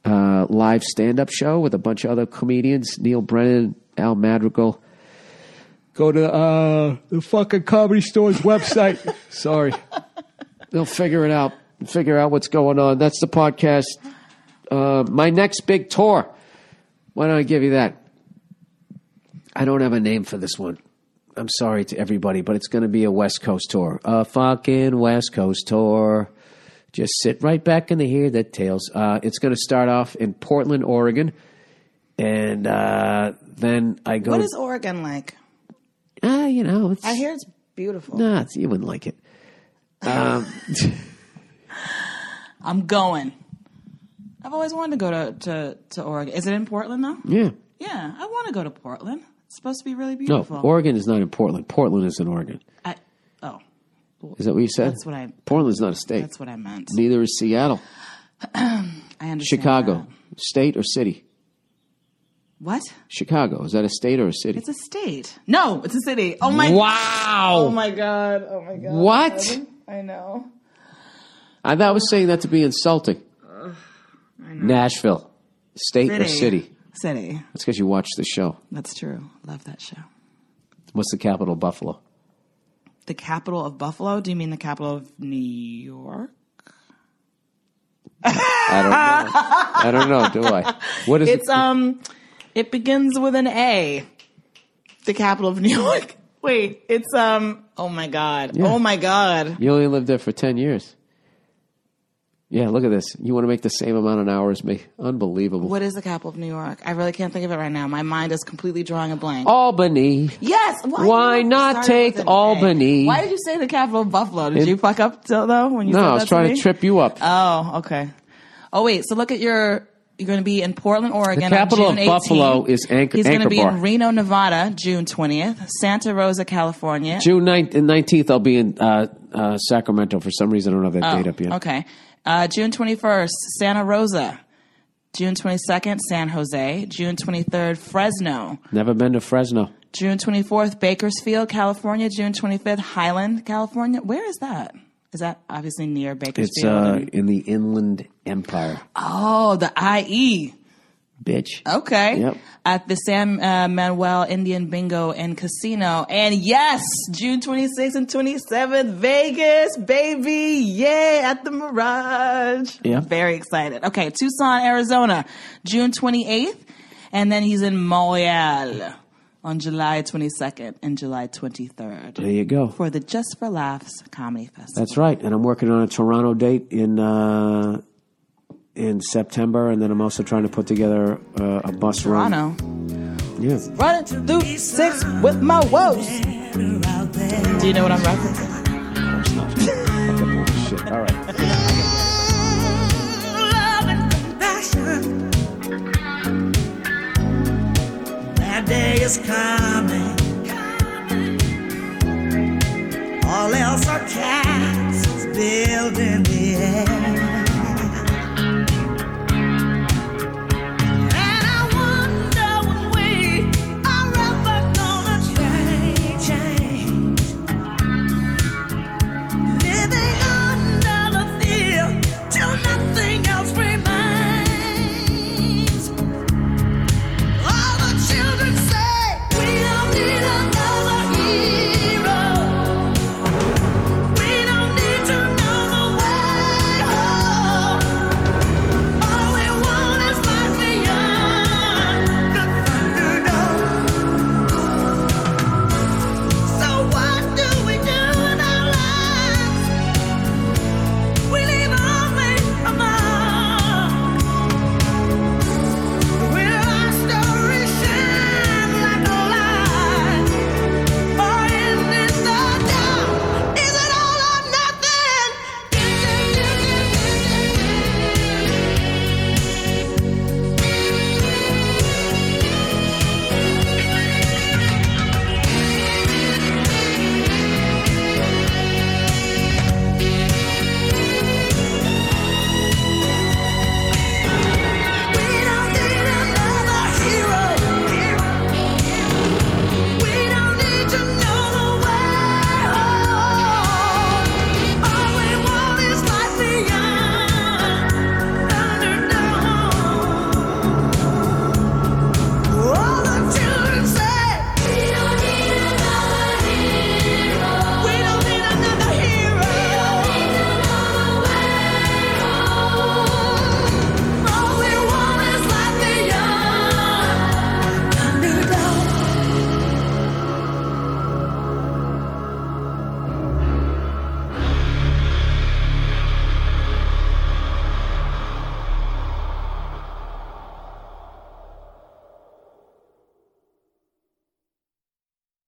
uh, live stand-up show with a bunch of other comedians, Neil Brennan, Al Madrigal. Go to uh, the fucking Comedy Store's website. Sorry. They'll figure it out. Figure out what's going on. That's the podcast. Uh, my next big tour. Why don't I give you that? I don't have a name for this one. I'm sorry to everybody, but it's going to be a West Coast tour. A fucking West Coast tour. Just sit right back in the here that tails. Uh, it's going to start off in Portland, Oregon. And uh, then I go... What is Oregon like? Ah, uh, you know, it's... I hear it's beautiful. Nah, it's, you wouldn't like it. Um, I'm going. I've always wanted to go to, to, to Oregon. Is it in Portland, though? Yeah. Yeah, I want to go to Portland. It's supposed to be really beautiful. No, Oregon is not in Portland. Portland is in Oregon. I, oh. Is that what you said? That's what I... Portland's not a state. That's what I meant. Neither is Seattle. I understand Chicago. That. State or city? What? Chicago. Is that a state or a city? It's a state. No, it's a city. Oh, my... Wow! Oh, my God. Oh, my God. What? I know. I thought I was saying that to be insulting. Nashville, state city. or city? City. That's because you watch the show. That's true. Love that show. What's the capital of Buffalo? The capital of Buffalo? Do you mean the capital of New York? I don't know. I don't know. Do I? What is it's, it? Um, it begins with an A. The capital of New York. Wait, it's um. Oh my God. Yeah. Oh my God. You only lived there for ten years. Yeah, look at this. You want to make the same amount an hour as me. Unbelievable. What is the capital of New York? I really can't think of it right now. My mind is completely drawing a blank. Albany. Yes. Why, Why not take Albany? A? Why did you say the capital of Buffalo? Did it, you fuck up till though? When you no, said I was that trying to, to trip you up. Oh, okay. Oh, wait. So look at your... You're going to be in Portland, Oregon. The capital on June eighteenth. Of Buffalo is Anchor. He's going to be Bar. in Reno, Nevada, June twentieth. Santa Rosa, California. June ninth and nineteenth, I'll be in uh, uh, Sacramento. For some reason, I don't have that oh, date up yet. Okay. Uh, June twenty-first, Santa Rosa. June twenty-second, San Jose. June twenty-third, Fresno. Never been to Fresno. June twenty-fourth, Bakersfield, California. June twenty-fifth, Highland, California. Where is that? Is that obviously near Bakersfield? It's uh, in the Inland Empire. Oh, the I E. Bitch. Okay. Yep. At the San uh, Manuel Indian Bingo and Casino. And yes, June twenty-sixth and twenty-seventh, Vegas, baby. Yay, at the Mirage. Yeah. Very excited. Okay, Tucson, Arizona, June twenty-eighth. And then he's in Montreal on July twenty-second and July twenty-third. There you go. For the Just for Laughs Comedy Festival. That's right. And I'm working on a Toronto date in... Uh in September, and then I'm also trying to put together uh, a bus Toronto. Run. Yeah. Running to Loop six with my woes. Do you know what I'm referencing? Of course not. Fucking shit. All right. Love and compassion. That day is coming.